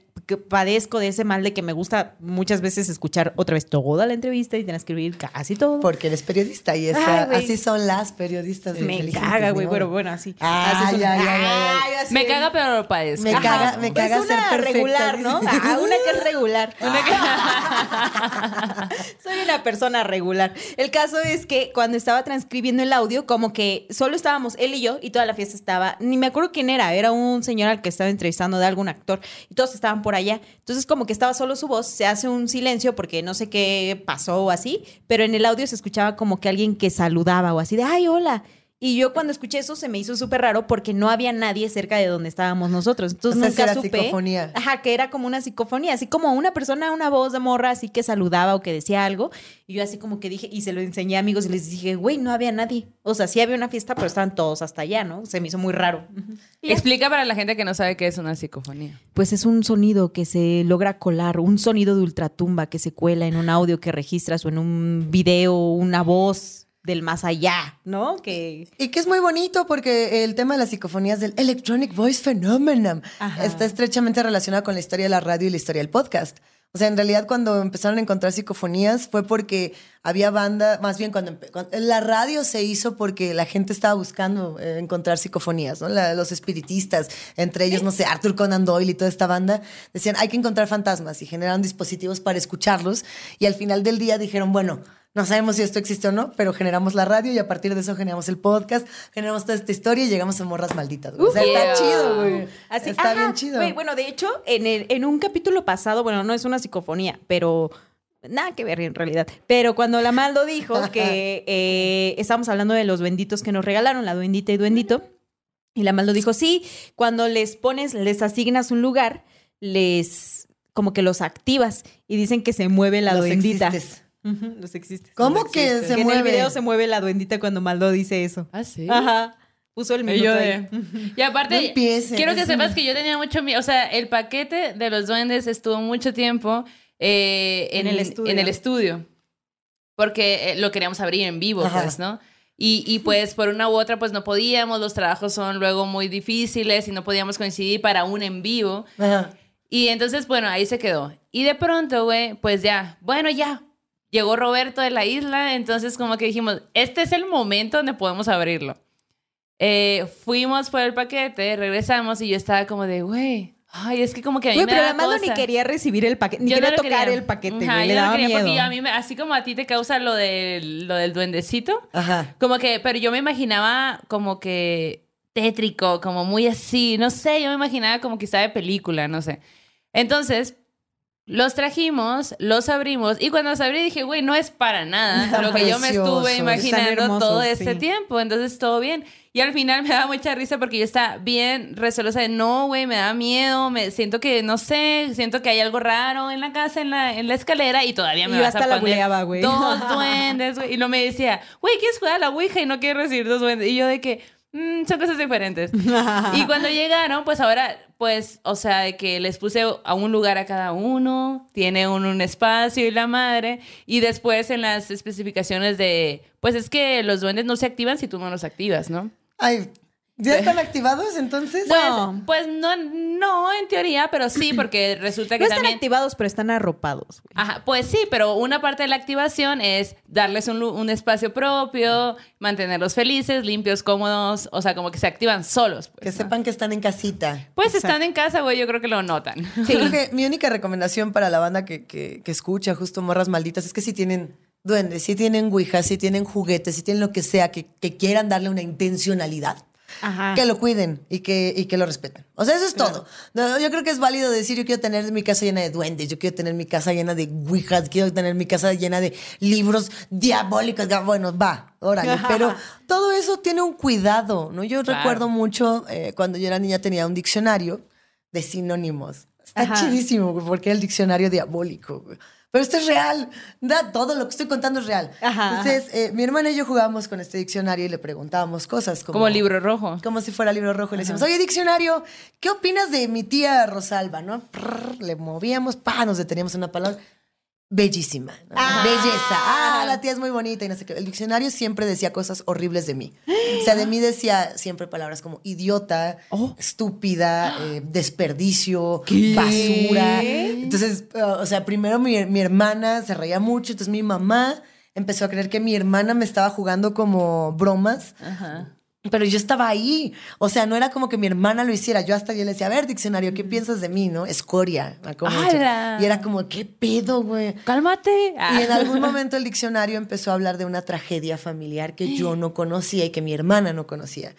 padezco de ese mal de que me gusta muchas veces escuchar otra vez toda la entrevista y transcribir casi todo. Porque eres periodista y esa, ay, así son las periodistas me inteligentes. Me caga, güey, pero bueno, así. Ah, ya, ya, ya. Me caga, pero lo padezco. Me caga, me pues caga una ser perfecta. regular, ¿no? Ah, una que es regular. Ah. Soy una persona regular. El caso es que cuando estaba transcribiendo el audio, como que solo estábamos él y yo y toda la fiesta estaba, ni me acuerdo quién era, era un señor al que estaba entrevistando de algún actor y todos estaban por ahí. Allá. Entonces como que estaba solo su voz, se hace un silencio porque no sé qué pasó o así, pero en el audio se escuchaba como que alguien que saludaba o así de ¡ay, hola! Y yo cuando escuché eso se me hizo súper raro porque no había nadie cerca de donde estábamos nosotros. Entonces o sea, nunca era supe. Psicofonía. Ajá, que era como una psicofonía, así como una persona, una voz de morra así que saludaba o que decía algo. Y yo así como que dije, y se lo enseñé a amigos y les dije, güey, no había nadie. O sea, sí había una fiesta, pero estaban todos hasta allá, ¿no? Se me hizo muy raro. Explica para la gente que no sabe qué es una psicofonía. Pues es un sonido que se logra colar, un sonido de ultratumba que se cuela en un audio que registras o en un video, una voz... del más allá, ¿no? Que... Y que es muy bonito porque el tema de las psicofonías del Electronic Voice Phenomenon Ajá. está estrechamente relacionado con la historia de la radio y la historia del podcast. O sea, en realidad cuando empezaron a encontrar psicofonías fue porque había banda, más bien cuando, cuando la radio se hizo porque la gente estaba buscando eh, encontrar psicofonías, ¿no? La, los espiritistas, entre ellos, no sé, Arthur Conan Doyle y toda esta banda, decían, hay que encontrar fantasmas y generaron dispositivos para escucharlos y al final del día dijeron, bueno, no sabemos si esto existe o no, pero generamos la radio y a partir de eso generamos el podcast, generamos toda esta historia y llegamos a Morras Malditas. Güey. Uh, o sea, yeah. está chido, güey. Así, está ajá, bien chido. Güey, bueno, de hecho, en, el, en un capítulo pasado, bueno, no es una psicofonía, pero nada que ver en realidad. Pero cuando la Maldo dijo que eh, estábamos hablando de los benditos que nos regalaron, la duendita y duendito, y la Maldo dijo, sí, cuando les pones, les asignas un lugar, les como que los activas y dicen que se mueve la los duendita. Existes. Uh-huh, los existen. ¿Cómo los que existen? se que mueve? En el video se mueve la duendita cuando Maldo dice eso. Ah, sí. Ajá. Puso el minuto. Y, de... y aparte, no empiecen, quiero que sepas que yo tenía mucho miedo. O sea, el paquete de los duendes estuvo mucho tiempo eh, en, en, el estudio. en el estudio. Porque lo queríamos abrir en vivo, Ajá. pues, ¿no? Y, y pues por una u otra pues no podíamos. Los trabajos son luego muy difíciles y no podíamos coincidir para un en vivo. Ajá. Y entonces, bueno, ahí se quedó. Y de pronto, güey, pues ya. Bueno, ya. Llegó Roberto de la isla, entonces como que dijimos, este es el momento donde podemos abrirlo. Eh, fuimos por el paquete, regresamos y yo estaba como de, güey, ay, es que como que a mí wey, me da cosa. Pero la Mando ni quería recibir el paquete, ni yo quería no tocar quería. el paquete. Ajá, yo no quería miedo. Porque yo, a mí, me, así como a ti te causa lo, de, lo del duendecito, Ajá. como que, pero yo me imaginaba como que tétrico, como muy así, no sé, yo me imaginaba como quizá de película, no sé. Entonces... Los trajimos, los abrimos y cuando los abrí dije, güey, no es para nada Está lo que precioso, yo me estuve imaginando hermosos, todo este sí. tiempo, entonces todo bien. Y al final me da mucha risa porque yo estaba bien recelosa de, no, güey, me da miedo, me siento que, no sé, siento que hay algo raro en la casa, en la, en la escalera y todavía me y vas hasta a poner la buleaba, güey. dos duendes, güey. Y no me decía, güey, ¿quieres jugar a la ouija y no quieres recibir dos duendes? Y yo de que... Mm, son cosas diferentes. Y cuando llegaron, pues ahora, pues, o sea, de que les puse a un lugar a cada uno, tiene un, un espacio y la madre, y después en las especificaciones de, pues es que los duendes no se activan si tú no los activas, ¿no? Ay, ¿Ya están activados entonces? No, pues, pues no, no, en teoría, pero sí, porque resulta que no también... No están activados, pero están arropados. Güey. Ajá, pues sí, pero una parte de la activación es darles un, un espacio propio, mantenerlos felices, limpios, cómodos, o sea, como que se activan solos. Pues, que ¿no? sepan que están en casita. Pues o sea, están en casa, güey, yo creo que lo notan. Sí, creo que mi única recomendación para la banda que, que, que escucha justo Morras Malditas es que si tienen... duendes, si tienen ouijas, si tienen juguetes, si tienen lo que sea, que, que quieran darle una intencionalidad. Ajá. Que lo cuiden y que, y que lo respeten. O sea, eso es claro. todo. No, yo creo que es válido decir, yo quiero tener mi casa llena de duendes, yo quiero tener mi casa llena de ouijas, quiero tener mi casa llena de libros diabólicos. Bueno, va, órale. Pero todo eso tiene un cuidado, ¿no? Yo claro. recuerdo mucho, eh, cuando yo era niña tenía un diccionario de sinónimos. Está Ajá. chidísimo, porque era el diccionario diabólico, güey. Pero esto es real. Da, todo lo que estoy contando es real. Ajá, Entonces, ajá. Eh, mi hermana y yo jugábamos con este diccionario y le preguntábamos cosas como... Como libro rojo. Como si fuera libro rojo. Y le decíamos, oye, diccionario, ¿qué opinas de mi tía Rosalba? ¿No? Prr, le movíamos, pa, nos deteníamos en una palabra. Bellísima. ¿No? Ah. Belleza. Ah, la tía es muy bonita y no sé qué. El diccionario siempre decía cosas horribles de mí. O sea, de mí decía siempre palabras como idiota, oh. estúpida, eh, desperdicio, ¿Qué? basura. Entonces, uh, o sea, primero mi, mi hermana se reía mucho. Entonces mi mamá empezó a creer que mi hermana me estaba jugando como bromas. Ajá. Pero yo estaba ahí. O sea, no era como que mi hermana lo hiciera. Yo hasta yo le decía, a ver, diccionario, ¿qué piensas de mí, no? Escoria. Y era como, ¿qué pedo, güey? Cálmate. Ah. Y en algún momento el diccionario empezó a hablar de una tragedia familiar que yo no conocía y que mi hermana no conocía.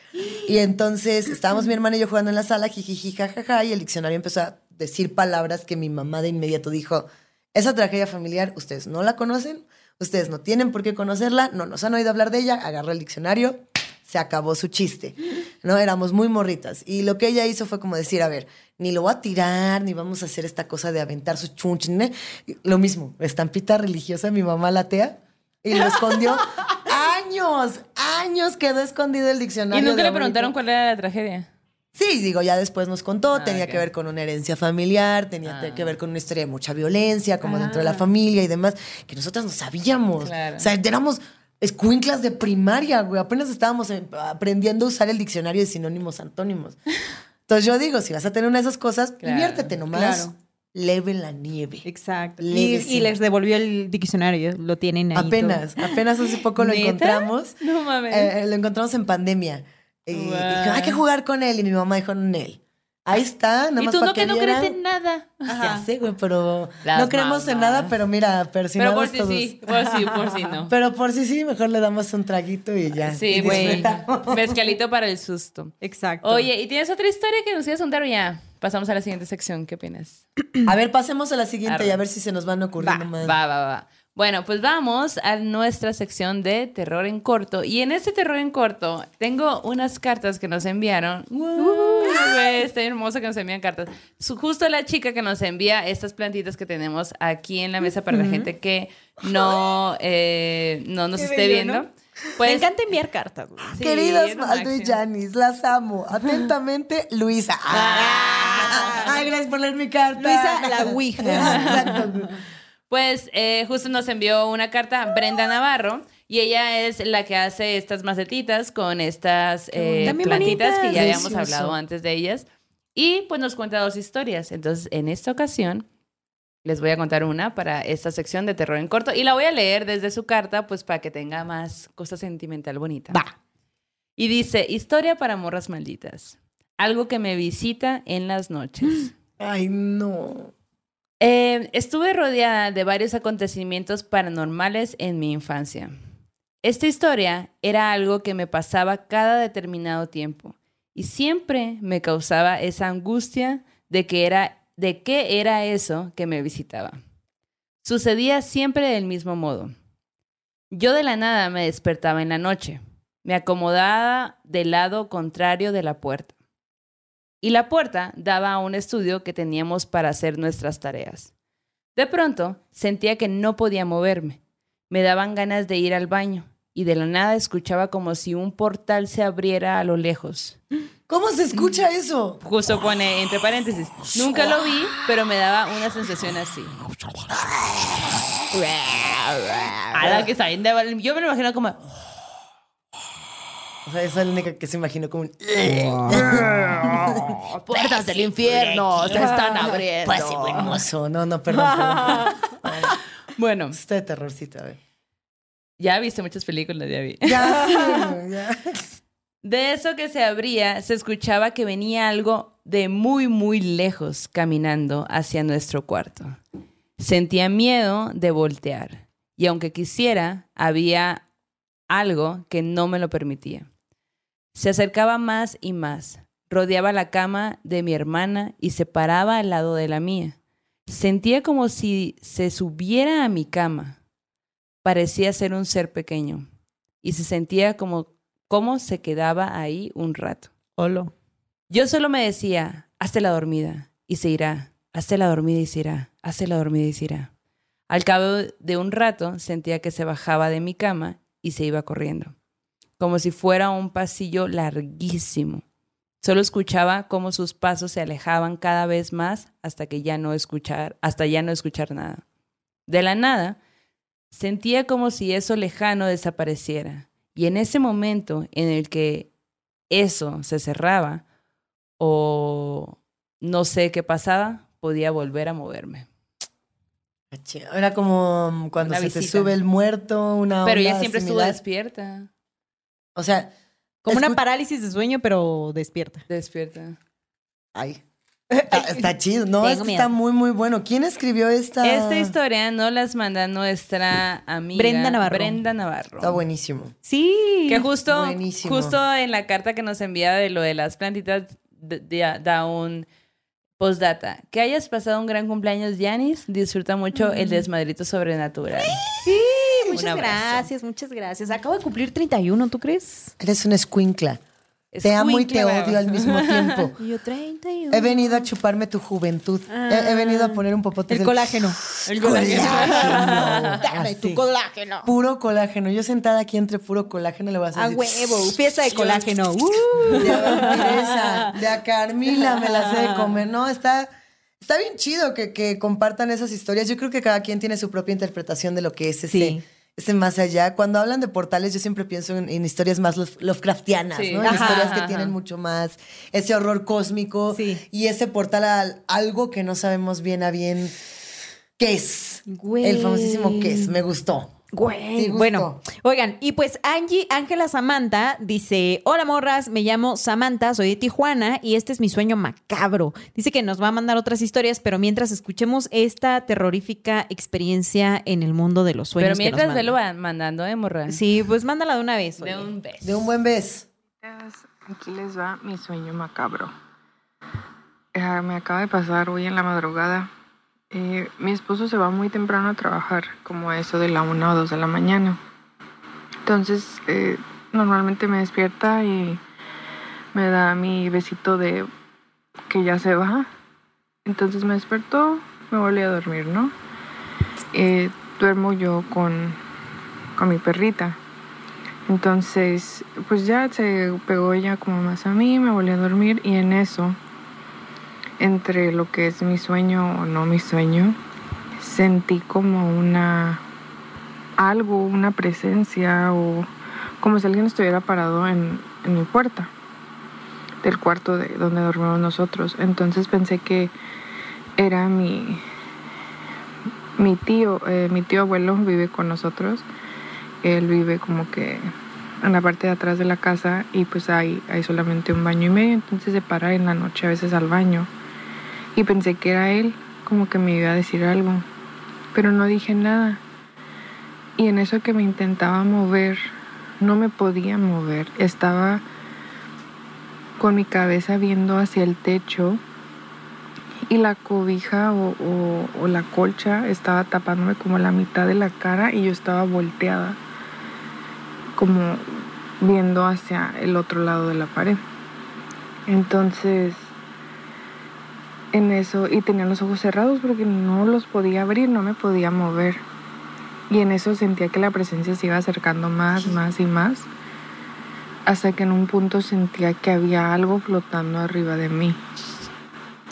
Y entonces estábamos mi hermana y yo jugando en la sala, jijiji, jajaja, y el diccionario empezó a decir palabras que mi mamá de inmediato dijo, esa tragedia familiar, ¿ustedes no la conocen? ¿Ustedes no tienen por qué conocerla? No nos han oído hablar de ella. Agarró el diccionario. Se acabó su chiste, ¿no? Éramos muy morritas. Y lo que ella hizo fue como decir, a ver, ni lo voy a tirar, ni vamos a hacer esta cosa de aventar su chunch. ¿no? Lo mismo, estampita religiosa, mi mamá la atea, y lo escondió. ¡Años! ¡Años quedó escondido el diccionario! ¿Y nunca le preguntaron cuál era la tragedia? Sí, digo, ya después nos contó. Ah, tenía okay. que ver con una herencia familiar, tenía ah. que ver con una historia de mucha violencia, como ah. dentro de la familia y demás, que nosotras no sabíamos. Claro. O sea, éramos... escuinclas de primaria, güey. Apenas estábamos aprendiendo a usar el diccionario de sinónimos antónimos. Entonces yo digo, si vas a tener una de esas cosas, claro, diviértete nomás. Claro. Leve la nieve. Exacto. Leve. Y, y les devolvió el diccionario. Lo tienen ahí. Apenas. Todo. Apenas hace poco lo ¿Neta? encontramos. No mames. Eh, lo encontramos en pandemia. Eh, wow. Y dijo, hay que jugar con él. Y mi mamá dijo, con él. Ahí está, nada más. Y tú para no que, que no crees en nada. Ajá. Ya sé, güey, pero Las no creemos mamás. en nada, pero mira, persinados todos. Pero por si todos. sí, por si, por si no. Pero por si sí, mejor le damos un traguito y ya. Sí, güey. Mezcalito para el susto. Exacto. Oye, ¿y tienes otra historia que nos quieras contar o ya? Pasamos a la siguiente sección, ¿qué opinas? A ver, pasemos a la siguiente Arre. y a ver si se nos van ocurriendo más. Va, va, va. Bueno, pues vamos a nuestra sección de terror en corto. Y en este terror en corto tengo unas cartas que nos enviaron. ¡Wow! Está hermoso que nos envían cartas. Justo la chica que nos envía estas plantitas que tenemos aquí en la mesa para uh-huh. la gente que no, eh, no nos Qué esté bello, viendo. ¿No? Pues, me encanta enviar cartas. Sí, queridos Maldo y Janis, las amo. Atentamente, Luisa. Ah, ay, gracias por leer mi carta. Luisa, la ouija. Exacto. Pues eh, justo nos envió una carta Brenda Navarro y ella es la que hace estas macetitas con estas eh, plantitas bonita. que ya habíamos Delicioso. hablado antes de ellas. Y pues nos cuenta dos historias. Entonces, en esta ocasión, les voy a contar una para esta sección de terror en corto y la voy a leer desde su carta, pues para que tenga más cosa sentimental bonita. Va. Y dice, historia para morras malditas. Algo que me visita en las noches. Ay, no... Eh, estuve rodeada de varios acontecimientos paranormales en mi infancia. Esta historia era algo que me pasaba cada determinado tiempo y siempre me causaba esa angustia de que era, de qué era eso que me visitaba. Sucedía siempre del mismo modo. Yo de la nada me despertaba en la noche. Me acomodaba del lado contrario de la puerta. Y la puerta daba a un estudio que teníamos para hacer nuestras tareas. De pronto, sentía que no podía moverme. Me daban ganas de ir al baño y de la nada escuchaba como si un portal se abriera a lo lejos. ¿Cómo se escucha eso? Justo pone entre paréntesis. Nunca lo vi, pero me daba una sensación así. Yo me lo imagino como... O sea, esa es la única que se imaginó como un... Puertas del infierno se están abriendo. Pasivo hermoso. No, no, perdón. perdón. Bueno. Está de terrorcito, a ver. Ya viste muchas películas, ya vi. Ya, ya. De eso que se abría, se escuchaba que venía algo de muy, muy lejos caminando hacia nuestro cuarto. Sentía miedo de voltear. Y aunque quisiera, había algo que no me lo permitía. Se acercaba más y más. Rodeaba la cama de mi hermana y se paraba al lado de la mía. Sentía como si se subiera a mi cama. Parecía ser un ser pequeño. Y se sentía como, como se quedaba ahí un rato. Olo. Yo solo me decía, hazte la dormida y se irá. Hazte la dormida y se irá. Hazte la dormida y se irá. Al cabo de un rato sentía que se bajaba de mi cama y se iba corriendo, como si fuera un pasillo larguísimo. Solo escuchaba cómo sus pasos se alejaban cada vez más hasta que ya no escuchar, hasta ya no escuchar nada. De la nada, sentía como si eso lejano desapareciera. Y en ese momento en el que eso se cerraba, o no sé qué pasaba, podía volver a moverme. Era como cuando una se visita. Te sube el muerto, una Pero ella siempre similar. Estuvo despierta. O sea, como escu... una parálisis de sueño, pero despierta. Despierta. Ay. Está, está chido, ¿no? Esto está muy, muy bueno. ¿Quién escribió esta? Esta historia nos las manda nuestra amiga Brenda Navarro. Brenda Navarro. Está buenísimo. Sí. Que justo, justo en la carta que nos envía de lo de las plantitas da un... Postdata. Que hayas pasado un gran cumpleaños, Yanis. Disfruta mucho mm. el desmadrito sobrenatural. Sí, muchas gracias, muchas gracias. Acabo de cumplir treinta y uno, ¿tú crees? Eres una escuincla. Es te amo y te bravo. Odio al mismo tiempo. Yo treinta y uno. He venido a chuparme tu juventud. Ah, he, he venido a poner un popote. El del... colágeno. El colágeno. colágeno. Dame Así. Tu colágeno. Puro colágeno. Yo sentada aquí entre puro colágeno le vas a decir. A huevo. Pieza de colágeno. Uh, de a Teresa, de a Carmila me la sé de comer. No, está, está bien chido que, que compartan esas historias. Yo creo que cada quien tiene su propia interpretación de lo que es ese. Sí. Ese más allá. Cuando hablan de portales, yo siempre pienso en, en historias más Lovecraftianas, sí. ¿no? En ajá, historias ajá, que ajá. tienen mucho más ese horror cósmico sí. y ese portal a algo que no sabemos bien a bien qué es. Güey. El famosísimo qué es. Me gustó. Güey. Sí, gustó. Bueno, oigan, y pues Angie Ángela Samantha dice: hola morras, me llamo Samantha, soy de Tijuana y este es mi sueño macabro. Dice que nos va a mandar otras historias, pero mientras escuchemos esta terrorífica experiencia en el mundo de los sueños. Pero mientras se lo van mandando, ¿eh, morra? Sí, pues mándala de una vez. De oye. un beso. De un buen beso. Aquí les va mi sueño macabro. Eh, me acaba de pasar hoy en la madrugada. Eh, mi esposo se va muy temprano a trabajar, como a eso de la una o dos de la mañana. Entonces, eh, normalmente me despierta y me da mi besito de que ya se va. Entonces me despertó, me volví a dormir, ¿no? Eh, duermo yo con, con mi perrita. Entonces, pues ya se pegó ella como más a mí, me volví a dormir y en eso... Entre lo que es mi sueño o no mi sueño, sentí como una... algo, una presencia o como si alguien estuviera parado en, en mi puerta del cuarto de donde dormimos nosotros. Entonces pensé que era mi, mi tío. Eh, mi tío abuelo vive con nosotros. Él vive como que en la parte de atrás de la casa y pues hay, hay solamente un baño y medio. Entonces se para en la noche a veces al baño. Y pensé que era él, como que me iba a decir algo, pero no dije nada. Y en eso que me intentaba mover, no me podía mover. Estaba con mi cabeza viendo hacia el techo y la cobija o, o, o la colcha estaba tapándome como la mitad de la cara y yo estaba volteada, como viendo hacia el otro lado de la pared. Entonces... en eso, y tenía los ojos cerrados porque no los podía abrir, no me podía mover. Y en eso sentía que la presencia se iba acercando más, más y más, hasta que en un punto sentía que había algo flotando arriba de mí.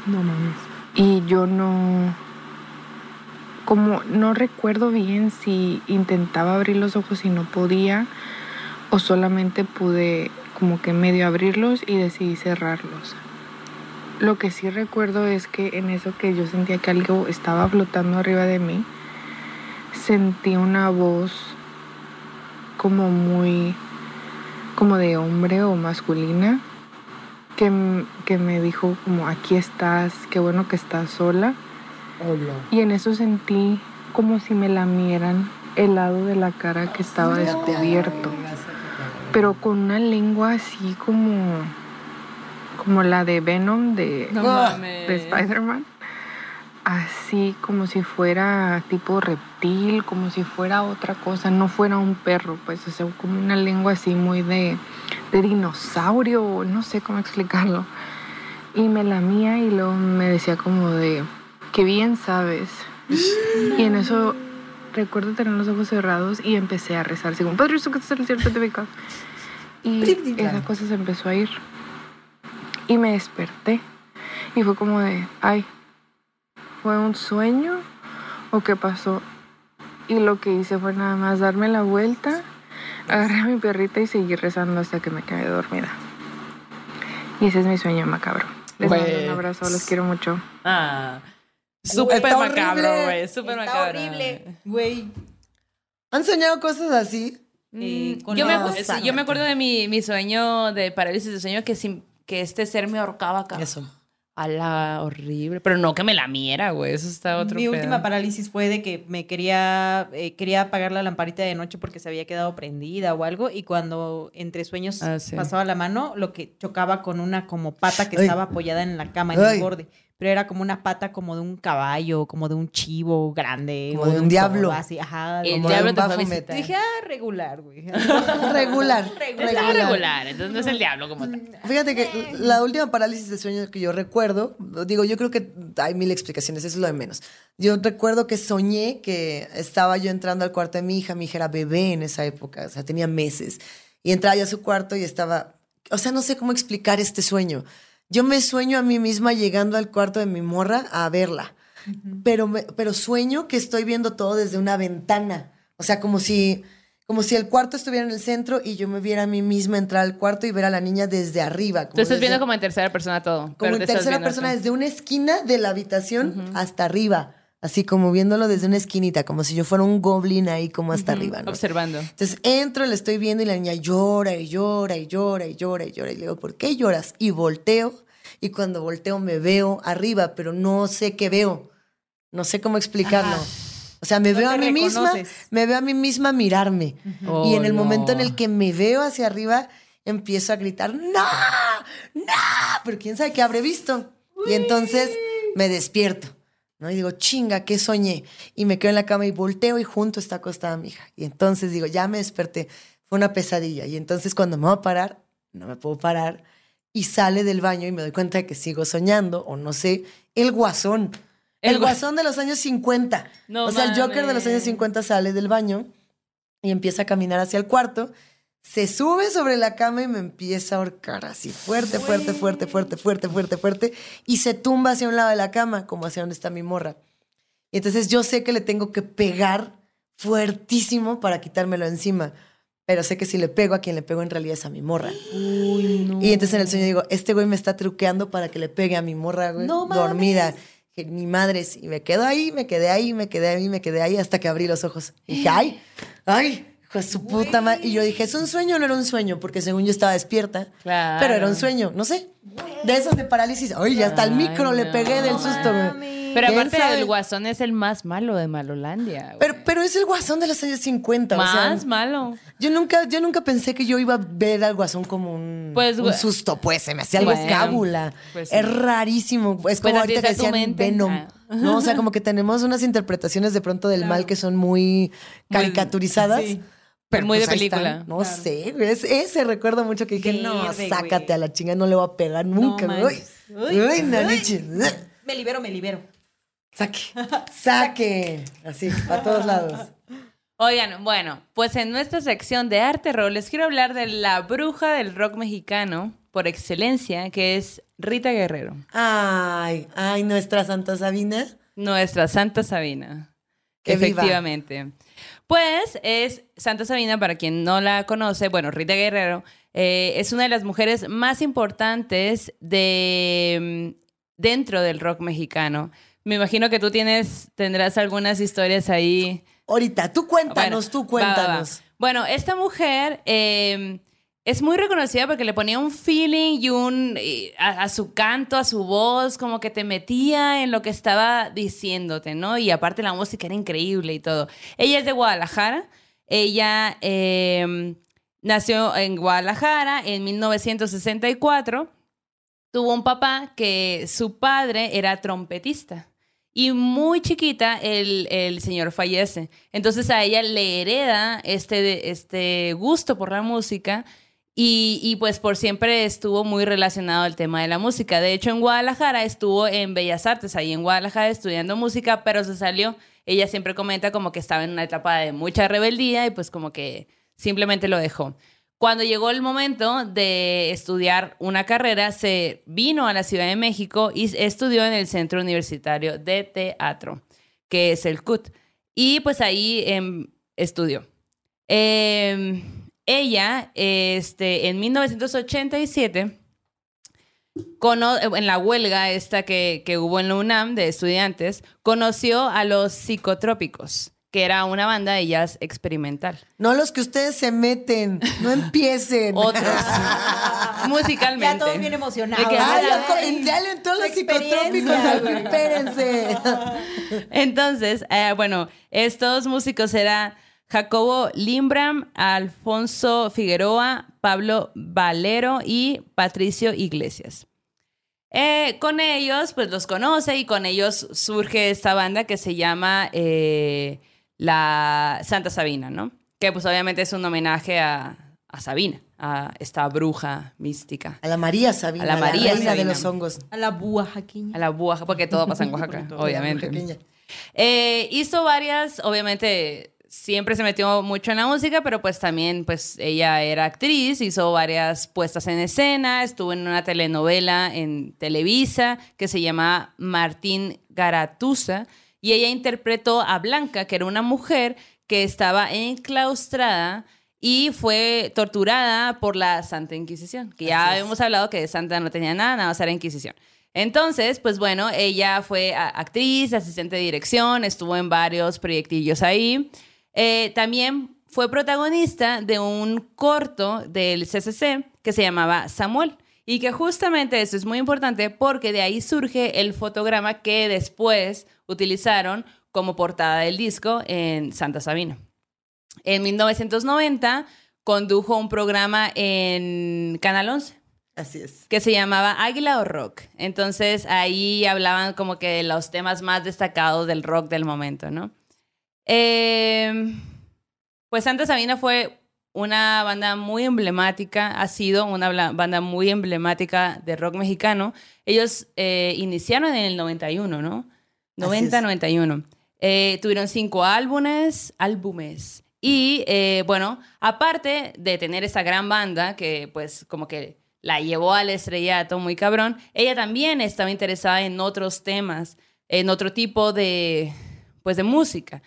No mames. Y yo no... como no recuerdo bien si intentaba abrir los ojos y no podía, o solamente pude como que medio abrirlos y decidí cerrarlos. Lo que sí recuerdo es que en eso que yo sentía que algo estaba flotando arriba de mí, sentí una voz como muy, como de hombre o masculina, que, que me dijo como, aquí estás, qué bueno que estás sola. Hola. Y en eso sentí como si me lamieran el lado de la cara que estaba descubierto, pero con una lengua así como, como la de Venom de, no mames, de Spider-Man. Así como si fuera tipo reptil, como si fuera otra cosa, no fuera un perro, pues, o sea, como una lengua así muy de, de dinosaurio, no sé cómo explicarlo. Y me lamía y luego me decía como de, qué bien sabes. Y en eso recuerdo tener los ojos cerrados y empecé a rezar, así como, Padre, eso que está en el cielo santificado. Y esa cosa se empezó a ir. Y me desperté y fue como de, ay, ¿fue un sueño o qué pasó? Y lo que hice fue nada más darme la vuelta, agarré a mi perrita y seguí rezando hasta que me quedé dormida. Y ese es mi sueño macabro. Les mando un abrazo, los quiero mucho. Ah, súper macabro, güey, súper macabro. Horrible, güey. ¿Han soñado cosas así? Mm, con yo, me acuerdo, yo me acuerdo de mi, mi sueño de parálisis de sueño, que, sin, que este ser me ahorcaba acá. Eso. A la horrible. Pero no que me lamiera, güey. Eso está otro. Mi pedo. Última parálisis fue de que me quería, eh, quería apagar la lamparita de noche porque se había quedado prendida o algo. Y cuando entre sueños ah, sí. pasaba la mano, lo que chocaba con una como pata que Ay. estaba apoyada en la cama, en Ay. el borde. Pero era como una pata como de un caballo, como de un chivo grande. Como de un, un diablo. Así, ajá. El como diablo de un te fue a dije, ah, regular, güey. regular. regular. Regular. regular. Entonces no es el diablo como tal. Fíjate que la última parálisis de sueño que yo recuerdo, digo, yo creo que hay mil explicaciones, eso es lo de menos. Yo recuerdo que soñé que estaba yo entrando al cuarto de mi hija, mi hija era bebé en esa época, o sea, tenía meses, y entraba yo a su cuarto y estaba, o sea, no sé cómo explicar este sueño. Yo me sueño a mí misma llegando al cuarto de mi morra a verla, uh-huh. pero, me, pero sueño que estoy viendo todo desde una ventana, o sea, como si... Como si el cuarto estuviera en el centro y yo me viera a mí misma entrar al cuarto y ver a la niña desde arriba. Como tú estás desde, viendo como en tercera persona todo. Como pero en tercera persona, eso. Desde una esquina de la habitación uh-huh. hasta arriba. Así como viéndolo desde una esquinita, como si yo fuera un goblin ahí como hasta uh-huh. arriba, ¿no? Observando. Entonces entro, la estoy viendo y la niña llora y llora y llora y llora y llora. Y le digo, ¿por qué lloras? Y volteo. Y cuando volteo me veo arriba, pero no sé qué veo. No sé cómo explicarlo. Ah. O sea, me no veo a mí reconoces. misma, me veo a mí misma mirarme. Uh-huh. Oh, y en el no. momento en el que me veo hacia arriba, empiezo a gritar, ¡no! ¡No! Pero quién sabe qué habré visto. Uy. Y entonces me despierto, ¿no? Y digo, chinga, ¿qué soñé? Y me quedo en la cama y volteo y junto está acostada mi hija. Y entonces digo, ya me desperté. Fue una pesadilla. Y entonces cuando me voy a parar, no me puedo parar. Y sale del baño y me doy cuenta de que sigo soñando, o no sé, el guasón. El, el guasón de los años cincuenta. No, o sea, mames. El Joker de los años cincuenta sale del baño y empieza a caminar hacia el cuarto. Se sube sobre la cama y me empieza a ahorcar así fuerte, fuerte, fuerte, fuerte, fuerte, fuerte, fuerte. Y se tumba hacia un lado de la cama, como hacia donde está mi morra. Y entonces yo sé que le tengo que pegar fuertísimo para quitármelo encima. Pero sé que si le pego, a quien le pego en realidad es a mi morra. Uy, no. Y entonces en el sueño digo, este güey me está truqueando para que le pegue a mi morra, güey, no, dormida. Mames. Ni madres, y me quedo ahí, me quedé ahí, me quedé ahí, me quedé ahí, hasta que abrí los ojos. Y dije, ay, ay, hijo de su puta madre. Y yo dije, ¿es un sueño o no era un sueño? Porque según yo estaba despierta, claro. Pero era un sueño, no sé. De esos de parálisis, ay, ya hasta el micro ay, le pegué no, del susto. Mami. Pero aparte del guasón es el más malo de Malolandia. Pero, pero es el guasón de los años cincuenta. Más o sea, malo. Yo nunca, yo nunca pensé que yo iba a ver al guasón como un, pues, un susto, pues se me hacía algo bueno, cábula. Pues, sí. Es rarísimo. Es como pero ahorita que decían Venom. Ah. ¿No? O sea, como que tenemos unas interpretaciones de pronto del claro. mal que son muy caricaturizadas. Sí. Pero muy pues de película. Están, no claro. sé, es, ese recuerdo mucho que dije, sí, no, sácate güey. A la chinga, no le voy a pegar nunca. No, uy, uy, uy, nariche. Me libero, me libero. Saque, saque. Así, a todos lados. Oigan, bueno, pues en nuestra sección de arte rock les quiero hablar de la bruja del rock mexicano por excelencia, que es Rita Guerrero. Ay, ay, nuestra Santa Sabina. Nuestra Santa Sabina. Que efectivamente. Viva. Pues es Santa Sabina, para quien no la conoce, bueno, Rita Guerrero, eh, es una de las mujeres más importantes de, dentro del rock mexicano. Me imagino que tú tienes, tendrás algunas historias ahí. Ahorita, tú cuéntanos, bueno, tú cuéntanos. Va, va. Bueno, esta mujer eh, es muy reconocida porque le ponía un feeling y un y a, a su canto, a su voz, como que te metía en lo que estaba diciéndote, ¿no? Y aparte la música era increíble y todo. Ella es de Guadalajara. Ella eh, nació en Guadalajara en mil novecientos sesenta y cuatro. Tuvo un papá que su padre era trompetista. Y muy chiquita el, el señor fallece. Entonces a ella le hereda este, este gusto por la música y, y pues por siempre estuvo muy relacionado al tema de la música. De hecho en Guadalajara estuvo en Bellas Artes, ahí en Guadalajara estudiando música, pero se salió. Ella siempre comenta como que estaba en una etapa de mucha rebeldía y pues como que simplemente lo dejó. Cuando llegó el momento de estudiar una carrera, se vino a la Ciudad de México y estudió en el Centro Universitario de Teatro, que es el C U T. Y pues ahí eh, estudió. Eh, ella, este, en mil novecientos ochenta y siete, cono- en la huelga esta que, que hubo en la UNAM de estudiantes, conoció a los Psicotrópicos, que era una banda de jazz experimental. No los que ustedes se meten, no empiecen. Otros. Musicalmente. Ya todos bien emocionados. Ya le entró los Psicotrópicos, espérense. Entonces, eh, bueno, estos músicos eran Jacobo Limbram, Alfonso Figueroa, Pablo Valero y Patricio Iglesias. Eh, con ellos, pues los conoce y con ellos surge esta banda que se llama... Eh, la Santa Sabina, ¿no? Que pues obviamente es un homenaje a, a Sabina, a esta bruja mística. A la María Sabina. A la María Sabina de los hongos. A la búa jaquiña. A la búa, porque todo pasa en Oaxaca, obviamente. Eh, hizo varias, obviamente, siempre se metió mucho en la música, pero pues también, pues ella era actriz, hizo varias puestas en escena, estuvo en una telenovela en Televisa que se llamaba Martín Garatuza, y ella interpretó a Blanca, que era una mujer que estaba enclaustrada y fue torturada por la Santa Inquisición. Que ya habíamos hablado que de Santa no tenía nada, nada más era Inquisición. Entonces, pues bueno, ella fue actriz, asistente de dirección, estuvo en varios proyectillos ahí. Eh, también fue protagonista de un corto del C C C que se llamaba Samuel. Y que justamente eso es muy importante porque de ahí surge el fotograma que después utilizaron como portada del disco en Santa Sabina. En mil novecientos noventa condujo un programa en Canal once. Así es. Que se llamaba Águila o Rock. Entonces ahí hablaban como que de los temas más destacados del rock del momento, ¿no? Eh, pues Santa Sabina fue... una banda muy emblemática, ha sido una banda muy emblemática de rock mexicano. Ellos eh, iniciaron en el noventa y uno, ¿no? noventa noventa y uno. Eh, tuvieron cinco álbumes, álbumes. Y, eh, bueno, aparte de tener esa gran banda que, pues, como que la llevó al estrellato muy cabrón, ella también estaba interesada en otros temas, en otro tipo de, pues, de música,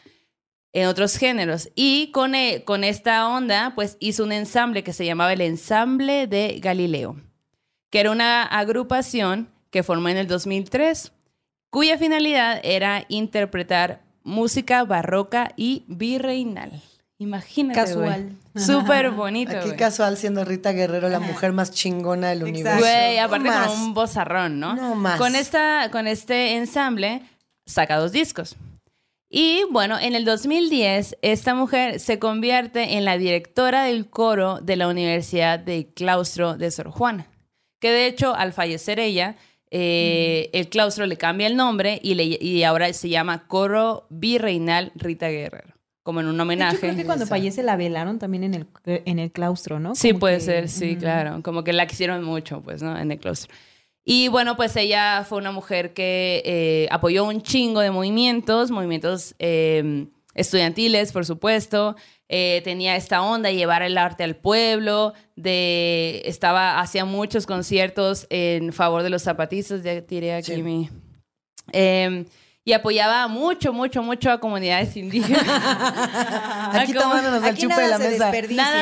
en otros géneros. Y con, con esta onda, pues, hizo un ensamble que se llamaba el Ensamble de Galileo, que era una agrupación que formó en el dos mil tres, cuya finalidad era interpretar música barroca y virreinal. Imagínate, casual. Súper bonito. Qué casual, siendo Rita Guerrero la mujer más chingona del universo. Güey, aparte no con un vozarrón, ¿no? No más. Con, esta, con este ensamble saca dos discos. Y bueno, en el dos mil diez, esta mujer se convierte en la directora del coro de la Universidad del Claustro de Sor Juana. Que de hecho, al fallecer ella, eh, mm. el claustro le cambia el nombre y, le, y ahora se llama Coro Virreinal Rita Guerrero. Como en un homenaje. Yo creo que cuando fallece la velaron también en el, en el claustro, ¿no? Como sí, puede que, ser, sí, mm. claro. Como que la quisieron mucho, pues, ¿no? En el claustro. Y bueno, pues ella fue una mujer que eh, apoyó un chingo de movimientos, movimientos eh, estudiantiles, por supuesto. Eh, tenía esta onda de llevar el arte al pueblo, de estaba hacía muchos conciertos en favor de los zapatistas, ya tiré aquí sí. mi... Eh, y apoyaba mucho, mucho, mucho a comunidades indígenas. Aquí tomándonos el chupe de la mesa.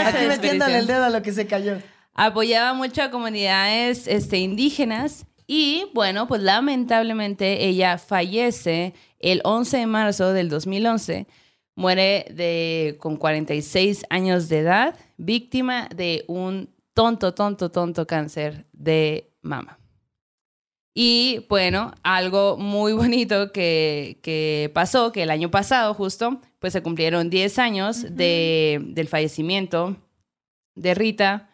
Aquí metiéndole el dedo a lo que se cayó. Apoyaba mucho a comunidades este, indígenas y, bueno, pues lamentablemente ella fallece el once de marzo del dos mil once. Muere de, con cuarenta y seis años de edad, víctima de un tonto, tonto, tonto cáncer de mama. Y bueno, algo muy bonito que, que pasó, que el año pasado justo, pues se cumplieron diez años uh-huh. de, del fallecimiento de Rita.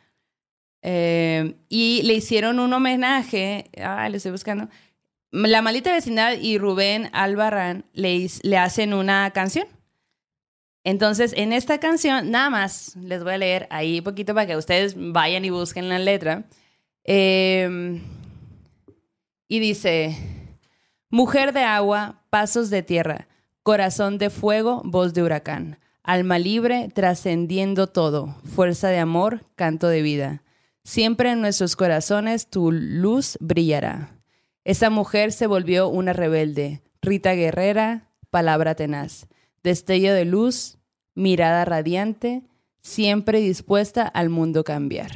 Eh, y le hicieron un homenaje, ah, lo estoy buscando, La Maldita Vecindad y Rubén Albarrán le, le hacen una canción. Entonces, en esta canción, nada más, les voy a leer ahí poquito para que ustedes vayan y busquen la letra. Eh... Y dice, mujer de agua, pasos de tierra, corazón de fuego, voz de huracán, alma libre, trascendiendo todo, fuerza de amor, canto de vida. Siempre en nuestros corazones tu luz brillará. Esa mujer se volvió una rebelde, Rita Guerrera, palabra tenaz, destello de luz, mirada radiante, siempre dispuesta al mundo cambiar.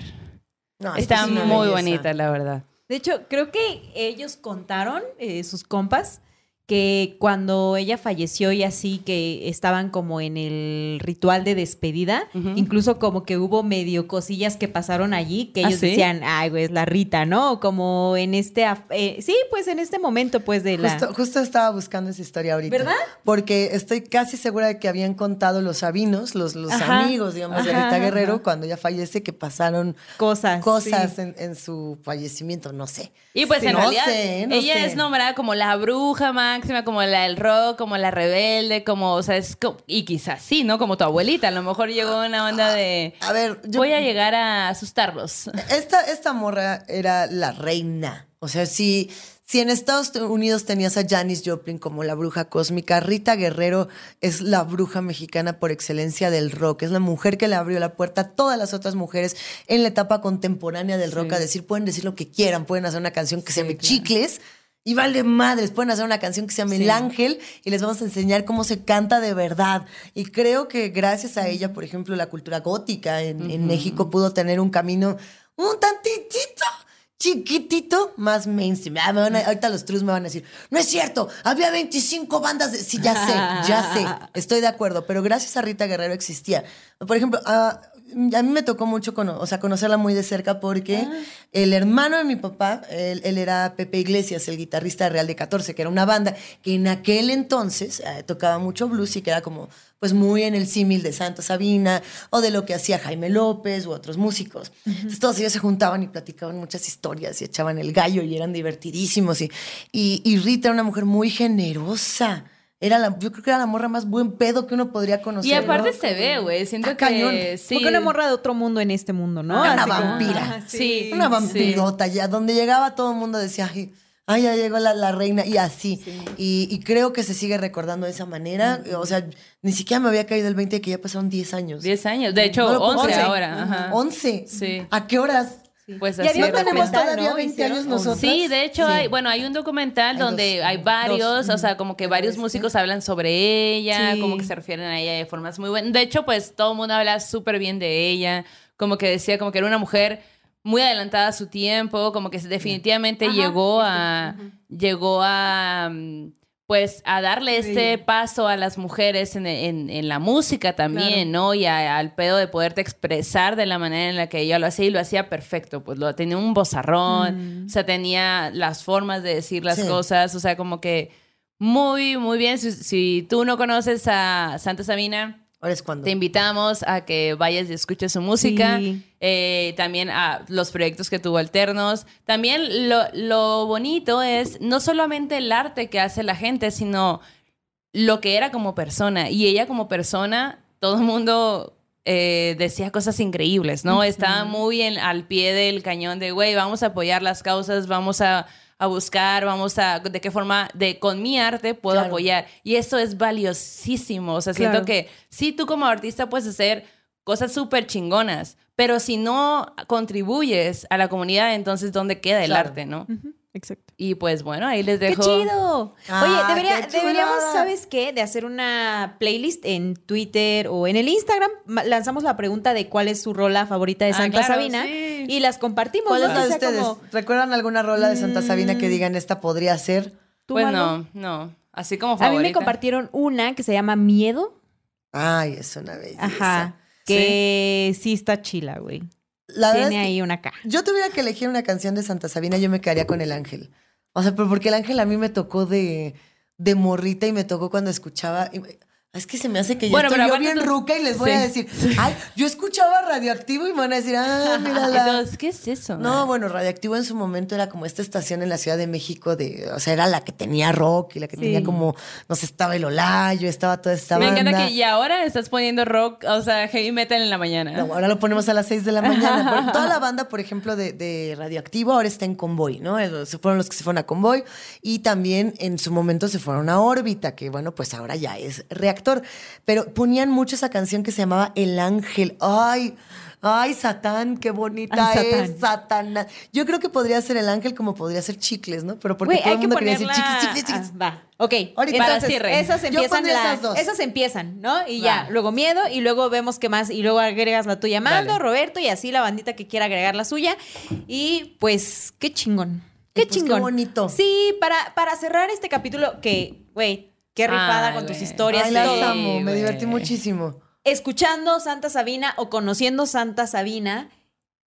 No, está es muy bonita, la verdad. De hecho, creo que ellos contaron, eh, sus compas, que cuando ella falleció y así, que estaban como en el ritual de despedida, uh-huh. incluso como que hubo medio cosillas que pasaron allí, que ellos ¿Ah, sí? decían, ay, güey, es la Rita, ¿no? Como en este... Eh, sí, pues en este momento, pues, de la... Justo, justo estaba buscando esa historia ahorita. ¿Verdad? Porque estoy casi segura de que habían contado los sabinos, los, los ajá, amigos, digamos, ajá, de Rita Guerrero, ajá. cuando ella fallece, que pasaron cosas, cosas sí. en, en su fallecimiento, no sé. Y pues sí, en no realidad, sé, no ella sé. es nombrada como la bruja máxima, como la del rock, como la rebelde, como, o sea, es como, y quizás sí, ¿no? Como tu abuelita, a lo mejor llegó una onda de... A ver, yo... Voy a llegar a asustarlos. Esta, esta morra era la reina. O sea, si, si en Estados Unidos tenías a Janis Joplin como la bruja cósmica, Rita Guerrero es la bruja mexicana por excelencia del rock. Es la mujer que le abrió la puerta a todas las otras mujeres en la etapa contemporánea del rock sí. a decir, pueden decir lo que quieran, pueden hacer una canción que sí, se llame claro. Chicles, y vale madres, pueden hacer una canción que se llama sí. El Ángel y les vamos a enseñar cómo se canta de verdad. Y creo que gracias a ella, por ejemplo, la cultura gótica en, uh-huh. en México pudo tener un camino un tantitito, chiquitito, más mainstream. Ah, me van a, ahorita los trus me van a decir, no es cierto, había veinticinco bandas. De... Sí, ya sé, ya sé, estoy de acuerdo, pero gracias a Rita Guerrero existía. Por ejemplo... Uh, a mí me tocó mucho cono- o sea, conocerla muy de cerca porque ah. el hermano de mi papá, él, él era Pepe Iglesias, el guitarrista de Real de catorce, que era una banda que en aquel entonces eh, tocaba mucho blues y que era como pues muy en el símil de Santa Sabina o de lo que hacía Jaime López u otros músicos. Uh-huh. Entonces todos ellos se juntaban y platicaban muchas historias y echaban el gallo y eran divertidísimos. Y, y, y Rita era una mujer muy generosa. Era la, yo creo que era la morra más buen pedo que uno podría conocer. Y aparte ¿no? se ve, güey. Siento ah, que... Cañón. Sí. Porque una morra de otro mundo en este mundo, ¿no? Era una Así vampira. Como, ah, sí, una vampirota. Sí. Ya, donde llegaba todo el mundo decía, ay, ay ya llegó la, la reina. Y así. Sí. Y, y creo que se sigue recordando de esa manera. Mm. O sea, ni siquiera me había caído el veinte de que ya pasaron diez años. diez años. De hecho, no, once, once ahora. Ajá. once. Sí. ¿A qué horas...? Pues así y no tenemos todavía ¿no? veinte años nosotros. Sí, de hecho, sí. Hay, bueno, hay un documental hay donde dos, hay varios, dos, o sea, como que varios este. músicos hablan sobre ella, sí. como que se refieren a ella de formas muy buenas. De hecho, pues todo el mundo habla súper bien de ella, como que decía, como que era una mujer muy adelantada a su tiempo, como que definitivamente ajá, llegó a, sí, sí. llegó a, pues, a darle este sí. paso a las mujeres en, en, en la música también, claro. ¿no? Y a, al pedo de poderte expresar de la manera en la que ella lo hacía, y lo hacía perfecto, pues, lo, tenía un vozarrón, mm. o sea, tenía las formas de decir las sí. cosas, o sea, como que muy, muy bien. Si, si tú no conoces a Santa Sabina... Ahora es cuando. Te invitamos a que vayas y escuches su música. Sí. Eh, también a los proyectos que tuvo alternos. También lo, lo bonito es no solamente el arte que hace la gente, sino lo que era como persona. Y ella como persona, todo el mundo eh, decía cosas increíbles, ¿no? Uh-huh. Estaba muy en, al pie del cañón de, güey, vamos a apoyar las causas, vamos a... a buscar, vamos a... ¿De qué forma? De, con mi arte puedo claro. apoyar. Y eso es valiosísimo. O sea, claro. siento que sí, tú como artista puedes hacer cosas súper chingonas, pero si no contribuyes a la comunidad, entonces, ¿dónde queda el claro. arte, no? Uh-huh. Exacto. Y pues bueno, ahí les dejo. ¡Qué chido! Ah, Oye, debería, qué deberíamos, ¿sabes qué? De hacer una playlist en Twitter o en el Instagram. Lanzamos la pregunta de cuál es su rola favorita de Santa ah, claro, Sabina. Sí. Y las compartimos. ¿Cuál es la de ustedes? Como... ¿Recuerdan alguna rola de Santa Sabina que digan esta podría ser? Pues mano? no, no. Así como favorita. A mí me compartieron una que se llama Miedo. Ay, es una belleza. Ajá. Que sí, sí está chila, güey. La Tiene es que ahí una K. Yo tuviera que elegir una canción de Santa Sabina, yo me quedaría con El Ángel. O sea, pero porque El Ángel a mí me tocó de, de morrita y me tocó cuando escuchaba... Y, es que se me hace que yo bueno, estoy yo bien tú... ruca y les voy sí. a decir... Ay, yo escuchaba Radioactivo y me van a decir... Ah, mírala. Entonces, ¿qué es eso? No, man? bueno, Radioactivo en su momento era como esta estación en la Ciudad de México de... O sea, era la que tenía rock y la que sí. tenía como... No sé, estaba el Olayo, estaba toda esta me banda. Me encanta que ya ahora estás poniendo rock, o sea, heavy metal en la mañana. No, ahora lo ponemos a las seis de la mañana. Bueno, toda la banda, por ejemplo, de, de Radioactivo ahora está en Convoy, ¿no? Fueron los que se fueron a Convoy y también en su momento se fueron a Órbita, que bueno, pues ahora ya es Reactor. Pero ponían mucho esa canción que se llamaba El Ángel. ¡Ay! ¡Ay, Satán! ¡Qué bonita Ay, Satán. es! ¡Satán! Yo creo que podría ser El Ángel como podría ser Chicles, ¿no? Pero porque Wey, todo el mundo quería decir Chicles, Chicles, Chicles. Ah, va. Ok. Ahorita, entonces, para cierre. Esas empiezan, la, esas, dos. esas empiezan, ¿no? Y va. ya. Luego Miedo y luego vemos qué más. Y luego agregas la tuya, Mando, Dale. Roberto y así la bandita que quiera agregar la suya. Y pues, qué chingón. Qué pues chingón. Qué bonito. Sí, para, para cerrar este capítulo que, güey... Qué rifada Ay, con tus historias. Ay, las sí, amo, me güey. divertí muchísimo. Escuchando Santa Sabina o conociendo Santa Sabina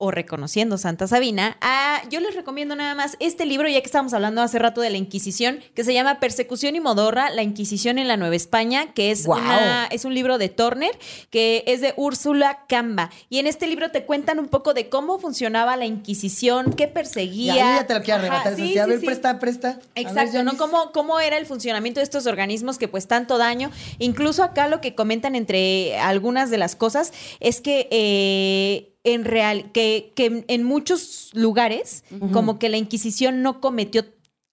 o reconociendo Santa Sabina, ah, yo les recomiendo nada más este libro, ya que estábamos hablando hace rato de la Inquisición, que se llama Persecución y Modorra, la Inquisición en la Nueva España, que es, wow. una, es un libro de Turner, que es de Úrsula Camba. Y en este libro te cuentan un poco de cómo funcionaba la Inquisición, qué perseguía. Ya, ya te lo quiero arrebatar. Sí, sí, a ver, sí. presta, presta. Exacto, ver, ¿no? Cómo, cómo era el funcionamiento de estos organismos que pues tanto daño. Incluso acá lo que comentan entre algunas de las cosas es que... Eh, en real, que, que en muchos lugares, uh-huh. como que la Inquisición no cometió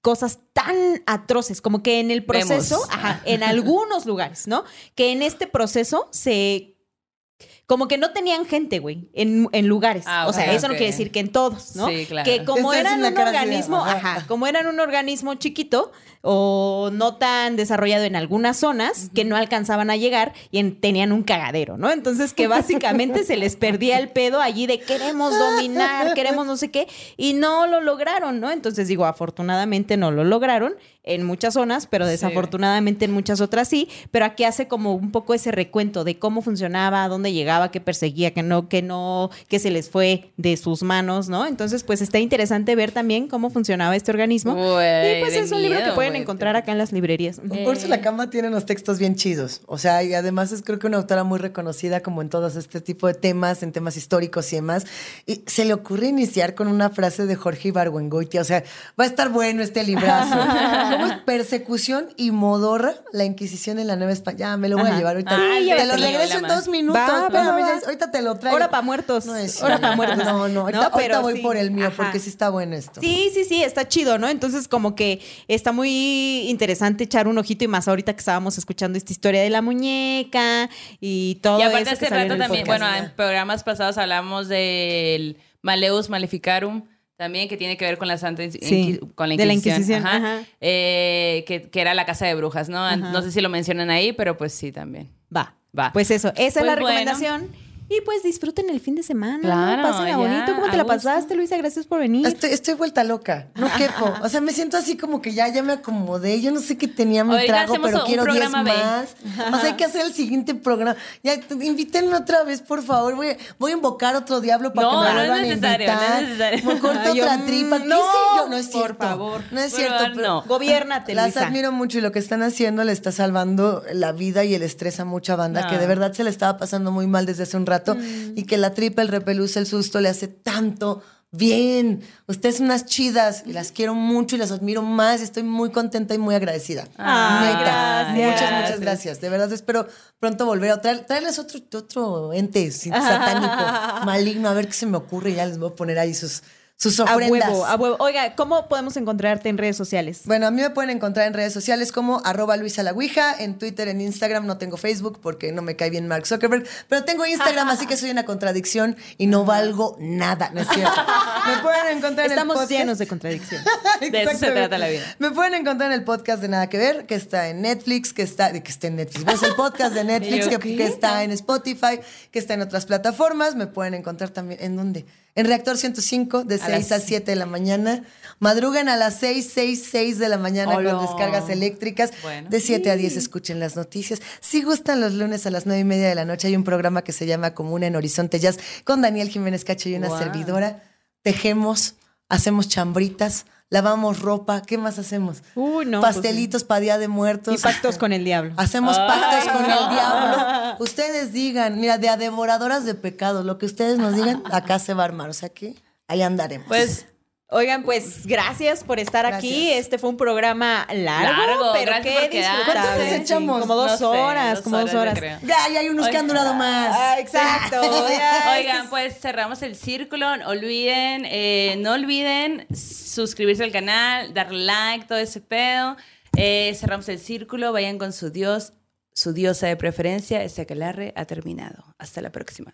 cosas tan atroces, como que en el proceso, ajá, en algunos lugares, ¿no? Que en este proceso se... Como que no tenían gente, güey, en, en lugares. Ah, o sea, okay, eso okay. no quiere decir que en todos, ¿no? Sí, claro. Que como eran un organismo, de... ajá. ajá, como eran un organismo chiquito o no tan desarrollado en algunas zonas, uh-huh. que no alcanzaban a llegar y en, tenían un cagadero, ¿no? Entonces que básicamente se les perdía el pedo allí de queremos dominar, queremos no sé qué, y no lo lograron, ¿no? Entonces digo, afortunadamente no lo lograron en muchas zonas, pero desafortunadamente sí. en muchas otras sí, pero aquí hace como un poco ese recuento de cómo funcionaba, dónde llegaba, qué perseguía, qué no, qué no, qué se les fue de sus manos, ¿no? Entonces, pues está interesante ver también cómo funcionaba este organismo. Uy, y pues es un miedo, libro que pueden wey. encontrar acá en las librerías. Eh. Úrsula Camba tiene unos textos bien chidos, o sea, y además es creo que una autora muy reconocida como en todos este tipo de temas, en temas históricos y demás, y se le ocurre iniciar con una frase de Jorge Ibargüengoitia, o sea, va a estar bueno este librazo. ¿Cómo es? Persecución y Modorra, la Inquisición en la Nueva España. Ya, me lo voy Ajá. a llevar ahorita. Ay, te lo regreso en dos minutos. Va, va, va, va. Ahorita te lo traigo. Hora para muertos. No es Hora para muertos. No, no. Ahorita, no, ahorita voy sí. por el mío, Ajá. porque sí está bueno esto. Sí, sí, sí, está chido, ¿no? Entonces, como que está muy interesante echar un ojito y más ahorita que estábamos escuchando esta historia de la muñeca y todo eso. Y aparte, hace rato también, bueno, en programas pasados hablamos del Maleus Maleficarum. También que tiene que ver con la Santa Inquis- sí, con la Inquisición, de la Inquisición ajá, ajá. Eh, que, que era la casa de brujas, ¿no? Ajá. No sé si lo mencionan ahí, pero pues sí también. Va, va. Pues eso, esa pues es la recomendación. Bueno. Y pues disfruten el fin de semana. Claro, pásenla bonito. ¿Cómo te la pasaste, Luisa? Gracias por venir. Estoy, estoy vuelta loca. No quepo. O sea, me siento así como que ya, ya me acomodé. Yo no sé qué tenía mi Oiga, trago, pero quiero diez más. O sea, hay que hacer el siguiente programa. Ya, invítenme otra vez, por favor. Voy, voy a invocar otro diablo para no, que me vuelvan no a invitar. No, es necesario. Me corto yo, otra tripa. ¿Qué no, sé yo? No es por cierto. Por favor. No es cierto. Pero, pero, no. Gobiérnate, Luisa. Las admiro mucho y lo que están haciendo le está salvando la vida y el estrés a mucha banda no. que de verdad se le estaba pasando muy mal desde hace un rato. Mm. Y que la tripa, el repelús, el susto le hace tanto bien. Ustedes son unas chidas y las quiero mucho y las admiro más. Estoy muy contenta y muy agradecida. Ah, gracias. Muchas, muchas gracias. De verdad, espero pronto volver a traer, traerles otro, otro ente satánico, maligno, a ver qué se me ocurre. Ya les voy a poner ahí sus... sus ofrendas. A huevo, a huevo. Oiga, ¿cómo podemos encontrarte en redes sociales? Bueno, a mí me pueden encontrar en redes sociales como arroba Luisa La Ouija, en Twitter, en Instagram. No tengo Facebook porque no me cae bien Mark Zuckerberg, pero tengo Instagram, así que soy una contradicción y no valgo nada, ¿no es cierto? Me pueden encontrar en Estamos el podcast. Llenos de contradicciones. De eso se trata la vida. Me pueden encontrar en el podcast de Nada Que Ver, que está en Netflix, que está, que está en Netflix. Pues el podcast de Netflix, que, que está en Spotify, que está en otras plataformas. Me pueden encontrar también, ¿en dónde? En Reactor ciento cinco, de seis a siete de la mañana. Madrugan a las seis, seis, seis de la mañana. Hola. Con descargas eléctricas. Bueno, de siete a diez escuchen las noticias. Si gustan, los lunes a las nueve y media de la noche hay un programa que se llama Comuna en Horizonte Jazz con Daniel Jiménez Cacho y una wow. servidora. Tejemos, hacemos chambritas, lavamos ropa. ¿Qué más hacemos? Uh, no, Pastelitos pues sí. para Día de Muertos. Y pactos con el diablo. Hacemos Ay, pactos con no. el diablo. Ustedes digan, mira, de a devoradoras de pecados, lo que ustedes nos digan, acá se va a armar. O sea que ahí andaremos. Pues, oigan, pues gracias por estar gracias. aquí. Este fue un programa largo, largo pero qué disfrutable. ¿Cuánto nos echamos? Sí, como dos no horas, sé, como dos horas. horas. Ya, ya hay unos Oiga. que han durado más. Ah, exacto. Oigan, pues cerramos el círculo. No olviden, eh, no olviden suscribirse al canal, dar like, todo ese pedo. Eh, cerramos el círculo. Vayan con su dios, su diosa de preferencia. Este aquelarre ha terminado. Hasta la próxima.